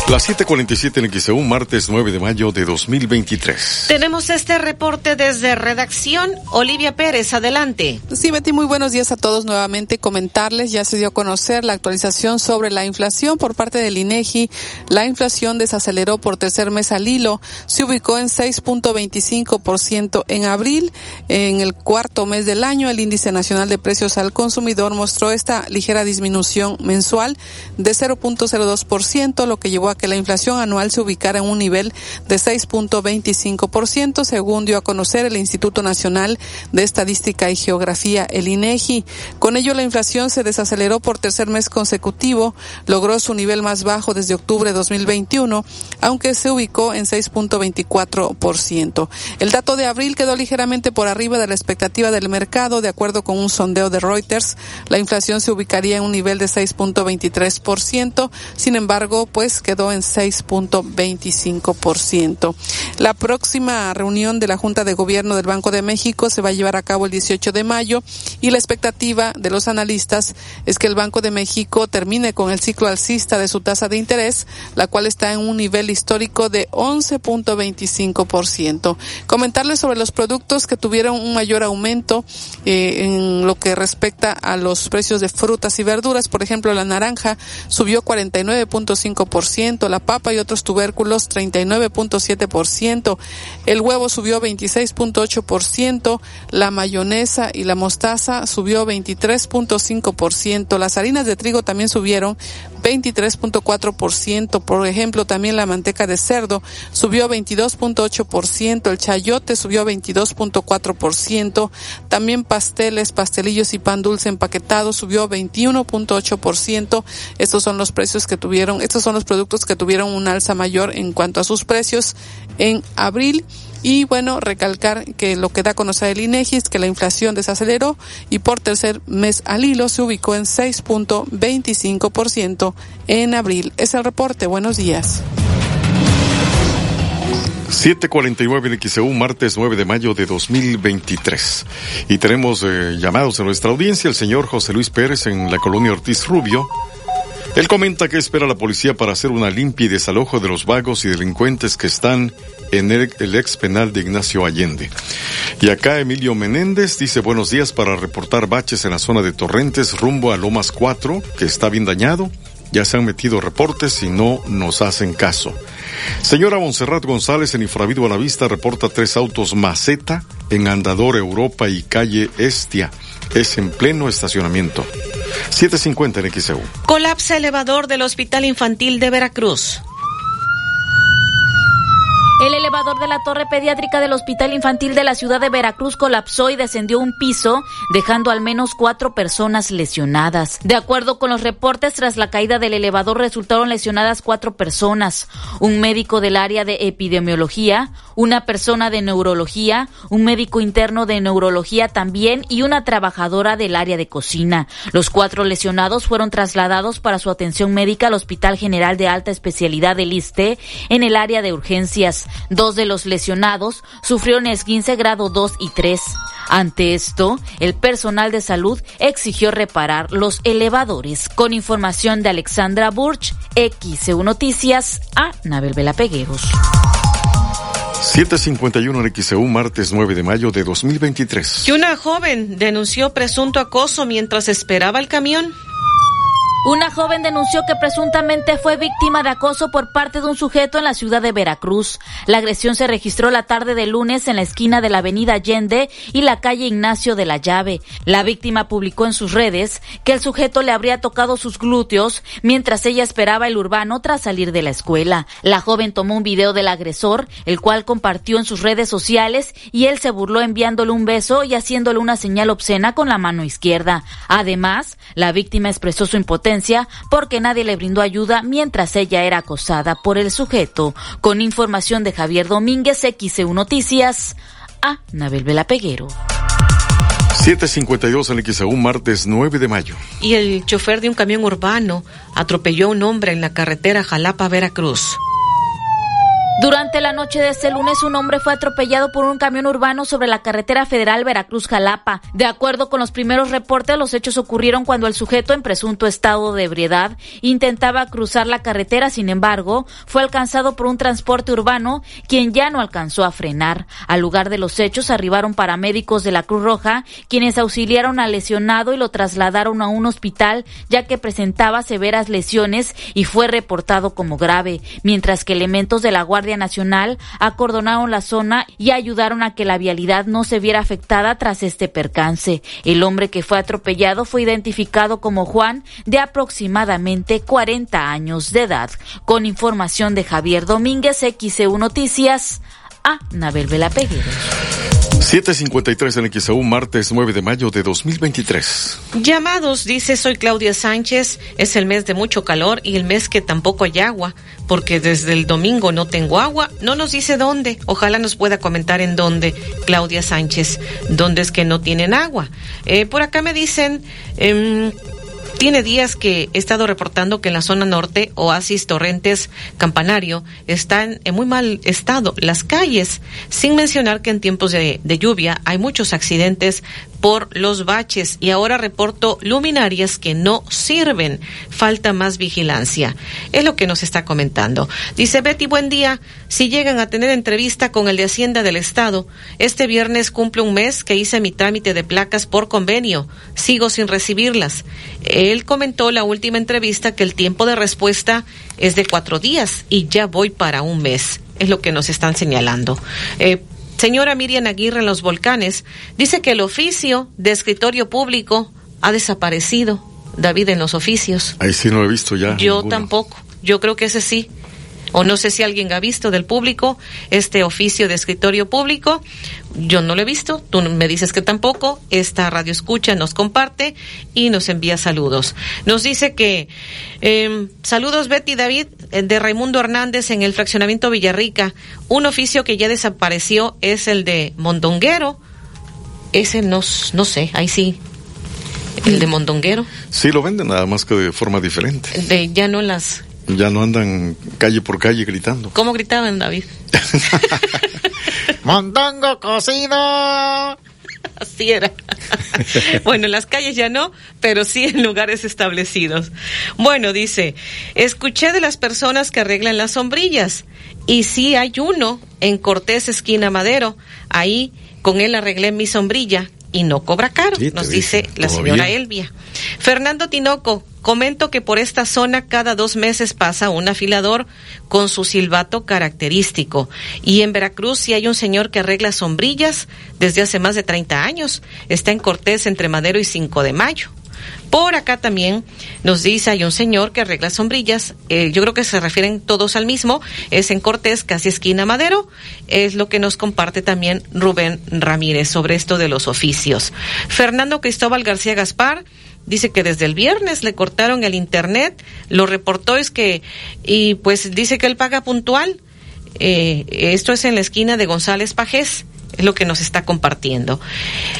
Las siete cuarenta y siete en X E U, martes nueve de mayo de dos mil veintitrés. Tenemos este reporte desde redacción. Olivia Pérez, adelante. Sí, Betty, muy buenos días a todos nuevamente. Comentarles, ya se dio a conocer la actualización sobre la inflación por parte del INEGI. La inflación desaceleró por tercer mes al hilo. Se ubicó en seis punto veinticinco por ciento en abril. En el cuarto mes del año, el Índice Nacional de Precios al Consumidor mostró esta ligera disminución mensual de cero punto cero dos por ciento, lo que llevó a que la inflación anual se ubicara en un nivel de seis punto veinticinco por ciento, según dio a conocer el Instituto Nacional de Estadística y Geografía, el INEGI. Con ello, la inflación se desaceleró por tercer mes consecutivo, logró su nivel más bajo desde octubre de dos mil veintiuno, aunque se ubicó en seis punto veinticuatro por ciento. El dato de abril quedó ligeramente por arriba de la expectativa del mercado. De acuerdo con un sondeo de Reuters, la inflación se ubicaría en un nivel de seis punto veintitrés por ciento, sin embargo, pues quedó en seis punto veinticinco por ciento. La próxima reunión de la Junta de Gobierno del Banco de México se va a llevar a cabo el dieciocho de mayo y la expectativa de los analistas es que el Banco de México termine con el ciclo alcista de su tasa de interés, la cual está en un nivel histórico de once punto veinticinco por ciento. Comentarles sobre los productos que tuvieron un mayor aumento eh, en lo que respecta a los precios de frutas y verduras. Por ejemplo, la naranja subió cuarenta y nueve punto cinco por ciento, la papa y otros tubérculos treinta y nueve punto siete por ciento, el huevo subió veintiséis punto ocho por ciento, la mayonesa y la mostaza subió veintitrés punto cinco por ciento, las harinas de trigo también subieron veintitrés punto cuatro por ciento, por ejemplo, también la manteca de cerdo subió veintidós punto ocho por ciento, el chayote subió veintidós punto cuatro por ciento, también pasteles, pastelillos y pan dulce empaquetado subió veintiuno punto ocho por ciento. Estos son los precios que tuvieron, estos son los productos que tuvieron un alza mayor en cuanto a sus precios en abril. Y bueno, recalcar que lo que da a conocer el INEGI es que la inflación desaceleró y por tercer mes al hilo se ubicó en seis punto veinticinco por ciento en abril. Es el reporte. Buenos días. siete cuarenta y nueve en X E U, martes nueve de mayo de dos mil veintitrés. Y tenemos eh, llamados a nuestra audiencia. El señor José Luis Pérez en la colonia Ortiz Rubio Él comenta que espera a la policía para hacer una limpia y desalojo de los vagos y delincuentes que están en el, el ex penal de Ignacio Allende. Y acá Emilio Menéndez dice buenos días para reportar baches en la zona de Torrentes rumbo a Lomas cuatro, que está bien dañado. Ya se han metido reportes y no nos hacen caso. Señora Monserrat González en Infravido a la Vista reporta tres autos maceta en Andador Europa y calle Estia. Es en pleno estacionamiento. siete cincuenta en X E U. Colapsa elevador del Hospital Infantil de Veracruz. El elevador de la torre pediátrica del Hospital Infantil de la ciudad de Veracruz colapsó y descendió un piso, dejando al menos cuatro personas lesionadas. De acuerdo con los reportes, tras la caída del elevador resultaron lesionadas cuatro personas, un médico del área de epidemiología, una persona de neurología, un médico interno de neurología también y una trabajadora del área de cocina. Los cuatro lesionados fueron trasladados para su atención médica al Hospital General de Alta Especialidad del I S S S T E en el área de urgencias. Dos de los lesionados sufrieron esguince grado dos y tres. Ante esto, el personal de salud exigió reparar los elevadores. Con información de Alexandra Burch, X E U Noticias, Anabel Vela Pegueros. siete cincuenta y uno en X E U, martes nueve de mayo de dos mil veintitrés. Y una joven denunció presunto acoso mientras esperaba el camión. Una joven denunció que presuntamente fue víctima de acoso por parte de un sujeto en la ciudad de Veracruz. La agresión se registró la tarde de lunes en la esquina de la avenida Allende y la calle Ignacio de la Llave. La víctima publicó en sus redes que el sujeto le habría tocado sus glúteos mientras ella esperaba el urbano tras salir de la escuela. La joven tomó un video del agresor, el cual compartió en sus redes sociales y él se burló enviándole un beso y haciéndole una señal obscena con la mano izquierda. Además, la víctima expresó su impotencia porque nadie le brindó ayuda mientras ella era acosada por el sujeto. Con información de Javier Domínguez, X E U Noticias, a Anabel Vela Peguero. siete cincuenta y dos en X E U, martes nueve de mayo. Y el chofer de un camión urbano atropelló a un hombre en la carretera Jalapa-Veracruz. Durante la noche de este lunes, un hombre fue atropellado por un camión urbano sobre la carretera federal Veracruz-Jalapa. De acuerdo con los primeros reportes, los hechos ocurrieron cuando el sujeto, en presunto estado de ebriedad, intentaba cruzar la carretera. Sin embargo, fue alcanzado por un transporte urbano, quien ya no alcanzó a frenar. Al lugar de los hechos arribaron paramédicos de la Cruz Roja, quienes auxiliaron al lesionado y lo trasladaron a un hospital, ya que presentaba severas lesiones y fue reportado como grave, mientras que elementos de la Guardia Nacional acordonaron la zona y ayudaron a que la vialidad no se viera afectada tras este percance. El hombre que fue atropellado fue identificado como Juan, de aproximadamente cuarenta años de edad. Con información de Javier Domínguez, X E U Noticias, a Anabel Vela Pegueros. siete cincuenta y tres en X E U, martes nueve de mayo de dos mil veintitrés. Llamados, dice, soy Claudia Sánchez, es el mes de mucho calor y el mes que tampoco hay agua, porque desde el domingo no tengo agua, no nos dice dónde, ojalá nos pueda comentar en dónde, Claudia Sánchez, dónde es que no tienen agua. Eh, por acá me dicen... Eh, Tiene días que he estado reportando que en la zona norte, Oasis, Torrentes, Campanario, están en muy mal estado las calles, sin mencionar que en tiempos de, de lluvia hay muchos accidentes por los baches y ahora reporto luminarias que no sirven. Falta más vigilancia. Es lo que nos está comentando. Dice Betty, buen día. Si llegan a tener entrevista con el de Hacienda del Estado, este viernes cumple un mes que hice mi trámite de placas por convenio. Sigo sin recibirlas. Él comentó la última entrevista que el tiempo de respuesta es de cuatro días y ya voy para un mes. Es lo que nos están señalando. Eh, Señora Miriam Aguirre en Los Volcanes dice que el oficio de escritorio público ha desaparecido, David, en los oficios. Ahí sí no lo he visto ya. Yo ninguno. Tampoco. Yo creo que ese sí. O no sé si alguien ha visto del público este oficio de escritorio público. Yo no lo he visto. Tú me dices que tampoco. Esta radio escucha, nos comparte y nos envía saludos. Nos dice que eh, saludos Betty, David, de Raimundo Hernández en el fraccionamiento Villarrica. Un oficio que ya desapareció es el de mondonguero. Ese no, no sé, ahí sí. El de mondonguero. Sí, lo venden, nada más que de forma diferente. De, ya no las... Ya no andan calle por calle gritando. ¿Cómo gritaban, David? ¡Mondongo cocido! así era. Bueno, en las calles ya no, pero sí en lugares establecidos. Bueno, dice, escuché de las personas que arreglan las sombrillas, y sí hay uno en Cortés, esquina Madero, ahí con él arreglé mi sombrilla y no cobra caro, sí, nos dice la señora bien. Elvia. Fernando Tinoco, comento que por esta zona cada dos meses pasa un afilador con su silbato característico, y en Veracruz sí hay un señor que arregla sombrillas desde hace más de treinta años, está en Cortés entre Madero y cinco de mayo. Por acá también nos dice, hay un señor que arregla sombrillas, eh, yo creo que se refieren todos al mismo, es en Cortés, casi esquina Madero, es lo que nos comparte también Rubén Ramírez sobre esto de los oficios. Fernando Cristóbal García Gaspar dice que desde el viernes le cortaron el internet, lo reportó, es que, y pues dice que él paga puntual, eh, esto es en la esquina de González Pajés, es lo que nos está compartiendo.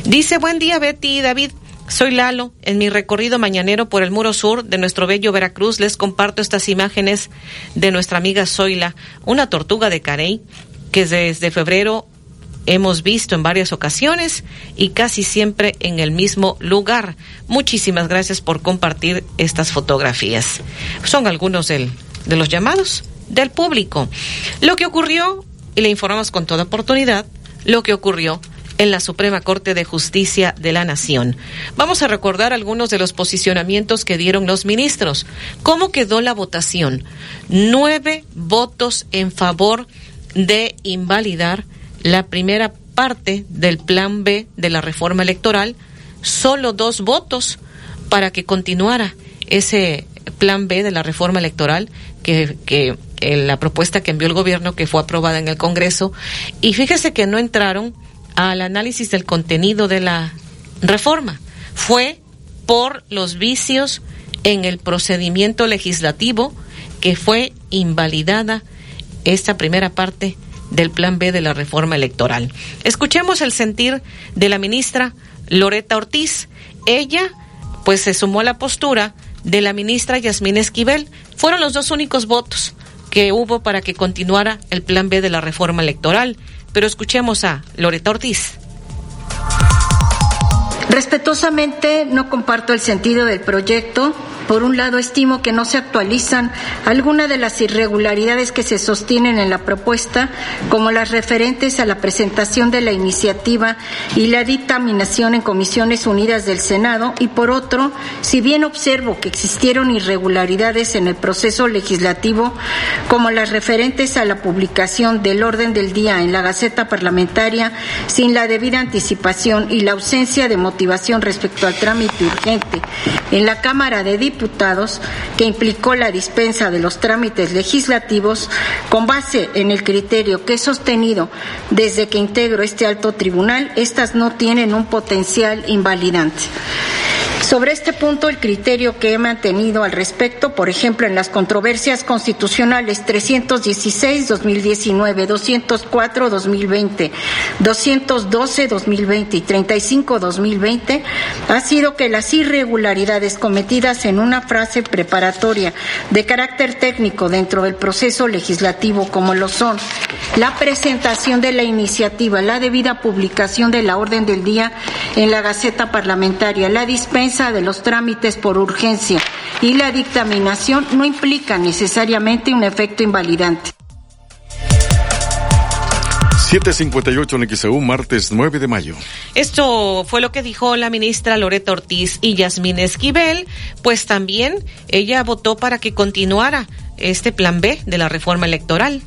Dice, buen día Betty y David. Soy Lalo, en mi recorrido mañanero por el muro sur de nuestro bello Veracruz les comparto estas imágenes de nuestra amiga Zoila, una tortuga de Carey que desde febrero hemos visto en varias ocasiones y casi siempre en el mismo lugar. Muchísimas gracias por compartir estas fotografías. Son algunos del, de los llamados del público. Lo que ocurrió, y le informamos con toda oportunidad, lo que ocurrió en la Suprema Corte de Justicia de la Nación. Vamos a recordar algunos de los posicionamientos que dieron los ministros. ¿Cómo quedó la votación? Nueve votos en favor de invalidar la primera parte del Plan B de la reforma electoral, solo dos votos para que continuara ese Plan B de la reforma electoral que... que eh, la propuesta que envió el gobierno, que fue aprobada en el Congreso, y fíjese que no entraron al análisis del contenido de la reforma. Fue por los vicios en el procedimiento legislativo que fue invalidada esta primera parte del Plan B de la reforma electoral. Escuchemos el sentir de la ministra Loretta Ortiz. Ella, pues, se sumó a la postura de la ministra Yasmín Esquivel. Fueron los dos únicos votos que hubo para que continuara el Plan B de la reforma electoral. Pero escuchemos a Loretta Ortiz. Respetuosamente no comparto el sentido del proyecto. Por un lado, estimo que no se actualizan algunas de las irregularidades que se sostienen en la propuesta, como las referentes a la presentación de la iniciativa y la dictaminación en Comisiones Unidas del Senado, y por otro, si bien observo que existieron irregularidades en el proceso legislativo, como las referentes a la publicación del orden del día en la Gaceta Parlamentaria sin la debida anticipación y la ausencia de motivación respecto al trámite urgente en la Cámara de Diputados, Diputados, que implicó la dispensa de los trámites legislativos con base en el criterio que he sostenido desde que integro este alto tribunal, estas no tienen un potencial invalidante. Sobre este punto, el criterio que he mantenido al respecto, por ejemplo, en las controversias constitucionales trescientos dieciséis dos mil diecinueve, doscientos cuatro dos mil veinte, doscientos doce dos mil veinte y treinta y cinco dos mil veinte, ha sido que las irregularidades cometidas en una frase preparatoria de carácter técnico dentro del proceso legislativo, como lo son la presentación de la iniciativa, la debida publicación de la orden del día en la Gaceta Parlamentaria, la dispensa de los trámites por urgencia y la dictaminación, no implica necesariamente un efecto invalidante. siete cincuenta y ocho en X E U, martes nueve de mayo. Esto fue lo que dijo la ministra Loretta Ortiz. Y Yasmín Esquivel, pues también ella votó para que continuara este plan B de la reforma electoral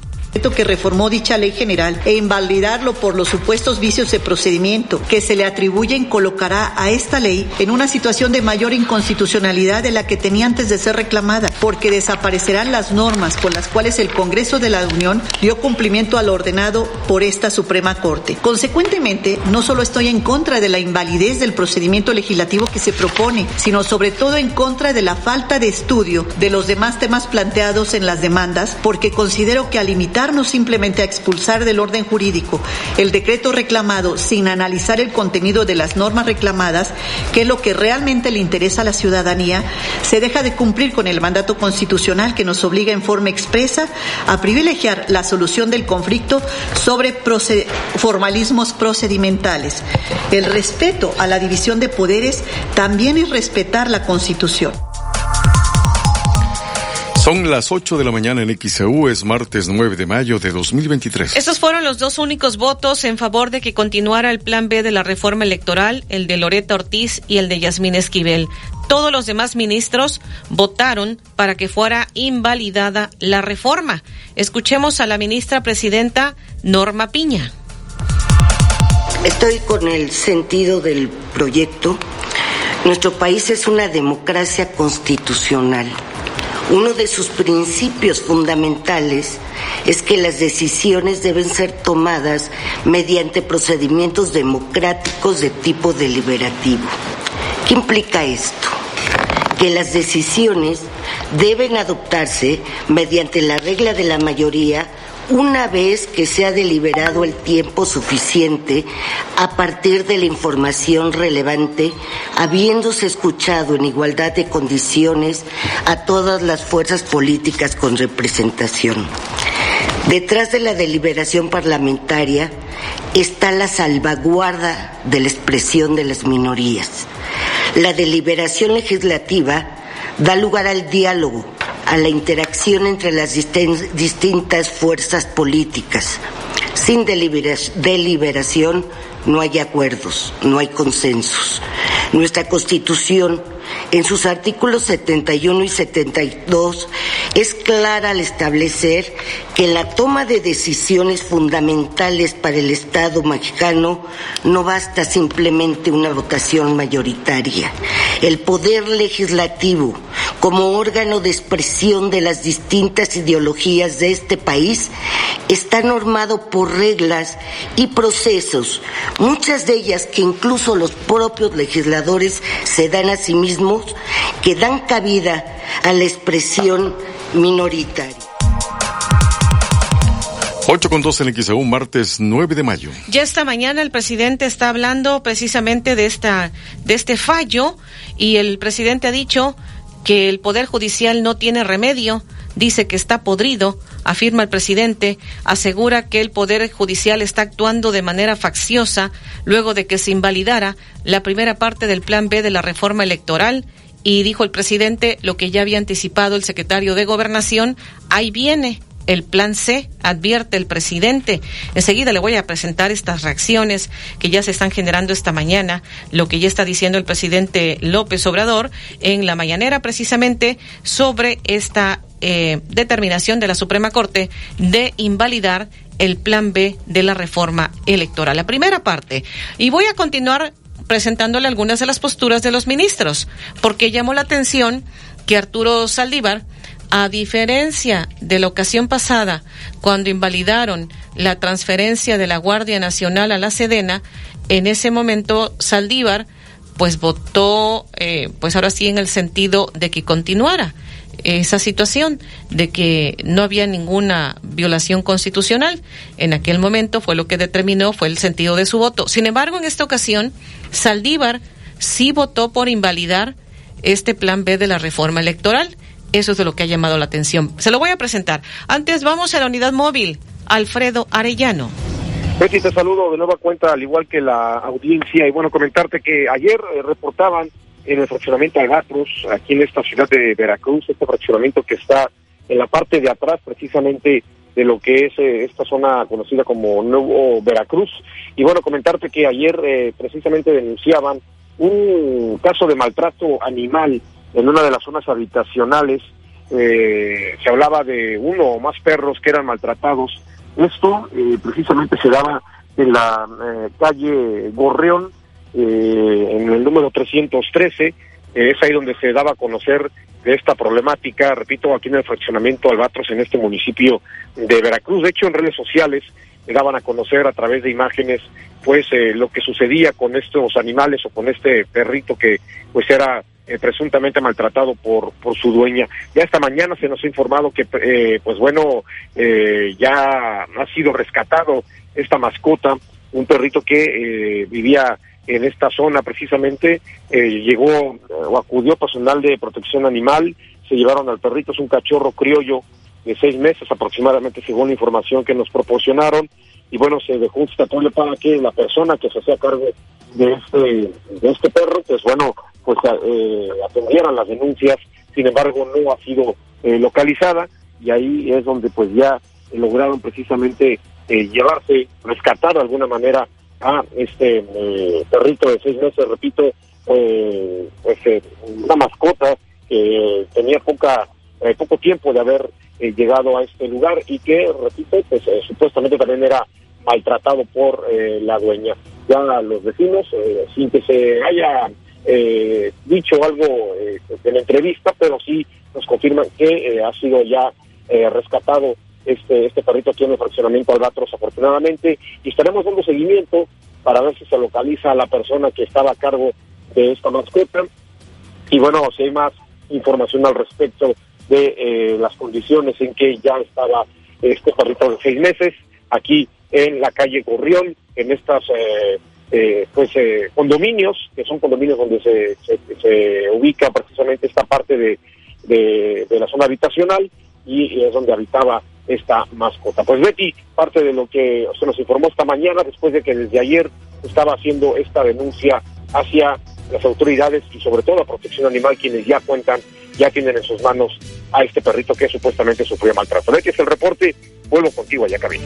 que reformó dicha ley general e invalidarlo por los supuestos vicios de procedimiento que se le atribuyen colocará a esta ley en una situación de mayor inconstitucionalidad de la que tenía antes de ser reclamada, porque desaparecerán las normas con las cuales el Congreso de la Unión dio cumplimiento al ordenado por esta Suprema Corte. Consecuentemente, no solo estoy en contra de la invalidez del procedimiento legislativo que se propone, sino sobre todo en contra de la falta de estudio de los demás temas planteados en las demandas, porque considero que al limitar simplemente a expulsar del orden jurídico el decreto reclamado sin analizar el contenido de las normas reclamadas, que es lo que realmente le interesa a la ciudadanía, se deja de cumplir con el mandato mandato constitucional que nos obliga en forma expresa a privilegiar la solución del conflicto sobre proced- formalismos procedimentales. El respeto a la división de poderes también es respetar la Constitución. Son las ocho de la mañana en X E U, es martes nueve de mayo de dos mil veintitrés. Estos fueron los dos únicos votos en favor de que continuara el plan B de la reforma electoral, el de Loretta Ortiz y el de Yasmín Esquivel. Todos los demás ministros votaron para que fuera invalidada la reforma. Escuchemos a la ministra presidenta Norma Piña. Estoy con el sentido del proyecto. Nuestro país es una democracia constitucional. Uno de sus principios fundamentales es que las decisiones deben ser tomadas mediante procedimientos democráticos de tipo deliberativo. ¿Qué implica esto? Que las decisiones deben adoptarse mediante la regla de la mayoría una vez que se ha deliberado el tiempo suficiente a partir de la información relevante, habiéndose escuchado en igualdad de condiciones a todas las fuerzas políticas con representación. Detrás de la deliberación parlamentaria está la salvaguarda de la expresión de las minorías. La deliberación legislativa da lugar al diálogo, a la interacción entre las disten- distintas fuerzas políticas. Sin delibera- deliberación no hay acuerdos, no hay consensos. Nuestra Constitución, en sus artículos setenta y uno y setenta y dos, es clara al establecer que la toma de decisiones fundamentales para el Estado mexicano no basta simplemente una votación mayoritaria. El poder legislativo, como órgano de expresión de las distintas ideologías de este país, está normado por reglas y procesos, muchas de ellas que incluso los propios legisladores se dan a sí mismos, que dan cabida a la expresión minoritaria. Ocho con dos en X E U, martes nueve de mayo. Ya esta mañana el presidente está hablando precisamente de esta, de este fallo, y el presidente ha dicho que el Poder Judicial no tiene remedio. Dice que está podrido, afirma el presidente, asegura que el Poder Judicial está actuando de manera facciosa luego de que se invalidara la primera parte del plan B de la reforma electoral, y dijo el presidente lo que ya había anticipado el secretario de Gobernación: ahí viene el plan C, advierte el presidente. Enseguida le voy a presentar estas reacciones que ya se están generando esta mañana, lo que ya está diciendo el presidente López Obrador en la mañanera precisamente sobre esta Eh, determinación de la Suprema Corte de invalidar el plan B de la reforma electoral, la primera parte. Y voy a continuar presentándole algunas de las posturas de los ministros, porque llamó la atención que Arturo Zaldívar, a diferencia de la ocasión pasada, cuando invalidaron la transferencia de la Guardia Nacional a la Sedena, en ese momento Zaldívar pues votó, eh, pues ahora sí en el sentido de que continuara esa situación, de que no había ninguna violación constitucional. En aquel momento fue lo que determinó, fue el sentido de su voto. Sin embargo, en esta ocasión, Zaldívar sí votó por invalidar este plan B de la reforma electoral. Eso es de lo que ha llamado la atención. Se lo voy a presentar. Antes vamos a la unidad móvil. Alfredo Arellano. Betty, te saludo de nueva cuenta, al igual que la audiencia. Y bueno, comentarte que ayer reportaban en el fraccionamiento de Veracruz, aquí en esta ciudad de Veracruz, este fraccionamiento que está en la parte de atrás precisamente de lo que es eh, esta zona conocida como Nuevo Veracruz. Y bueno, comentarte que ayer eh, precisamente denunciaban un caso de maltrato animal en una de las zonas habitacionales. Eh, se hablaba de uno o más perros que eran maltratados. Esto eh, precisamente se daba en la eh, calle Gorreón, Eh, en el número trescientos trece, eh, es ahí donde se daba a conocer de esta problemática, repito, aquí en el fraccionamiento Albatros, en este municipio de Veracruz. De hecho, en redes sociales eh, daban a conocer a través de imágenes pues eh, lo que sucedía con estos animales o con este perrito que pues era eh, presuntamente maltratado por por su dueña. Ya esta mañana se nos ha informado que eh, pues bueno, eh, ya ha sido rescatado esta mascota, un perrito que eh, vivía en esta zona precisamente. Eh, llegó o acudió personal de protección animal, se llevaron al perrito, es un cachorro criollo de seis meses aproximadamente, según la información que nos proporcionaron, y bueno, se dejó un estatuto para que la persona que se hacía cargo de este, de este perro, pues bueno, pues eh, atendieran las denuncias. Sin embargo, no ha sido eh, localizada, y ahí es donde pues ya lograron precisamente eh, llevarse, rescatar de alguna manera a este eh, perrito de seis meses, repito, eh, pues eh, una mascota que eh, tenía poca eh, poco tiempo de haber Eh, llegado a este lugar y que, repito, pues eh, supuestamente también era maltratado por eh, la dueña. Ya los vecinos, eh, sin que se haya eh, dicho algo eh, en la entrevista, pero sí nos confirman que eh, ha sido ya eh, rescatado este este perrito aquí en el fraccionamiento Albatros, afortunadamente, y estaremos dando seguimiento para ver si se localiza a la persona que estaba a cargo de esta mascota. Y bueno, si hay más información al respecto de eh, las condiciones en que ya estaba este perrito de seis meses, aquí en la calle Gorrión, en estas eh, eh, pues eh, condominios, que son condominios donde se, se, se ubica precisamente esta parte de, de, de la zona habitacional, y es donde habitaba esta mascota. Pues Betty, parte de lo que se nos informó esta mañana, después de que desde ayer estaba haciendo esta denuncia hacia las autoridades y sobre todo la protección animal, quienes ya cuentan, ya tienen en sus manos a este perrito que supuestamente sufrió maltrato. Este es el reporte, vuelvo contigo allá, Cabina.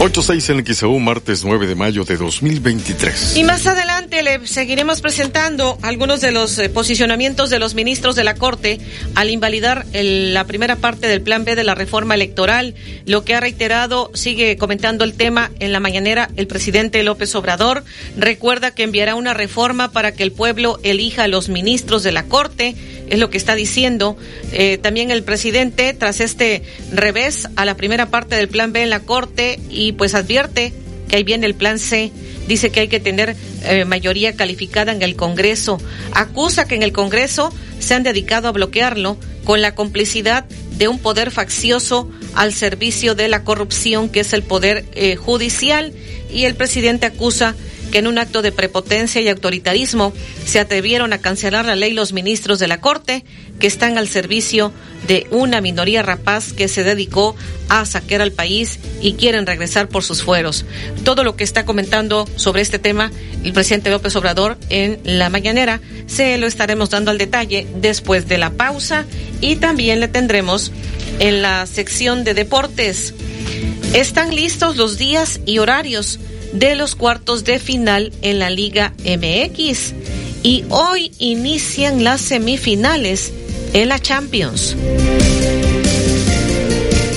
ocho seis en X E U, martes nueve de mayo de dos mil veintitrés. Y más adelante le seguiremos presentando algunos de los posicionamientos de los ministros de la Corte al invalidar el, la primera parte del plan B de la reforma electoral. Lo que ha reiterado, sigue comentando el tema en la mañanera el presidente López Obrador. Recuerda que enviará una reforma para que el pueblo elija a los ministros de la Corte, es lo que está diciendo eh, también el presidente tras este revés a la primera parte del plan B en la Corte, y pues advierte que ahí viene el plan C. Dice que hay que tener eh, mayoría calificada en el Congreso. Acusa que en el Congreso se han dedicado a bloquearlo con la complicidad de un poder faccioso al servicio de la corrupción, que es el poder eh, judicial, y el presidente acusa que en un acto de prepotencia y autoritarismo se atrevieron a cancelar la ley los ministros de la Corte, que están al servicio de una minoría rapaz que se dedicó a saquear al país y quieren regresar por sus fueros. Todo lo que está comentando sobre este tema el presidente López Obrador en la mañanera se lo estaremos dando al detalle después de la pausa, y también le tendremos en la sección de deportes. Están listos los días y horarios de los cuartos de final en la Liga M X, y hoy inician las semifinales en la Champions.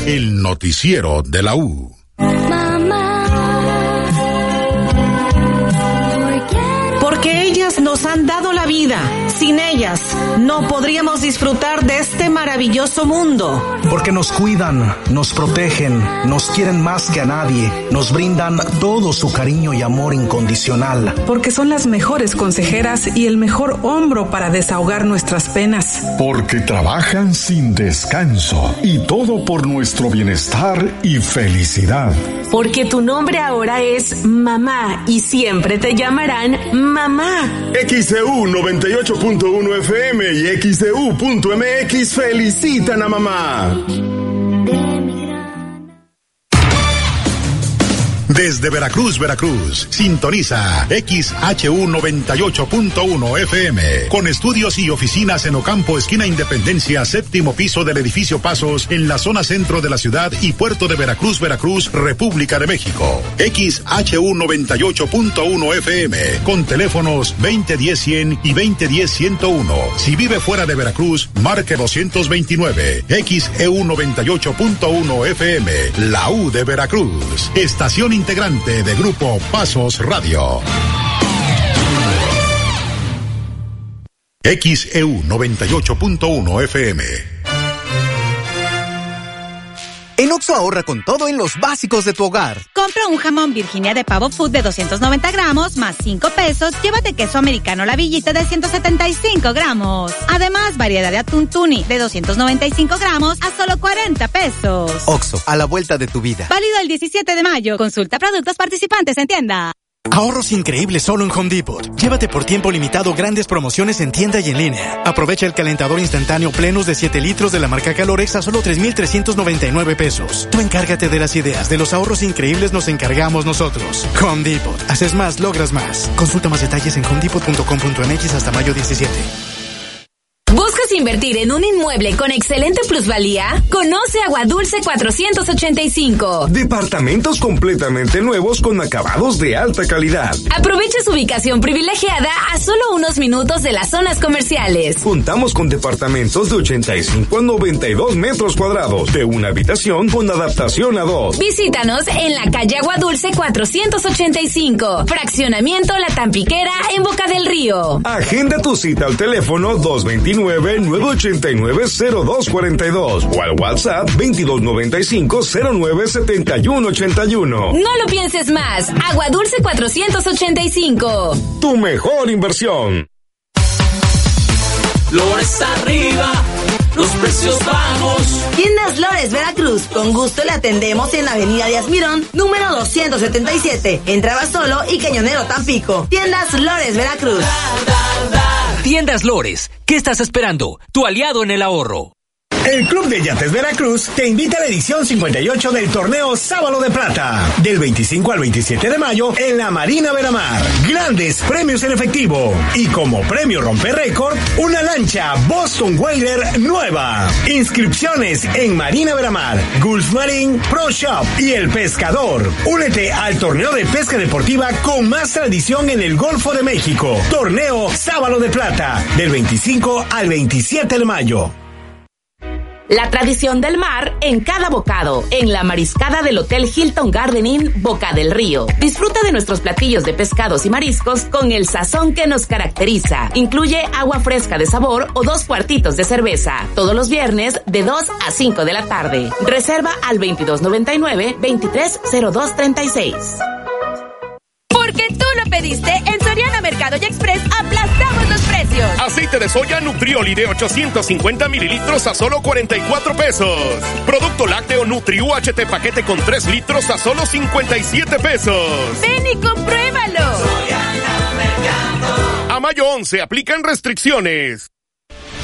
El noticiero de la U. Nos han dado la vida. Sin ellas no podríamos disfrutar de este maravilloso mundo. Porque nos cuidan, nos protegen, nos quieren más que a nadie, nos brindan todo su cariño y amor incondicional. Porque son las mejores consejeras y el mejor hombro para desahogar nuestras penas. Porque trabajan sin descanso, y todo por nuestro bienestar y felicidad. Porque tu nombre ahora es Mamá, y siempre te llamarán Mamá. X E U noventa y ocho punto uno F M y X E U punto M X felicitan a mamá. Desde Veracruz, Veracruz, sintoniza X H U noventa y ocho punto uno F M, con estudios y oficinas en Ocampo, esquina Independencia, séptimo piso del edificio Pasos, en la zona centro de la ciudad y puerto de Veracruz, Veracruz, República de México. X H U noventa y ocho punto uno F M, con teléfonos veinte diez cien y veinte diez ciento uno. Si vive fuera de Veracruz, marque doscientos veintinueve. X E U noventa y ocho punto uno F M, la U de Veracruz. Estación integrante de Grupo Pasos Radio. X E U noventa y ocho punto uno F M. En Oxxo ahorra con todo en los básicos de tu hogar. Compra un jamón Virginia de pavo food de doscientos noventa gramos más cinco pesos. Llévate queso americano La Villita de ciento setenta y cinco gramos. Además, variedad de atún Tuni de doscientos noventa y cinco gramos a solo cuarenta pesos. Oxxo, a la vuelta de tu vida. Válido el diecisiete de mayo. Consulta productos participantes en tienda. Ahorros increíbles solo en Home Depot. Llévate por tiempo limitado grandes promociones en tienda y en línea. Aprovecha el calentador instantáneo Plenus de siete litros de la marca Calorex a solo tres mil trescientos noventa y nueve pesos. Tú encárgate de las ideas, de los ahorros increíbles nos encargamos nosotros. Home Depot. Haces más, logras más. Consulta más detalles en home depot punto com punto m x hasta mayo diecisiete. ¿Buscas invertir en un inmueble con excelente plusvalía? Conoce Agua Dulce cuatrocientos ochenta y cinco. Departamentos completamente nuevos con acabados de alta calidad. Aprovecha su ubicación privilegiada a solo unos minutos de las zonas comerciales. Contamos con departamentos de ochenta y cinco a noventa y dos metros cuadrados, de una habitación con adaptación a dos. Visítanos en la calle Agua Dulce cuatrocientos ochenta y cinco, fraccionamiento La Tampiquera en Boca del Río. Agenda tu cita al teléfono dos veintinueve nueve ochenta y nueve cero dos cuarenta y dos o al WhatsApp veintidós noventa y cinco cero nueve setenta y uno ochenta y uno. No lo pienses más. Agua Dulce cuatrocientos ochenta y cinco. Tu mejor inversión. Lores arriba, los precios bajos. Tiendas Lores Veracruz, con gusto le atendemos en la avenida Díaz Mirón, número doscientos setenta y siete, Entrada Solo y Cañonero Tampico. Tiendas Lores Veracruz. Da, da, da. Tiendas Lores, ¿qué estás esperando? Tu aliado en el ahorro. El Club de Yates Veracruz te invita a la edición cincuenta y ocho del torneo Sábalo de Plata, del veinticinco al veintisiete de mayo en la Marina Veramar. Grandes premios en efectivo y como premio romper récord, una lancha Boston Whaler nueva. Inscripciones en Marina Veramar, Gulf Marine, Pro Shop y El Pescador. Únete al torneo de pesca deportiva con más tradición en el Golfo de México. Torneo Sábalo de Plata, del veinticinco al veintisiete de mayo. La tradición del mar en cada bocado, en la mariscada del Hotel Hilton Garden Inn, Boca del Río. Disfruta de nuestros platillos de pescados y mariscos con el sazón que nos caracteriza. Incluye agua fresca de sabor o dos cuartitos de cerveza. Todos los viernes de dos a cinco de la tarde. Reserva al veintidós noventa y nueve veintitrés cero dos treinta y seis. Porque tú lo pediste, en Soriana Mercado y Express aplastamos los precios. Aceite de soya Nutrioli de ochocientos cincuenta mililitros a solo cuarenta y cuatro pesos. Producto lácteo Nutri U H T paquete con tres litros a solo cincuenta y siete pesos. Ven y compruébalo. Soriana Mercado. A mayo once aplican restricciones.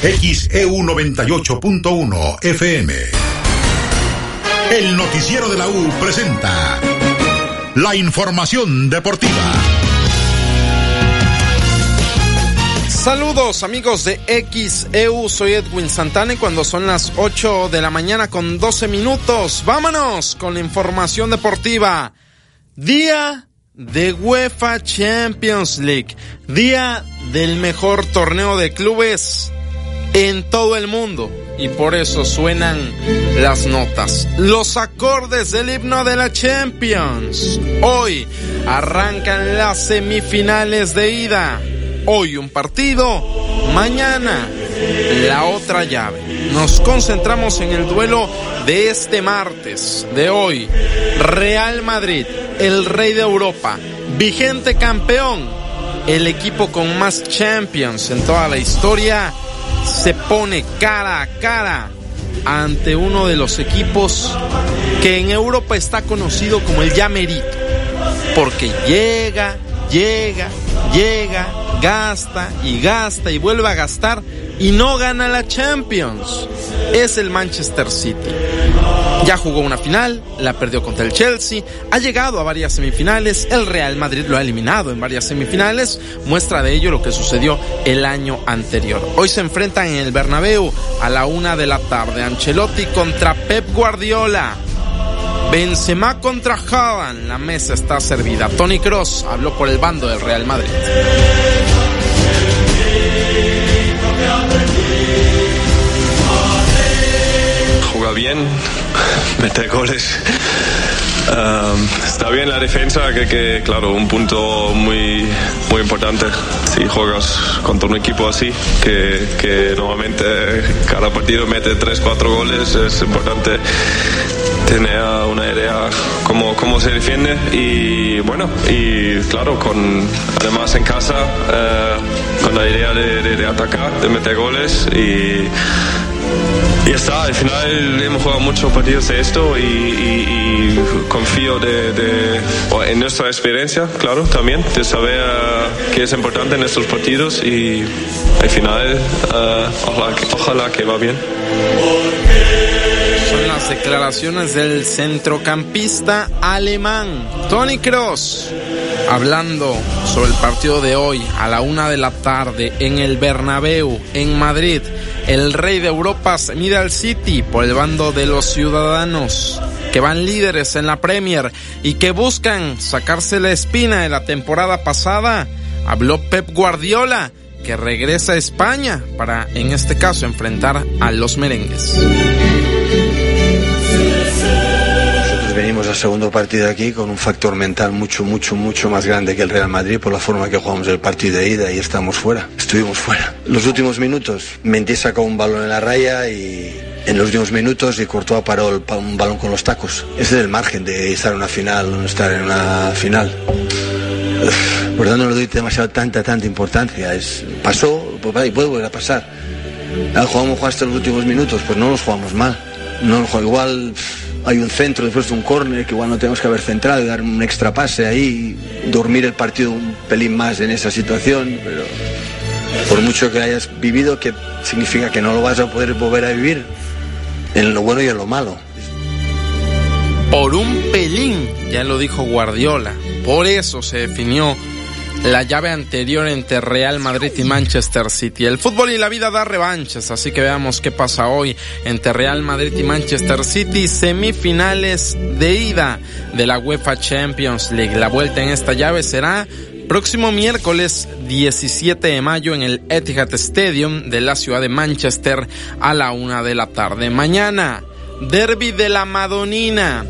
X E U noventa y ocho punto uno F M. El noticiero de la U presenta la información deportiva. Saludos amigos de X E U, soy Edwin Santana y cuando son las ocho de la mañana con doce minutos, vámonos con la información deportiva. Día de UEFA Champions League, día del mejor torneo de clubes en todo el mundo, y por eso suenan las notas, los acordes del himno de la Champions. Hoy arrancan las semifinales de ida. Hoy un partido, mañana la otra llave. Nos concentramos en el duelo de este martes, de hoy. Real Madrid, el rey de Europa, vigente campeón, el equipo con más Champions en toda la historia, se pone cara a cara ante uno de los equipos que en Europa está conocido como el ya merito, porque llega, llega, llega, gasta y gasta y vuelve a gastar y no gana la Champions. Es el Manchester City. Ya jugó una final, la perdió contra el Chelsea, ha llegado a varias semifinales, el Real Madrid lo ha eliminado en varias semifinales, muestra de ello lo que sucedió el año anterior. Hoy se enfrentan en el Bernabéu a la una de la tarde, Ancelotti contra Pep Guardiola, Benzema contra Haaland, la mesa está servida. Toni Kroos habló por el bando del Real Madrid. Bien, meter goles. Um, está bien la defensa, que, que claro, un punto muy, muy importante. Si juegas contra un equipo así, que, que normalmente cada partido mete tres, cuatro goles, es importante tener una idea cómo, cómo se defiende. Y bueno, y claro, con además en casa, eh, con la idea de, de, de atacar, de meter goles y Y ya está, al final hemos jugado muchos partidos de esto y, y, y confío de, de, en nuestra experiencia, claro, también, de saber uh, qué es importante en estos partidos y al final uh, ojalá, ojalá que va bien. Son las declaraciones del centrocampista alemán Toni Kroos, hablando sobre el partido de hoy a la una de la tarde en el Bernabéu, en Madrid. El rey de Europa se mide al City por el bando de los ciudadanos, que van líderes en la Premier y que buscan sacarse la espina de la temporada pasada. Habló Pep Guardiola, que regresa a España para, en este caso, enfrentar a los merengues. Venimos al segundo partido aquí con un factor mental mucho, mucho, mucho más grande que el Real Madrid por la forma que jugamos el partido de ida y estamos fuera, estuvimos fuera. Los últimos minutos, Mendy sacó un balón en la raya y en los últimos minutos y Courtois paró el, un balón con los tacos. Ese es el margen de estar en una final o no estar en una final. Uf, por tanto no le doy demasiado tanta, tanta importancia. Es, pasó y puede volver a pasar. Ahora jugamos hasta los últimos minutos, pues no nos jugamos mal. No nos jugamos igual. Hay un centro después de un córner que igual no tenemos que haber centrado, dar un extra pase ahí, dormir el partido un pelín más en esa situación, pero por mucho que hayas vivido, que significa que no lo vas a poder volver a vivir, en lo bueno y en lo malo. Por un pelín, ya lo dijo Guardiola, por eso se definió la llave anterior entre Real Madrid y Manchester City. El fútbol y la vida da revanchas, así que veamos qué pasa hoy entre Real Madrid y Manchester City, semifinales de ida de la UEFA Champions League. La vuelta en esta llave será próximo miércoles diecisiete de mayo en el Etihad Stadium de la ciudad de Manchester a la una de la tarde. Mañana, derbi de la Madonina.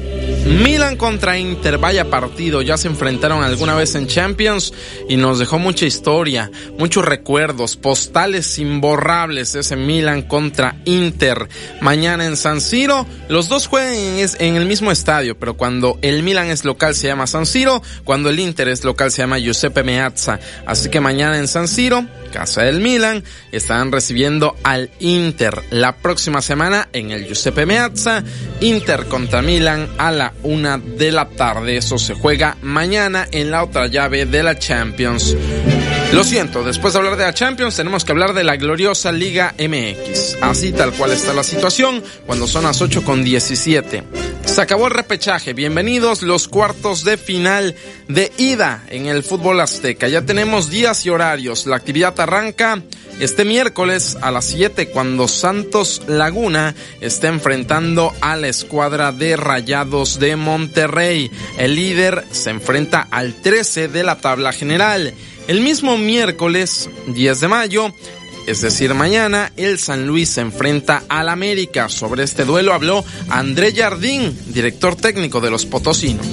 Milan contra Inter, vaya partido, ya se enfrentaron alguna vez en Champions y nos dejó mucha historia, muchos recuerdos, postales imborrables ese Milan contra Inter. Mañana en San Siro, los dos juegan en el mismo estadio, pero cuando el Milan es local se llama San Siro, cuando el Inter es local se llama Giuseppe Meazza, así que mañana en San Siro, casa del Milan, estarán recibiendo al Inter. La próxima semana en el Giuseppe Meazza, Inter contra Milan a la una de la tarde. Eso se juega mañana en la otra llave de la Champions. Lo siento, después de hablar de la Champions tenemos que hablar de la gloriosa Liga M X. Así tal cual está la situación cuando son las ocho con diecisiete. Se acabó el repechaje. Bienvenidos los cuartos de final de ida en el fútbol azteca. Ya tenemos días y horarios. La actividad arranca este miércoles a las siete cuando Santos Laguna está enfrentando a la escuadra de Rayados de Monterrey. El líder se enfrenta al trece de la tabla general. El mismo miércoles diez de mayo, es decir, mañana, el San Luis se enfrenta al América. Sobre este duelo habló André Jardín, director técnico de los potosinos.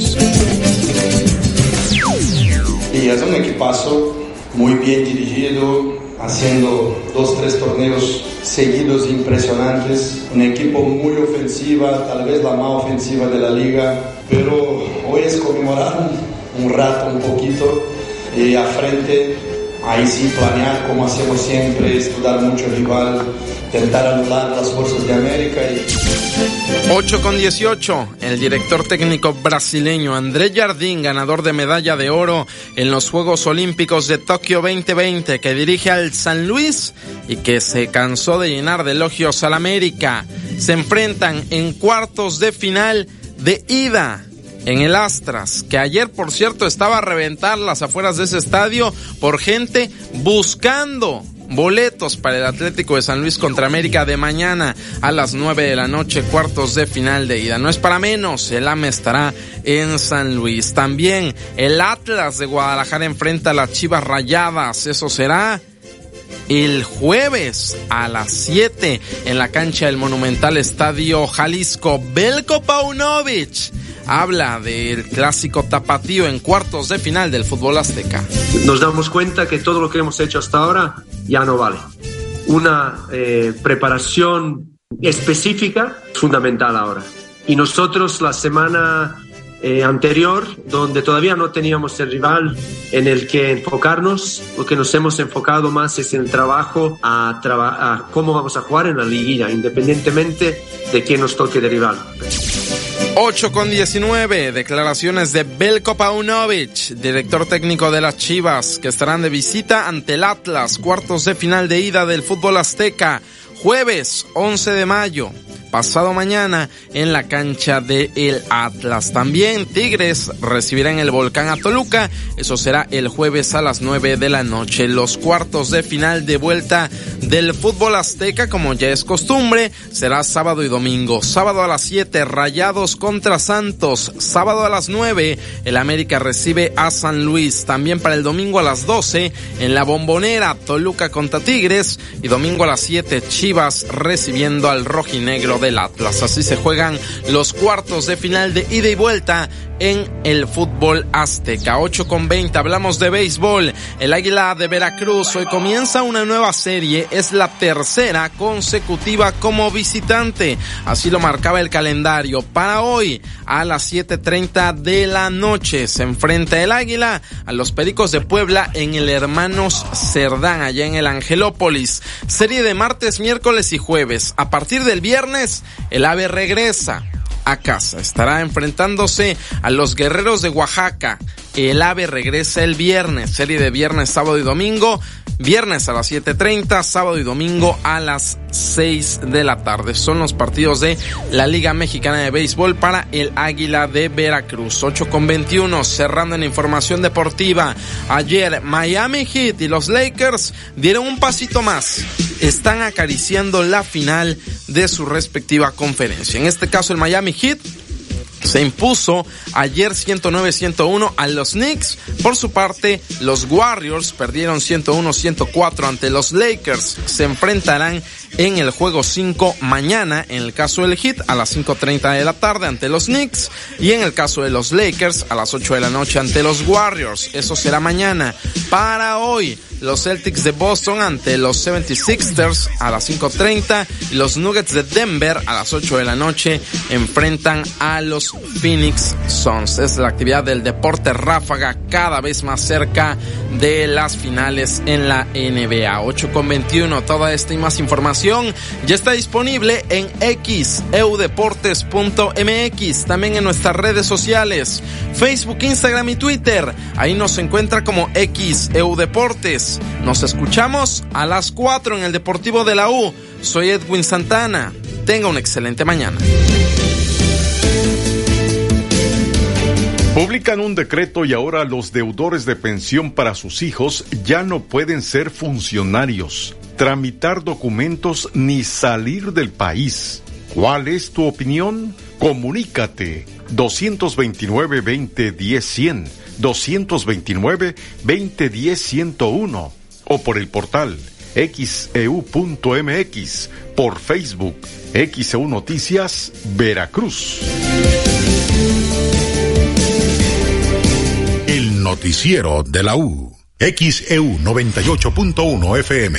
Y es un equipazo muy bien dirigido, haciendo dos, tres torneos seguidos impresionantes, un equipo muy ofensiva, tal vez la más ofensiva de la liga, pero hoy es conmemorar un rato, un poquito, eh, a frente, ahí sí planear como hacemos siempre, estudiar mucho el rival, intentar anular las fuerzas de América. Y... ocho con dieciocho, el director técnico brasileño André Jardín, ganador de medalla de oro en los Juegos Olímpicos de Tokio veinte veinte, que dirige al San Luis y que se cansó de llenar de elogios al América, se enfrentan en cuartos de final de ida en el Astras, que ayer por cierto estaba a reventar las afueras de ese estadio por gente buscando boletos para el Atlético de San Luis contra América de mañana a las nueve de la noche, cuartos de final de ida. No es para menos, el A M E estará en San Luis. También el Atlas de Guadalajara enfrenta a las Chivas Rayadas, eso será el jueves a las siete en la cancha del Monumental Estadio Jalisco. Belko Paunovic habla del clásico tapatío en cuartos de final del fútbol azteca. Nos damos cuenta que todo lo que hemos hecho hasta ahora ya no vale. Una eh, preparación específica fundamental ahora. Y nosotros la semana eh, anterior, donde todavía no teníamos el rival en el que enfocarnos. Lo que nos hemos enfocado más es en el trabajo a, traba- a cómo vamos a jugar en la liguilla, independientemente de quién nos toque de rival. ocho con diecinueve, declaraciones de Veljko Paunovic, director técnico de las Chivas, que estarán de visita ante el Atlas, cuartos de final de ida del fútbol azteca, jueves once de mayo, pasado mañana, en la cancha de el Atlas. También Tigres recibirá en el Volcán a Toluca, eso será el jueves a las nueve de la noche. Los cuartos de final de vuelta del fútbol azteca, como ya es costumbre, será sábado y domingo. Sábado a las siete, Rayados contra Santos. Sábado a las nueve, el América recibe a San Luis. También para el domingo a las doce, en la Bombonera, Toluca contra Tigres, y domingo a las siete, Chivas recibiendo al rojinegro del Atlas. Así se juegan los cuartos de final de ida y vuelta en el fútbol azteca. Ocho con veinte, hablamos de béisbol. El Águila de Veracruz hoy comienza una nueva serie, es la tercera consecutiva como visitante, así lo marcaba el calendario. Para hoy a las siete treinta de la noche se enfrenta el Águila a los Pericos de Puebla en el Hermanos Cerdán, allá en el Angelópolis. Serie de martes, miércoles y jueves. A partir del viernes el AVE regresa a casa, estará enfrentándose a los Guerreros de Oaxaca. El AVE regresa el viernes, serie de viernes, sábado y domingo. Viernes a las siete treinta, sábado y domingo a las seis de la tarde. Son los partidos de la Liga Mexicana de Béisbol para el Águila de Veracruz. ocho con veintiuno, cerrando en información deportiva. Ayer Miami Heat y los Lakers dieron un pasito más. Están acariciando la final de su respectiva conferencia. En este caso el Miami Heat se impuso ayer ciento nueve a ciento uno a los Knicks. Por su parte, los Warriors perdieron ciento uno a ciento cuatro ante los Lakers. Se enfrentarán en el juego cinco mañana, en el caso del Heat, a las cinco treinta de la tarde ante los Knicks, y en el caso de los Lakers, a las ocho de la noche ante los Warriors. Eso será mañana. Para hoy, los Celtics de Boston ante los setenta y seis ers a las cinco treinta, y los Nuggets de Denver a las ocho de la noche enfrentan a los Phoenix Suns. Es la actividad del deporte ráfaga, cada vez más cerca de las finales en la N B A. ocho con veintiuno, toda esta y más información ya está disponible en x e u deportes punto m x, también en nuestras redes sociales, Facebook, Instagram y Twitter. Ahí nos encuentra como X E U Deportes. Nos escuchamos a las cuatro en el Deportivo de la U. Soy Edwin Santana. Tenga una excelente mañana. Publican un decreto y ahora los deudores de pensión para sus hijos ya no pueden ser funcionarios, tramitar documentos ni salir del país. ¿Cuál es tu opinión? Comunícate dos veintinueve, veinte diez, cien, dos veintinueve, veinte diez, ciento uno o por el portal x e u punto m x, por Facebook X E U Noticias Veracruz. El noticiero de la U, X E U noventa y ocho punto uno F M.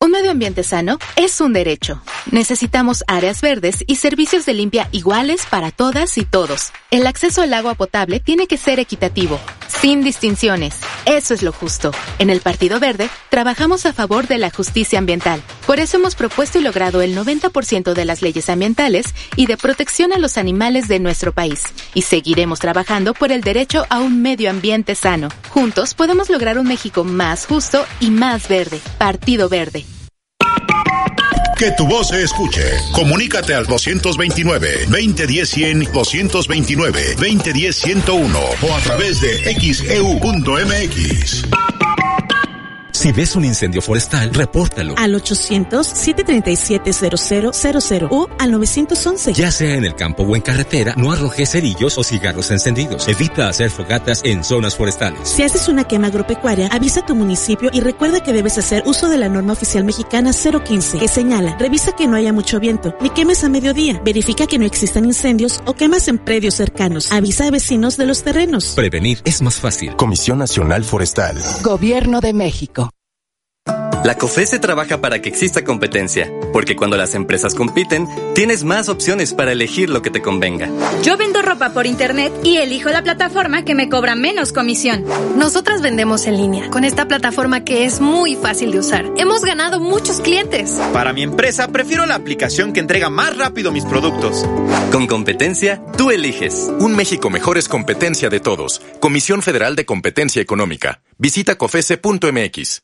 Un medio ambiente sano es un derecho. Necesitamos áreas verdes y servicios de limpia iguales para todas y todos. El acceso al agua potable tiene que ser equitativo, sin distinciones. Eso es lo justo. En el Partido Verde trabajamos a favor de la justicia ambiental. Por eso hemos propuesto y logrado el noventa por ciento de las leyes ambientales y de protección a los animales de nuestro país. Y seguiremos trabajando por el derecho a un medio ambiente sano. Juntos podemos lograr un México más justo y más verde. Partido Verde. Que tu voz se escuche. Comunícate al doscientos veintinueve, veinte diez, cien, doscientos veintinueve, veinte diez, ciento uno o a través de x e u punto m x. Si ves un incendio forestal, repórtalo al ochocientos, setecientos treinta y siete, cero cero cero cero o al novecientos once. Ya sea en el campo o en carretera, no arrojes cerillos o cigarros encendidos. Evita hacer fogatas en zonas forestales. Si haces una quema agropecuaria, avisa a tu municipio y recuerda que debes hacer uso de la norma oficial mexicana cero quince, que señala: revisa que no haya mucho viento, ni quemes a mediodía, verifica que no existan incendios o quemas en predios cercanos, avisa a vecinos de los terrenos. Prevenir es más fácil. Comisión Nacional Forestal. Gobierno de México. La COFESE trabaja para que exista competencia, porque cuando las empresas compiten, tienes más opciones para elegir lo que te convenga. Yo vendo ropa por internet y elijo la plataforma que me cobra menos comisión. Nosotras vendemos en línea, con esta plataforma que es muy fácil de usar. Hemos ganado muchos clientes. Para mi empresa, prefiero la aplicación que entrega más rápido mis productos. Con competencia, tú eliges. Un México mejor es competencia de todos. Comisión Federal de Competencia Económica. Visita cofese punto m x.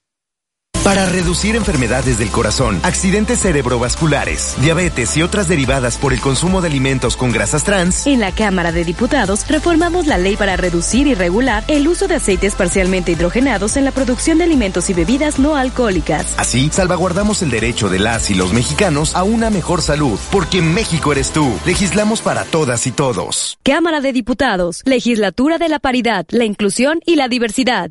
Para reducir enfermedades del corazón, accidentes cerebrovasculares, diabetes y otras derivadas por el consumo de alimentos con grasas trans, en la Cámara de Diputados reformamos la ley para reducir y regular el uso de aceites parcialmente hidrogenados en la producción de alimentos y bebidas no alcohólicas. Así, salvaguardamos el derecho de las y los mexicanos a una mejor salud, porque en México eres tú. Legislamos para todas y todos. Cámara de Diputados, Legislatura de la Paridad, la Inclusión y la Diversidad.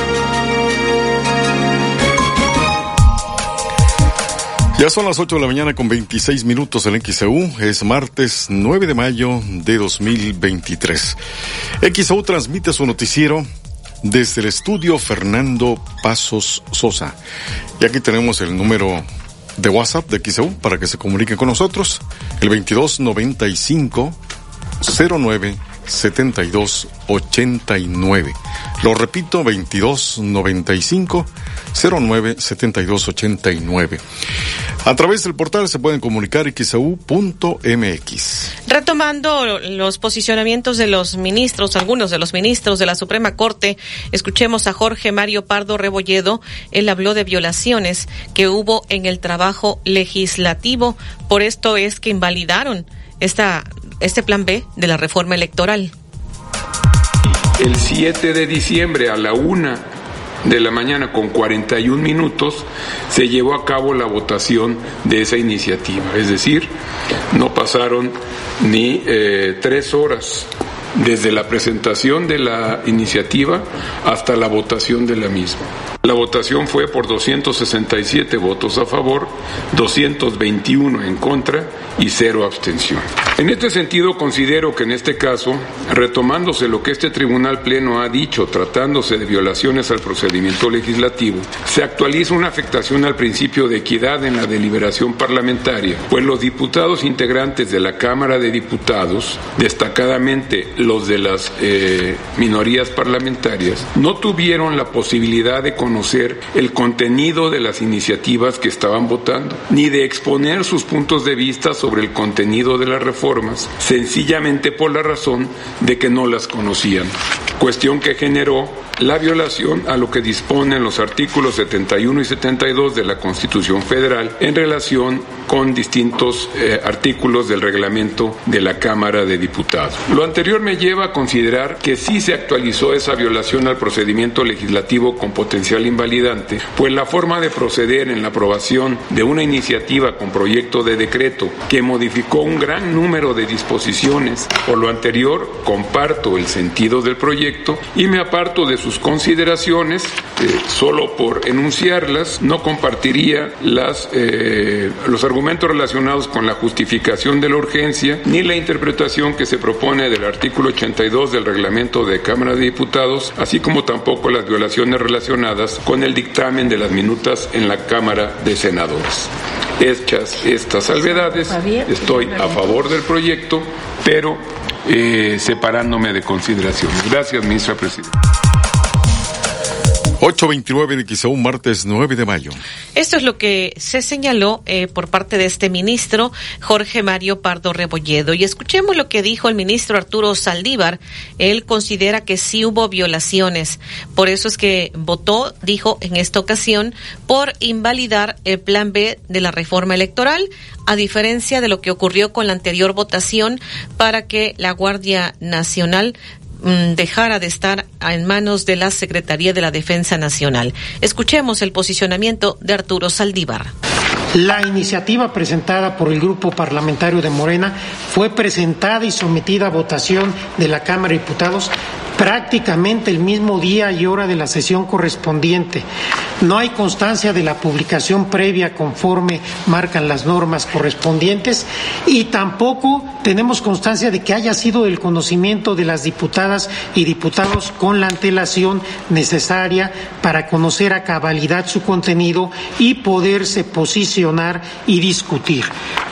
Ya son las ocho de la mañana con veintiséis minutos en X E U. Es martes nueve de mayo de dos mil veintitrés. X E U transmite su noticiero desde el estudio Fernando Pazos Sosa. Y aquí tenemos el número de WhatsApp de X E U para que se comuniquen con nosotros. El veintidós noventa y cinco cero nueve setenta y dos ochenta y nueve. Lo repito, veintidós noventa y cinco cero nueve setenta y dos ochenta y nueve. A través del portal se pueden comunicar x e u punto m x. Retomando los posicionamientos de los ministros, algunos de los ministros de la Suprema Corte, escuchemos a Jorge Mario Pardo Rebolledo. Él habló de violaciones que hubo en el trabajo legislativo. Por esto es que invalidaron esta este plan B de la reforma electoral. El siete de diciembre a la una de la mañana con cuarenta y un minutos se llevó a cabo la votación de esa iniciativa, es decir, no pasaron ni eh, tres horas desde la presentación de la iniciativa hasta la votación de la misma. La votación fue por doscientos sesenta y siete votos a favor, doscientos veintiuno en contra y cero abstención. En este sentido, considero que en este caso, retomándose lo que este Tribunal Pleno ha dicho, tratándose de violaciones al procedimiento legislativo, se actualiza una afectación al principio de equidad en la deliberación parlamentaria, pues los diputados integrantes de la Cámara de Diputados, destacadamente los de las eh, minorías parlamentarias, no tuvieron la posibilidad de conocer el contenido de las iniciativas que estaban votando, ni de exponer sus puntos de vista sobre el contenido de las reformas, sencillamente por la razón de que no las conocían, cuestión que generó la violación a lo que disponen los artículos setenta y uno y setenta y dos de la Constitución Federal en relación con distintos eh, artículos del reglamento de la Cámara de Diputados. Lo anterior me lleva a considerar que sí se actualizó esa violación al procedimiento legislativo con potencial invalidante, pues la forma de proceder en la aprobación de una iniciativa con proyecto de decreto que modificó un gran número de disposiciones. Por lo anterior, comparto el sentido del proyecto y me aparto de sus consideraciones. Eh, solo por enunciarlas, no compartiría las, eh, los argumentos relacionados con la justificación de la urgencia ni la interpretación que se propone del artículo ochenta y dos del reglamento de Cámara de Diputados, así como tampoco las violaciones relacionadas con el dictamen de las minutas en la Cámara de Senadores. Hechas estas salvedades, estoy a favor del proyecto, pero eh, separándome de consideraciones. Gracias, ministra presidenta. ocho veintinueve de X E U, martes nueve de mayo. Esto es lo que se señaló eh, por parte de este ministro Jorge Mario Pardo Rebolledo. Y escuchemos lo que dijo el ministro Arturo Zaldívar. Él considera que sí hubo violaciones. Por eso es que votó, dijo en esta ocasión, por invalidar el plan B de la reforma electoral, a diferencia de lo que ocurrió con la anterior votación para que la Guardia Nacional dejara de estar en manos de la Secretaría de la Defensa Nacional. Escuchemos el posicionamiento de Arturo Zaldívar. La iniciativa presentada por el Grupo Parlamentario de Morena fue presentada y sometida a votación de la Cámara de Diputados prácticamente el mismo día y hora de la sesión correspondiente. No hay constancia de la publicación previa conforme marcan las normas correspondientes y tampoco tenemos constancia de que haya sido del conocimiento de las diputadas y diputados con la antelación necesaria para conocer a cabalidad su contenido y poderse posicionar y discutir.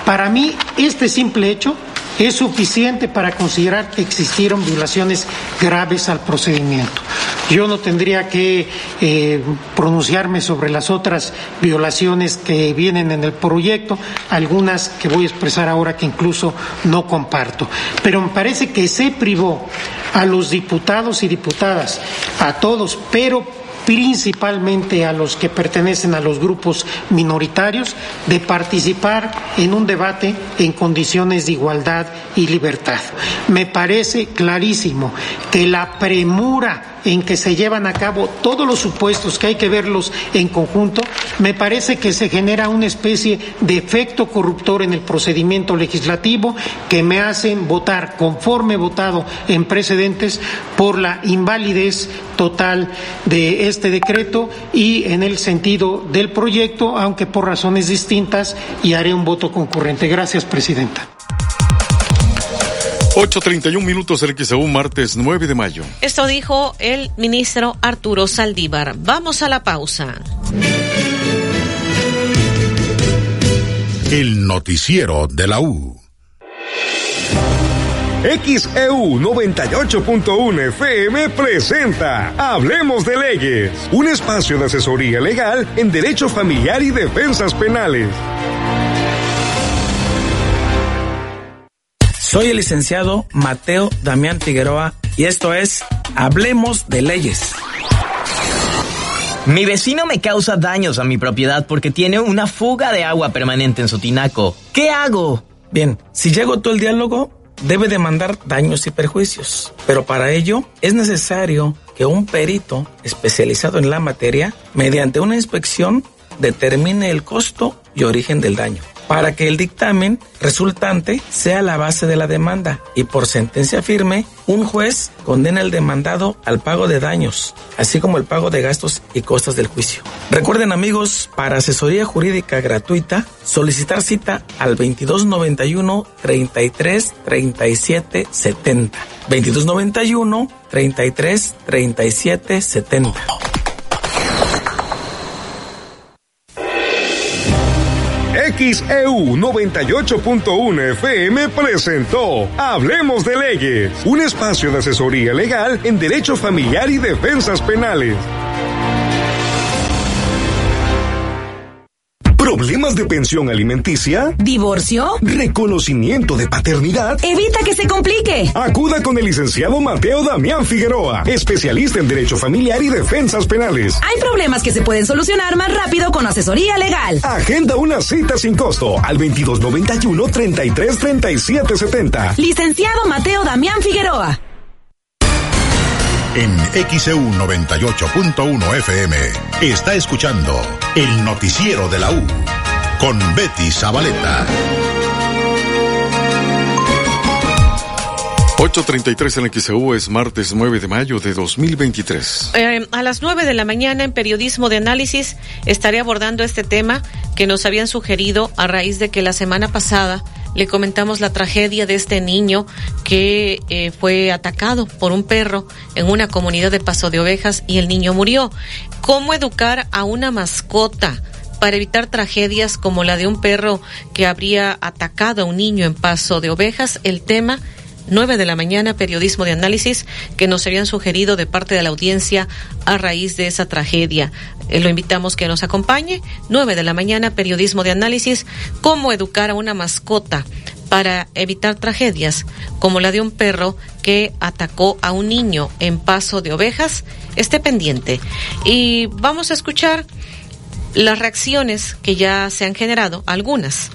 Para mí, este simple hecho es suficiente para considerar que existieron violaciones graves al procedimiento. Yo no tendría que eh, pronunciarme sobre las otras violaciones que vienen en el proyecto, algunas que voy a expresar ahora que incluso no comparto. Pero me parece que se privó a los diputados y diputadas, a todos, pero principalmente a los que pertenecen a los grupos minoritarios, de participar en un debate en condiciones de igualdad y libertad. Me parece clarísimo que la premura en que se llevan a cabo todos los supuestos, que hay que verlos en conjunto, me parece que se genera una especie de efecto corruptor en el procedimiento legislativo que me hacen votar, conforme votado en precedentes, por la invalidez total de este decreto y en el sentido del proyecto, aunque por razones distintas, y haré un voto concurrente. Gracias, presidenta. ocho treinta y uno minutos el X E U, martes nueve de mayo. Esto dijo el ministro Arturo Zaldívar. Vamos a la pausa. El noticiero de la U. X E U noventa y ocho punto uno F M presenta Hablemos de Leyes, un espacio de asesoría legal en derecho familiar y defensas penales. Soy el licenciado Mateo Damián Figueroa y esto es Hablemos de Leyes. Mi vecino me causa daños a mi propiedad porque tiene una fuga de agua permanente en su tinaco. ¿Qué hago? Bien, si llego tú al diálogo, debe demandar daños y perjuicios, pero para ello es necesario que un perito especializado en la materia, mediante una inspección, determine el costo y origen del daño, para que el dictamen resultante sea la base de la demanda y por sentencia firme, un juez condena al demandado al pago de daños, así como el pago de gastos y costas del juicio. Recuerden, amigos, para asesoría jurídica gratuita, solicitar cita al veintidós noventa y uno, treinta y tres, treinta y siete, setenta. veintidós noventa y uno, treinta y tres, treinta y siete, setenta. X E U noventa y ocho punto uno F M presentó Hablemos de Leyes, un espacio de asesoría legal en derecho familiar y defensas penales. ¿Problemas de pensión alimenticia? ¿Divorcio? ¿Reconocimiento de paternidad? ¡Evita que se complique! Acuda con el licenciado Mateo Damián Figueroa, especialista en Derecho Familiar y Defensas Penales. Hay problemas que se pueden solucionar más rápido con asesoría legal. Agenda una cita sin costo al veintidós noventa y uno, treinta y tres, treinta y siete, setenta. Licenciado Mateo Damián Figueroa. En X E U noventa y ocho punto uno F M está escuchando El Noticiero de la U con Betty Zavaleta. ocho treinta y tres en X E U, es martes nueve de mayo de dos mil veintitrés. Eh, a las nueve de la mañana en Periodismo de Análisis estaré abordando este tema que nos habían sugerido a raíz de que la semana pasada le comentamos la tragedia de este niño que eh, fue atacado por un perro en una comunidad de Paso de Ovejas y el niño murió. ¿Cómo educar a una mascota para evitar tragedias como la de un perro que habría atacado a un niño en Paso de Ovejas? El tema nueve de la mañana, periodismo de análisis que nos habían sugerido de parte de la audiencia a raíz de esa tragedia. Eh, lo invitamos que nos acompañe. nueve de la mañana, periodismo de análisis, cómo educar a una mascota para evitar tragedias, como la de un perro que atacó a un niño en Paso de Ovejas. Esté pendiente. Y vamos a escuchar las reacciones que ya se han generado, algunas,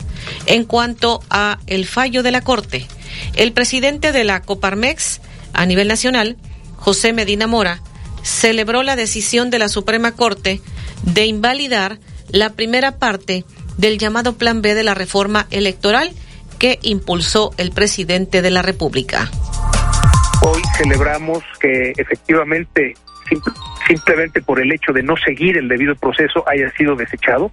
en cuanto a el fallo de la Corte. El presidente de la Coparmex a nivel nacional, José Medina Mora, celebró la decisión de la Suprema Corte de invalidar la primera parte del llamado Plan B de la reforma electoral que impulsó el presidente de la República. Hoy celebramos que efectivamente, simple, simplemente por el hecho de no seguir el debido proceso, haya sido desechado.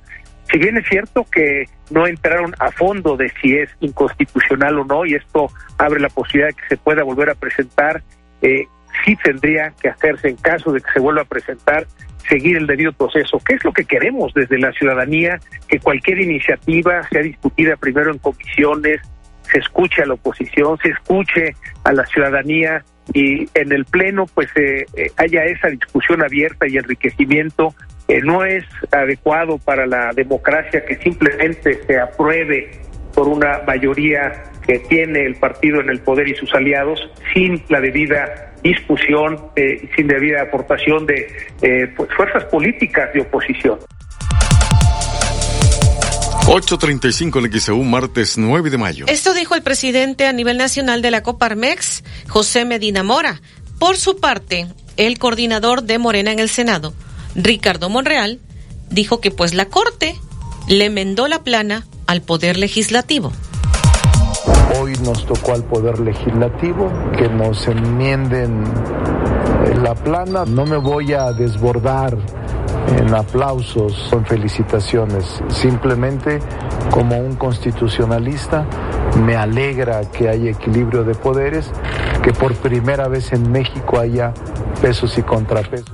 Si bien es cierto que no entraron a fondo de si es inconstitucional o no, y esto abre la posibilidad de que se pueda volver a presentar, eh, sí tendría que hacerse, en caso de que se vuelva a presentar, seguir el debido proceso, que es lo que queremos desde la ciudadanía, que cualquier iniciativa sea discutida primero en comisiones, se escuche a la oposición, se escuche a la ciudadanía, y en el Pleno pues eh, eh, haya esa discusión abierta y enriquecimiento. Eh, no es adecuado para la democracia que simplemente se apruebe por una mayoría que tiene el partido en el poder y sus aliados, sin la debida discusión, eh, sin debida aportación de eh, fuerzas políticas de oposición. ocho treinta y cinco en X E U, martes nueve de mayo. Esto dijo el presidente a nivel nacional de la Coparmex, José Medina Mora. Por su parte, el coordinador de Morena en el Senado, Ricardo Monreal, dijo que pues la Corte le enmendó la plana al Poder Legislativo. Hoy nos tocó al Poder Legislativo que nos enmienden la plana. No me voy a desbordar en aplausos o en felicitaciones. Simplemente, como un constitucionalista, me alegra que haya equilibrio de poderes, que por primera vez en México haya pesos y contrapesos.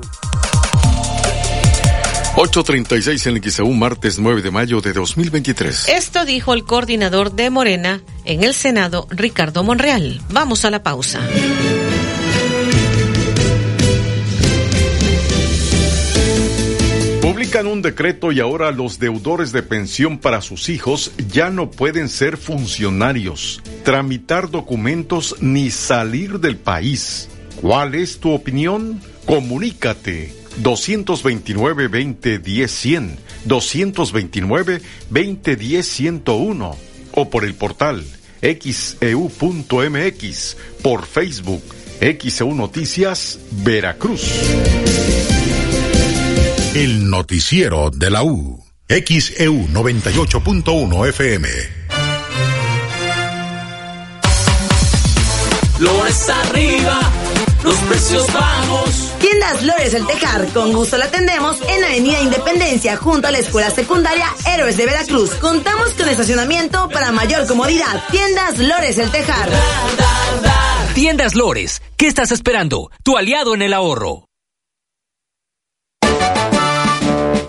ocho treinta y seis en X E U, martes nueve de mayo de dos mil veintitrés. Esto dijo el coordinador de Morena en el Senado, Ricardo Monreal. Vamos a la pausa. Publican un decreto y ahora los deudores de pensión para sus hijos ya no pueden ser funcionarios, tramitar documentos ni salir del país. ¿Cuál es tu opinión? Comunícate. dos veintinueve, veinte diez, cien, dos veintinueve, veinte diez, ciento uno, o por el portal x e u punto m x, por Facebook X E U Noticias Veracruz. El noticiero de la U, X E U noventa y ocho punto uno F M. Lores arriba, los precios bajos. Tiendas Lores El Tejar, con gusto la atendemos en la avenida Independencia, junto a la escuela secundaria Héroes de Veracruz. Contamos con estacionamiento para mayor comodidad. Tiendas Lores El Tejar. Tiendas Lores, ¿qué estás esperando? Tu aliado en el ahorro.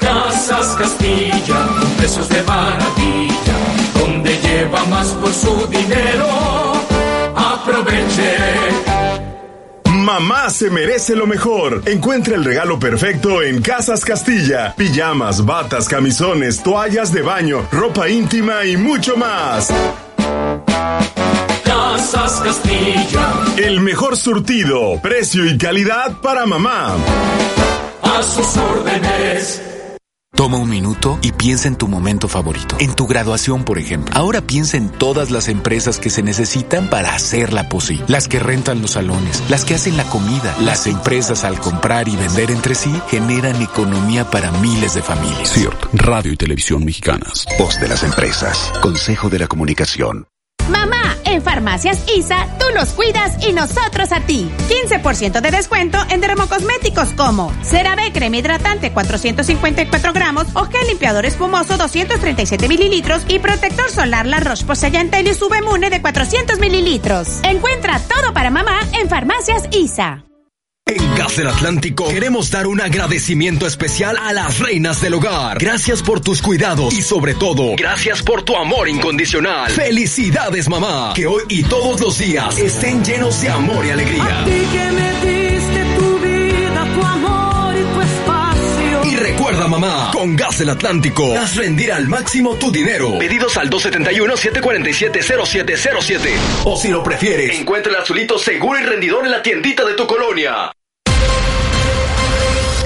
Casas Castilla, precios de maravilla, donde lleva más por su dinero. Aproveche. Mamá se merece lo mejor. Encuentra el regalo perfecto en Casas Castilla. Pijamas, batas, camisones, toallas de baño, ropa íntima y mucho más. Casas Castilla. El mejor surtido, precio y calidad para mamá. A sus órdenes. Toma un minuto y piensa en tu momento favorito, en tu graduación, por ejemplo. Ahora piensa en todas las empresas que se necesitan para hacerla posible. Las que rentan los salones, las que hacen la comida. Las empresas, al comprar y vender entre sí, generan economía para miles de familias. C I R T, Radio y Televisión Mexicanas. Voz de las empresas, Consejo de la Comunicación. Mamá, en Farmacias ISA, tú nos cuidas y nosotros a ti. quince por ciento de descuento en dermocosméticos como CeraVe crema hidratante cuatrocientos cincuenta y cuatro gramos o gel limpiador espumoso doscientos treinta y siete mililitros y protector solar La Roche-Posay Antelio Subemune de cuatrocientos mililitros. Encuentra todo para mamá en Farmacias ISA. En Gas del Atlántico queremos dar un agradecimiento especial a las reinas del hogar. Gracias por tus cuidados y sobre todo, gracias por tu amor incondicional. Felicidades, mamá, que hoy y todos los días estén llenos de amor y alegría. A ti que me diste tu vida, tu amor y tu espacio. Y recuerda, mamá, con Gas del Atlántico, haz rendir al máximo tu dinero. Pedidos al dos setenta y uno, siete cuarenta y siete, cero siete cero siete. O si lo prefieres, encuentra el azulito seguro y rendidor en la tiendita de tu colonia.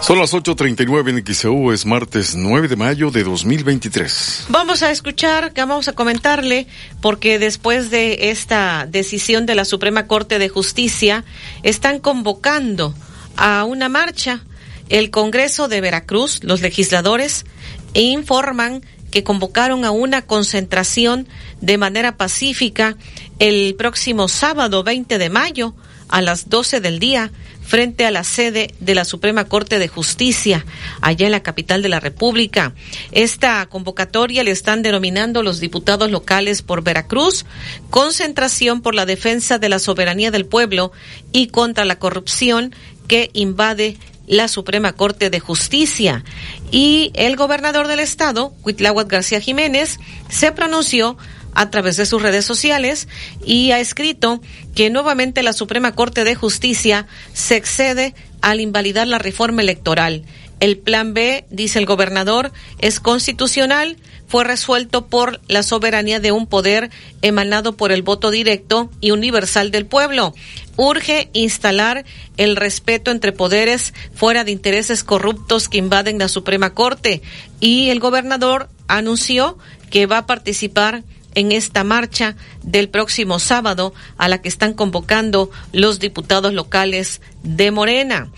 Son las ocho treinta y nueve en X E U, es martes nueve de mayo de dos mil veintitrés. Vamos a escuchar, vamos a comentarle, porque después de esta decisión de la Suprema Corte de Justicia, están convocando a una marcha. El Congreso de Veracruz, los legisladores, informan que convocaron a una concentración de manera pacífica el próximo sábado veinte de mayo a las doce del día. Frente a la sede de la Suprema Corte de Justicia, allá en la capital de la República. Esta convocatoria le están denominando los diputados locales por Veracruz, concentración por la defensa de la soberanía del pueblo y contra la corrupción que invade la Suprema Corte de Justicia. Y el gobernador del estado, Cuitláhuac García Jiménez, se pronunció a través de sus redes sociales y ha escrito que nuevamente la Suprema Corte de Justicia se excede al invalidar la reforma electoral. El plan B, dice el gobernador, es constitucional, fue resuelto por la soberanía de un poder emanado por el voto directo y universal del pueblo. Urge instalar el respeto entre poderes fuera de intereses corruptos que invaden la Suprema Corte. Y el gobernador anunció que va a participar en esta marcha del próximo sábado a la que están convocando los diputados locales de Morena.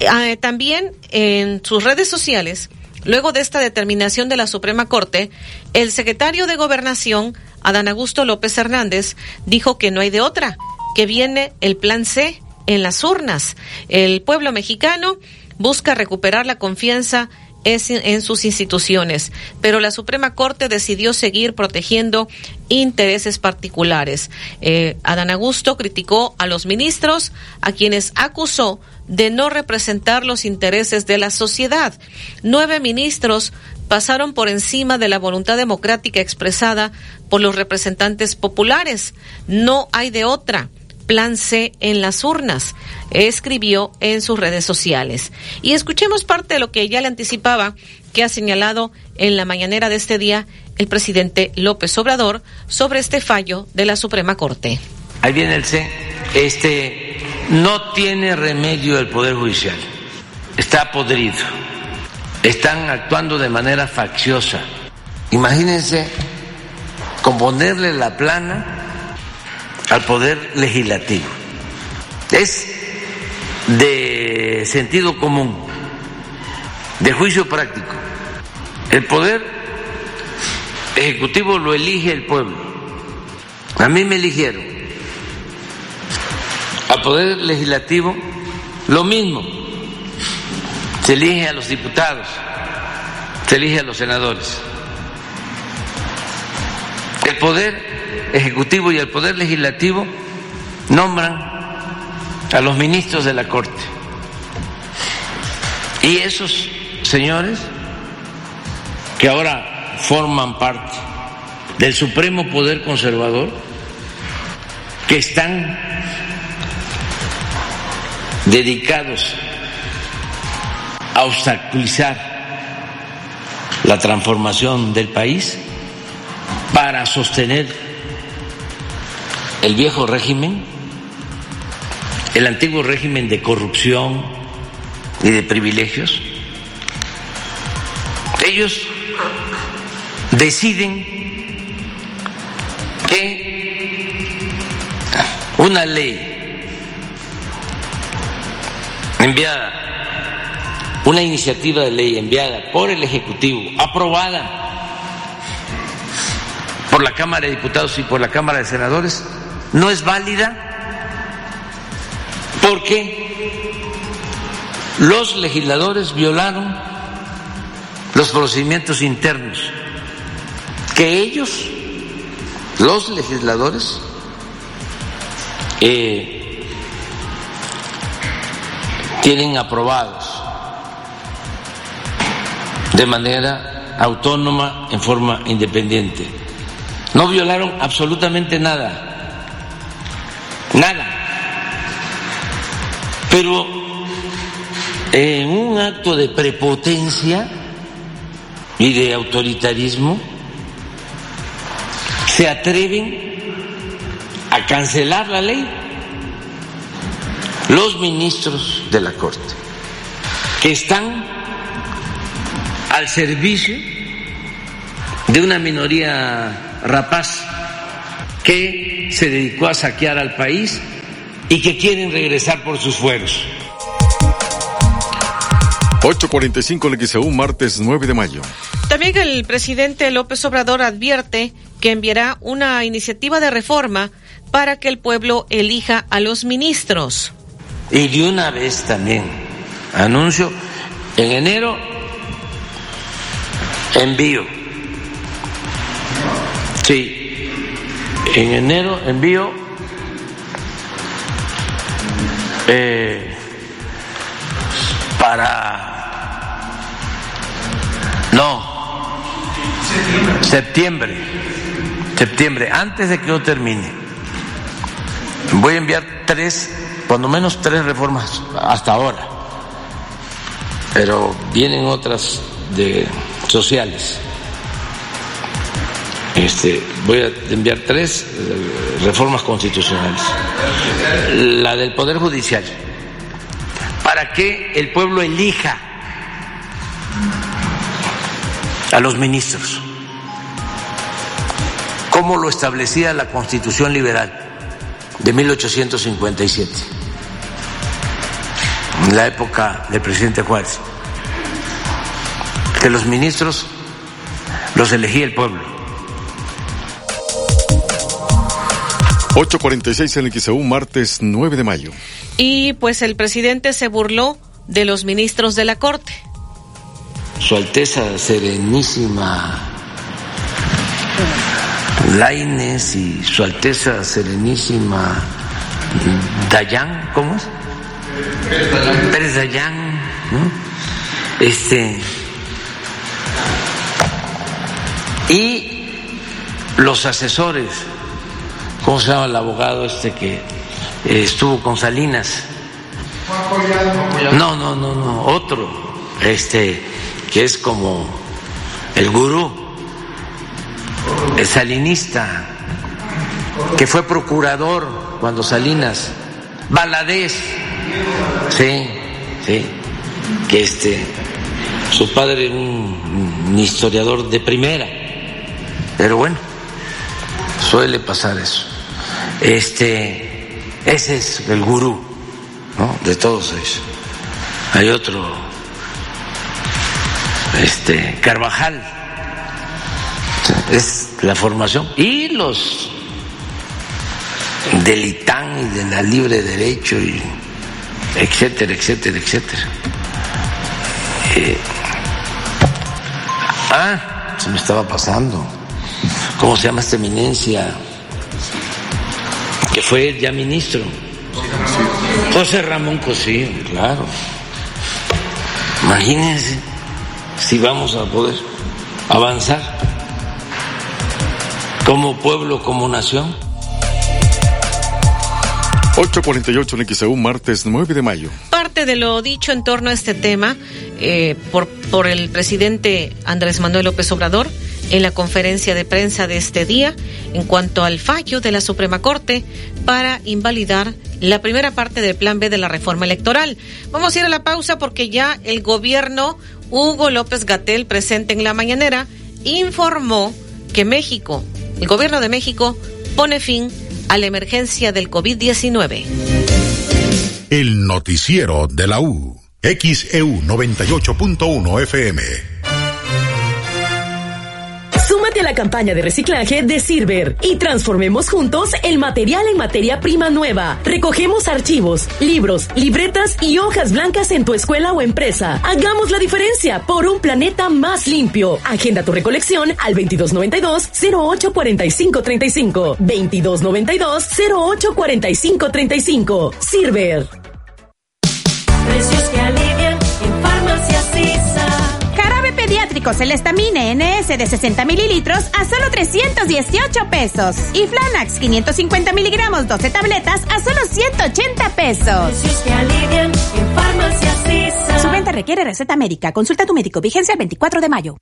Eh, también en sus redes sociales, luego de esta determinación de la Suprema Corte, el secretario de Gobernación, Adán Augusto López Hernández, dijo que no hay de otra, que viene el plan C en las urnas. El pueblo mexicano busca recuperar la confianza Es en sus instituciones, pero la Suprema Corte decidió seguir protegiendo intereses particulares. Eh, Adán Augusto criticó a los ministros, a quienes acusó de no representar los intereses de la sociedad. Nueve ministros pasaron por encima de la voluntad democrática expresada por los representantes populares. No hay de otra. Plan C en las urnas, escribió en sus redes sociales. Y escuchemos parte de lo que ya le anticipaba que ha señalado en la mañanera de este día el presidente López Obrador sobre este fallo de la Suprema Corte. Ahí viene el C. Este, no tiene remedio el Poder Judicial. Está podrido. Están actuando de manera facciosa. Imagínense componerle la plana al Poder Legislativo. Es de sentido común, de juicio práctico. El Poder Ejecutivo lo elige el pueblo. A mí me eligieron. Al Poder Legislativo lo mismo. Se elige a los diputados, se elige a los senadores. El Poder Ejecutivo y el Poder Legislativo nombran a los ministros de la Corte. Y esos señores que ahora forman parte del Supremo Poder Conservador, que están dedicados a obstaculizar la transformación del país para sostener el viejo régimen, el antiguo régimen de corrupción y de privilegios, ellos deciden que una ley enviada, una iniciativa de ley enviada por el Ejecutivo, aprobada por la Cámara de Diputados y por la Cámara de Senadores no es válida porque los legisladores violaron los procedimientos internos que ellos, los legisladores, eh, tienen aprobados de manera autónoma, en forma independiente. No violaron absolutamente nada, nada. Pero en un acto de prepotencia y de autoritarismo se atreven a cancelar la ley los ministros de la Corte, que están al servicio de una minoría rapaz que se dedicó a saquear al país y que quieren regresar por sus fueros. ocho cuarenta y cinco en X E U, martes nueve de mayo. También el presidente López Obrador advierte que enviará una iniciativa de reforma para que el pueblo elija a los ministros. Y de una vez también anuncio, en enero envío. Sí, en enero envío eh, para... No. Septiembre, septiembre, antes de que yo termine, voy a enviar tres, cuando menos tres reformas hasta ahora, pero vienen otras de sociales. Este, voy a enviar tres reformas constitucionales, la del Poder Judicial, para que el pueblo elija a los ministros, como lo establecía la Constitución Liberal de mil ochocientos cincuenta y siete, en la época del presidente Juárez, que los ministros los elegía el pueblo. ocho cuarenta y seis en el X E U, martes nueve de mayo. Y pues el presidente se burló de los ministros de la Corte. Su Alteza Serenísima Lainez y Su Alteza Serenísima Dayán, ¿cómo es? Pérez Dayán, ¿no? Este, y los asesores, ¿cómo se llama el abogado este que eh, estuvo con Salinas? No, no, no, no, otro, este, que es como el gurú, el salinista, que fue procurador cuando Salinas, Valadez, sí, sí, que este, su padre era un, un historiador de primera, pero bueno, suele pasar eso. Este, ese es el gurú, ¿no? De todos ellos. Hay otro. Este, Carvajal, es la formación, y los del I T A M y de la Libre Derecho y etcétera, etcétera, etcétera. Eh, ah, se me estaba pasando. ¿Cómo se llama esta eminencia que fue ya ministro? José Ramón Cosío, claro. Imagínense si vamos a poder avanzar como pueblo, como nación. ocho cuarenta y ocho en X E U, martes nueve de mayo. Parte de lo dicho en torno a este tema eh, por, por el presidente Andrés Manuel López Obrador en la conferencia de prensa de este día en cuanto al fallo de la Suprema Corte para invalidar la primera parte del plan B de la reforma electoral. Vamos a ir a la pausa porque ya el gobierno Hugo López Gatell, presente en la mañanera, informó que México, el gobierno de México, pone fin a la emergencia del COVID diecinueve. El noticiero de la U, X E U noventa y ocho punto uno F M. la campaña de reciclaje de Silver y transformemos juntos el material en materia prima nueva. Recogemos archivos, libros, libretas y hojas blancas en tu escuela o empresa. Hagamos la diferencia por un planeta más limpio. Agenda tu recolección al veintidós noventa y dos, cero ocho cuarenta y cinco treinta y cinco. veintidós noventa y dos, cero ocho cuarenta y cinco treinta y cinco. Silver. Precios que alivian en Farmacias I S A. Jarabe pediátrico Celastamine N S de sesenta mililitros a solo trescientos dieciocho pesos. Y Flanax quinientos cincuenta miligramos, doce tabletas a solo ciento ochenta pesos. Precios que alivian en Farmacias I S A. Su venta requiere receta médica. Consulta a tu médico. Vigencia el veinticuatro de mayo.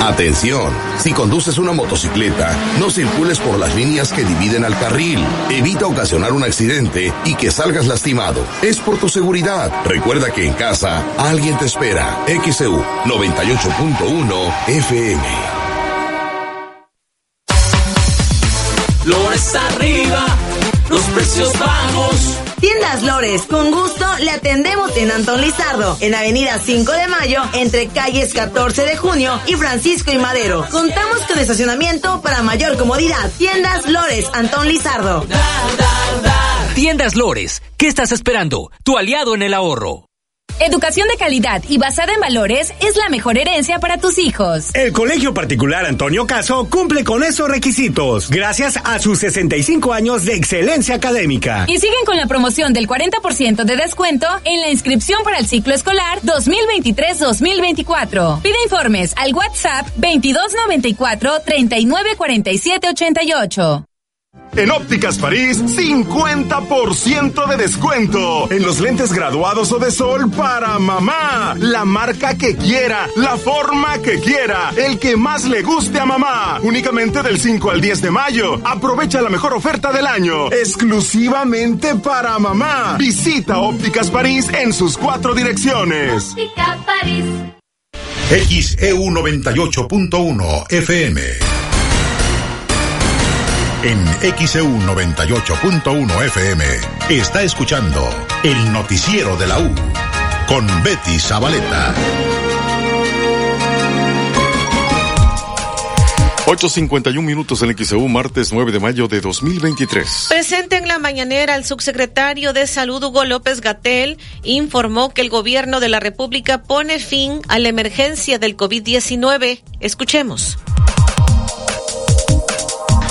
Atención, si conduces una motocicleta, no circules por las líneas que dividen al carril. Evita ocasionar un accidente y que salgas lastimado. Es por tu seguridad. Recuerda que en casa alguien te espera. X E U noventa y ocho punto uno F M. Lores arriba, los precios bajos. Tiendas Lores, con gusto le atendemos en Antón Lizardo, en Avenida cinco de mayo, entre calles catorce de junio y Francisco y Madero. Contamos con estacionamiento para mayor comodidad. Tiendas Lores, Antón Lizardo. Dar, dar, dar. Tiendas Lores, ¿qué estás esperando? Tu aliado en el ahorro. Educación de calidad y basada en valores es la mejor herencia para tus hijos. El Colegio Particular Antonio Caso cumple con esos requisitos, gracias a sus sesenta y cinco años de excelencia académica. Y siguen con la promoción del cuarenta por ciento de descuento en la inscripción para el ciclo escolar dos mil veintitrés dos mil veinticuatro. Pide informes al WhatsApp veintidós noventa y cuatro, treinta y nueve cuarenta y siete ochenta y ocho. En Ópticas París, cincuenta por ciento de descuento en los lentes graduados o de sol para mamá. La marca que quiera, la forma que quiera, el que más le guste a mamá. Únicamente del cinco al diez de mayo. Aprovecha la mejor oferta del año, exclusivamente para mamá. Visita Ópticas París en sus cuatro direcciones. Ópticas París. X E U noventa y ocho punto uno F M. En X E U noventa y ocho punto uno F M está escuchando El Noticiero de la U con Betty Zavaleta. ocho cincuenta y un minutos en X E U, martes nueve de mayo de dos mil veintitrés. Presente en la mañanera, el subsecretario de Salud, Hugo López Gatell, informó que el gobierno de la República pone fin a la emergencia del COVID diecinueve. Escuchemos.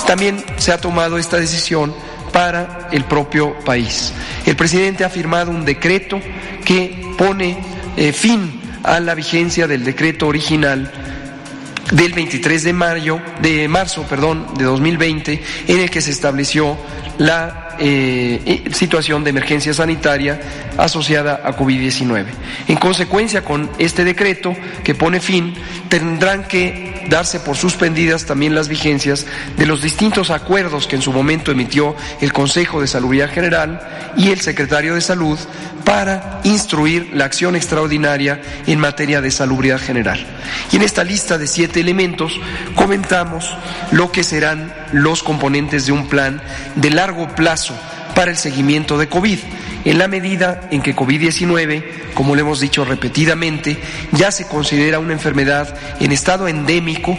También se ha tomado esta decisión para el propio país. El presidente ha firmado un decreto que pone eh, fin a la vigencia del decreto original del veintitrés de mayo, de marzo, perdón, de dos mil veinte, en el que se estableció la eh, situación de emergencia sanitaria asociada a COVID diecinueve. En consecuencia, con este decreto que pone fin, tendrán que darse por suspendidas también las vigencias de los distintos acuerdos que en su momento emitió el Consejo de Salubridad General y el Secretario de Salud para instruir la acción extraordinaria en materia de salubridad general. Y en esta lista de siete elementos comentamos lo que serán los componentes de un plan de largo plazo para el seguimiento de COVID, en la medida en que COVID diecinueve, como le hemos dicho repetidamente, ya se considera una enfermedad en estado endémico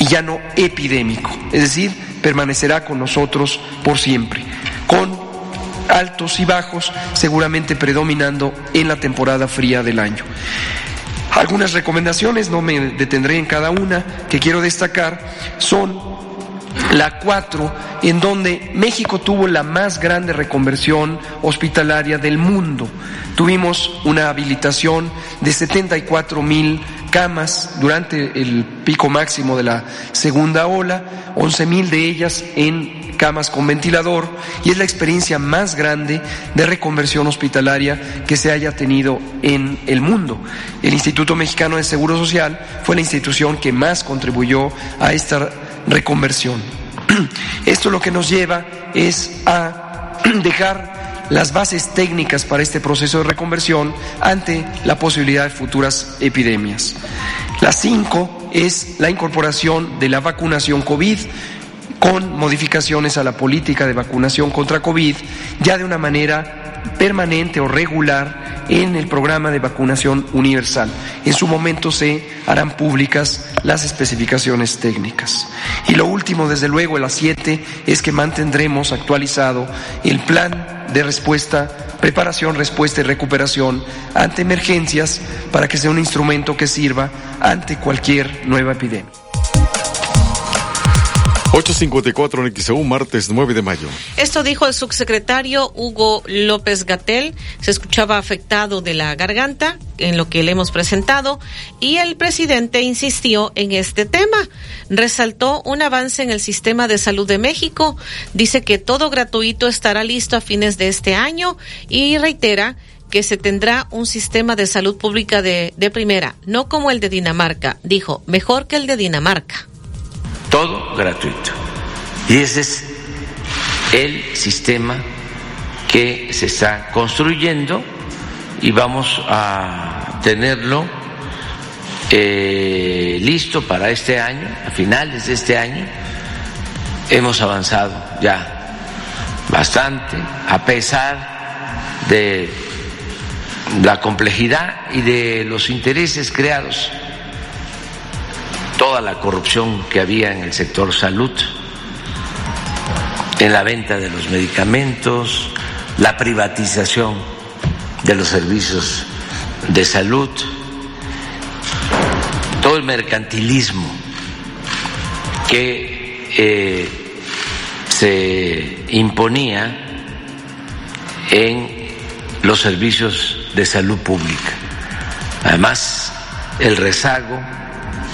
y ya no epidémico, es decir, permanecerá con nosotros por siempre, con altos y bajos seguramente predominando en la temporada fría del año. Algunas recomendaciones, no me detendré en cada una, que quiero destacar son la cuatro, en donde México tuvo la más grande reconversión hospitalaria del mundo. Tuvimos una habilitación de setenta y cuatro mil camas durante el pico máximo de la segunda ola, once mil de ellas en camas con ventilador, y es la experiencia más grande de reconversión hospitalaria que se haya tenido en el mundo. El Instituto Mexicano de Seguro Social fue la institución que más contribuyó a esta reconversión. Esto lo que nos lleva es a dejar las bases técnicas para este proceso de reconversión ante la posibilidad de futuras epidemias. La cinco es la incorporación de la vacunación COVID con modificaciones a la política de vacunación contra COVID, ya de una manera permanente o regular en el programa de vacunación universal. en su momento se harán públicas las especificaciones técnicas. Y lo último, desde luego, a las siete, es que mantendremos actualizado el plan de respuesta, preparación, respuesta y recuperación ante emergencias para que sea un instrumento que sirva ante cualquier nueva epidemia. ocho cincuenta y cuatro en X E U, martes nueve de mayo. Esto dijo el subsecretario Hugo López Gatell. Se escuchaba afectado de la garganta, en lo que le hemos presentado, y el presidente insistió en este tema. Resaltó un avance en el sistema de salud de México. Dice que todo gratuito estará listo a fines de este año y reitera que se tendrá un sistema de salud pública de, de primera, no como el de Dinamarca. Dijo, mejor que el de Dinamarca. Todo gratuito. Y ese es el sistema que se está construyendo y vamos a tenerlo eh, listo para este año, a finales de este año. Hemos avanzado ya bastante, a pesar de la complejidad y de los intereses creados. Toda la corrupción que había en el sector salud, en la venta de los medicamentos, la privatización de los servicios de salud, todo el mercantilismo que eh, se imponía en los servicios de salud pública. Además, el rezago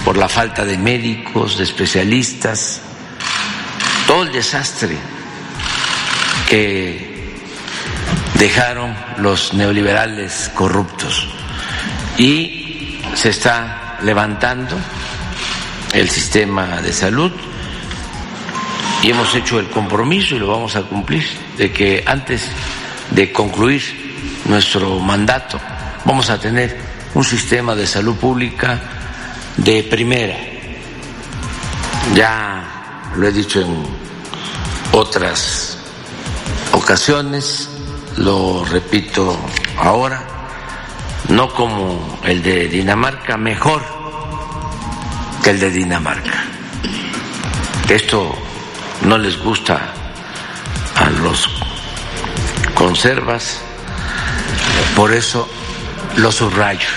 por la falta de médicos, de especialistas, todo el desastre que dejaron los neoliberales corruptos. Y se está levantando el sistema de salud y hemos hecho el compromiso, y lo vamos a cumplir, de que antes de concluir nuestro mandato vamos a tener un sistema de salud pública de primera. Ya lo he dicho en otras ocasiones, lo repito ahora, no como el de Dinamarca, mejor que el de Dinamarca. Esto no les gusta a los conservas, por eso lo subrayo.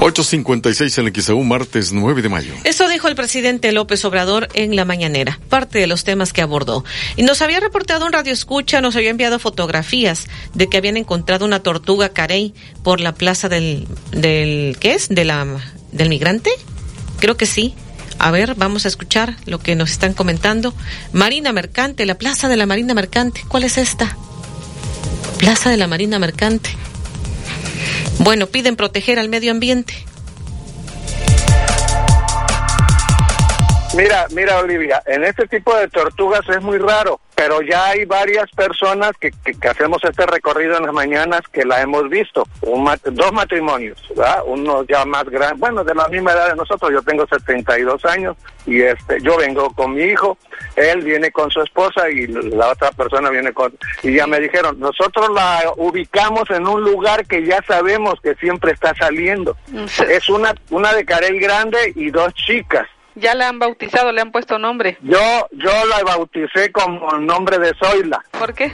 ocho cincuenta y seis en X E U, martes nueve de mayo. Esto dijo el presidente López Obrador en la mañanera, parte de los temas que abordó. Y nos había reportado un radioescucha, nos había enviado fotografías de que habían encontrado una tortuga carey por la plaza del, del ¿qué es? De la, del migrante. Creo que sí. A ver, vamos a escuchar lo que nos están comentando. Marina Mercante, la plaza de la Marina Mercante. ¿Cuál es esta? Plaza de la Marina Mercante. Bueno, piden proteger al medio ambiente. Mira, mira, Olivia, en este tipo de tortugas es muy raro, pero ya hay varias personas que, que, que hacemos este recorrido en las mañanas que la hemos visto. Un mat- dos matrimonios, ¿verdad? Uno ya más grande, bueno, de la misma edad de nosotros, yo tengo setenta y dos años y este, yo vengo con mi hijo, él viene con su esposa y la otra persona viene con... Y ya me dijeron, nosotros la ubicamos en un lugar que ya sabemos que siempre está saliendo. Sí. Es una, una de carey grande y dos chicas. Ya la han bautizado, le han puesto nombre. Yo yo la bauticé como el nombre de Zoila. ¿Por qué?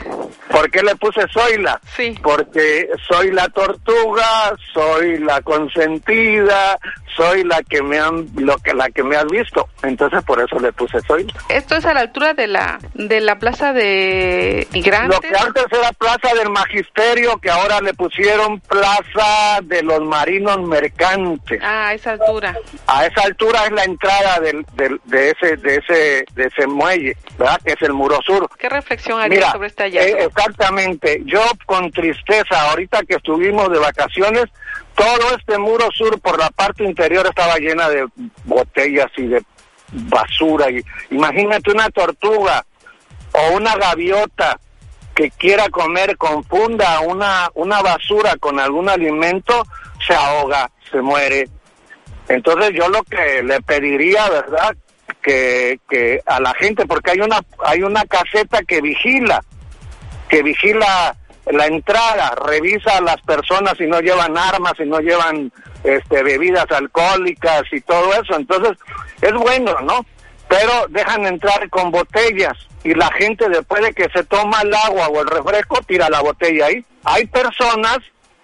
¿Por qué le puse Zoila? Sí. Porque soy la tortuga, soy la consentida, soy la que me han lo que la que me has visto. Entonces por eso le puse Zoila. Esto es a la altura de la de la plaza de Migrantes. Lo que antes era plaza del Magisterio, que ahora le pusieron plaza de los Marinos Mercantes. Ah, a esa altura. A esa altura es la entrada Del, del, de ese de ese de ese muelle, ¿verdad? Que es el muro sur. ¿Qué reflexión haría sobre esta llave? Eh, exactamente. Yo con tristeza, ahorita que estuvimos de vacaciones, todo este muro sur por la parte interior estaba llena de botellas y de basura. Y imagínate una tortuga o una gaviota que quiera comer, confunda una una basura con algún alimento, se ahoga, se muere. Entonces yo lo que le pediría, ¿verdad?, que, que a la gente, porque hay una hay una caseta que vigila, que vigila la entrada, revisa a las personas si no llevan armas, si no llevan este bebidas alcohólicas y todo eso. Entonces, es bueno, ¿no? Pero dejan entrar con botellas y la gente, después de que se toma el agua o el refresco, tira la botella ahí. Hay personas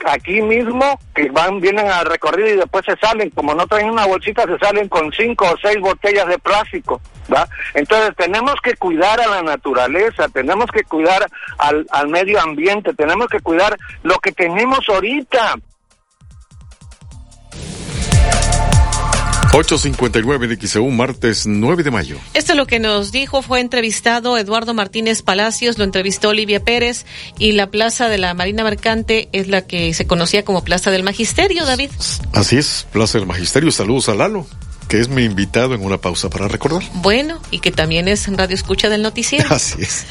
aquí mismo que van, vienen al recorrido y después se salen, como no traen una bolsita, se salen con cinco o seis botellas de plástico, ¿va? Entonces tenemos que cuidar a la naturaleza, tenemos que cuidar al, al medio ambiente, tenemos que cuidar lo que tenemos ahorita. ocho cincuenta y nueve de X E U, martes nueve de mayo. Esto es lo que nos dijo, fue entrevistado Eduardo Martínez Palacios, lo entrevistó Olivia Pérez, y la plaza de la Marina Mercante es la que se conocía como Plaza del Magisterio, David. Así es, Plaza del Magisterio. Saludos a Lalo, que es mi invitado en una pausa para recordar. Bueno, y que también es Radio Escucha del Noticiero. Así es.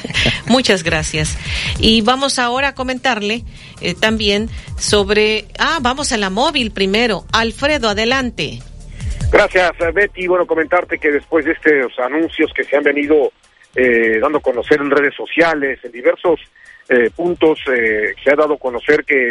Muchas gracias. Y vamos ahora a comentarle eh, también sobre... Ah, vamos a la móvil primero. Alfredo, adelante. Gracias, Betty. Bueno, comentarte que después de estos anuncios que se han venido eh, dando a conocer en redes sociales, en diversos eh, puntos, eh, se ha dado a conocer que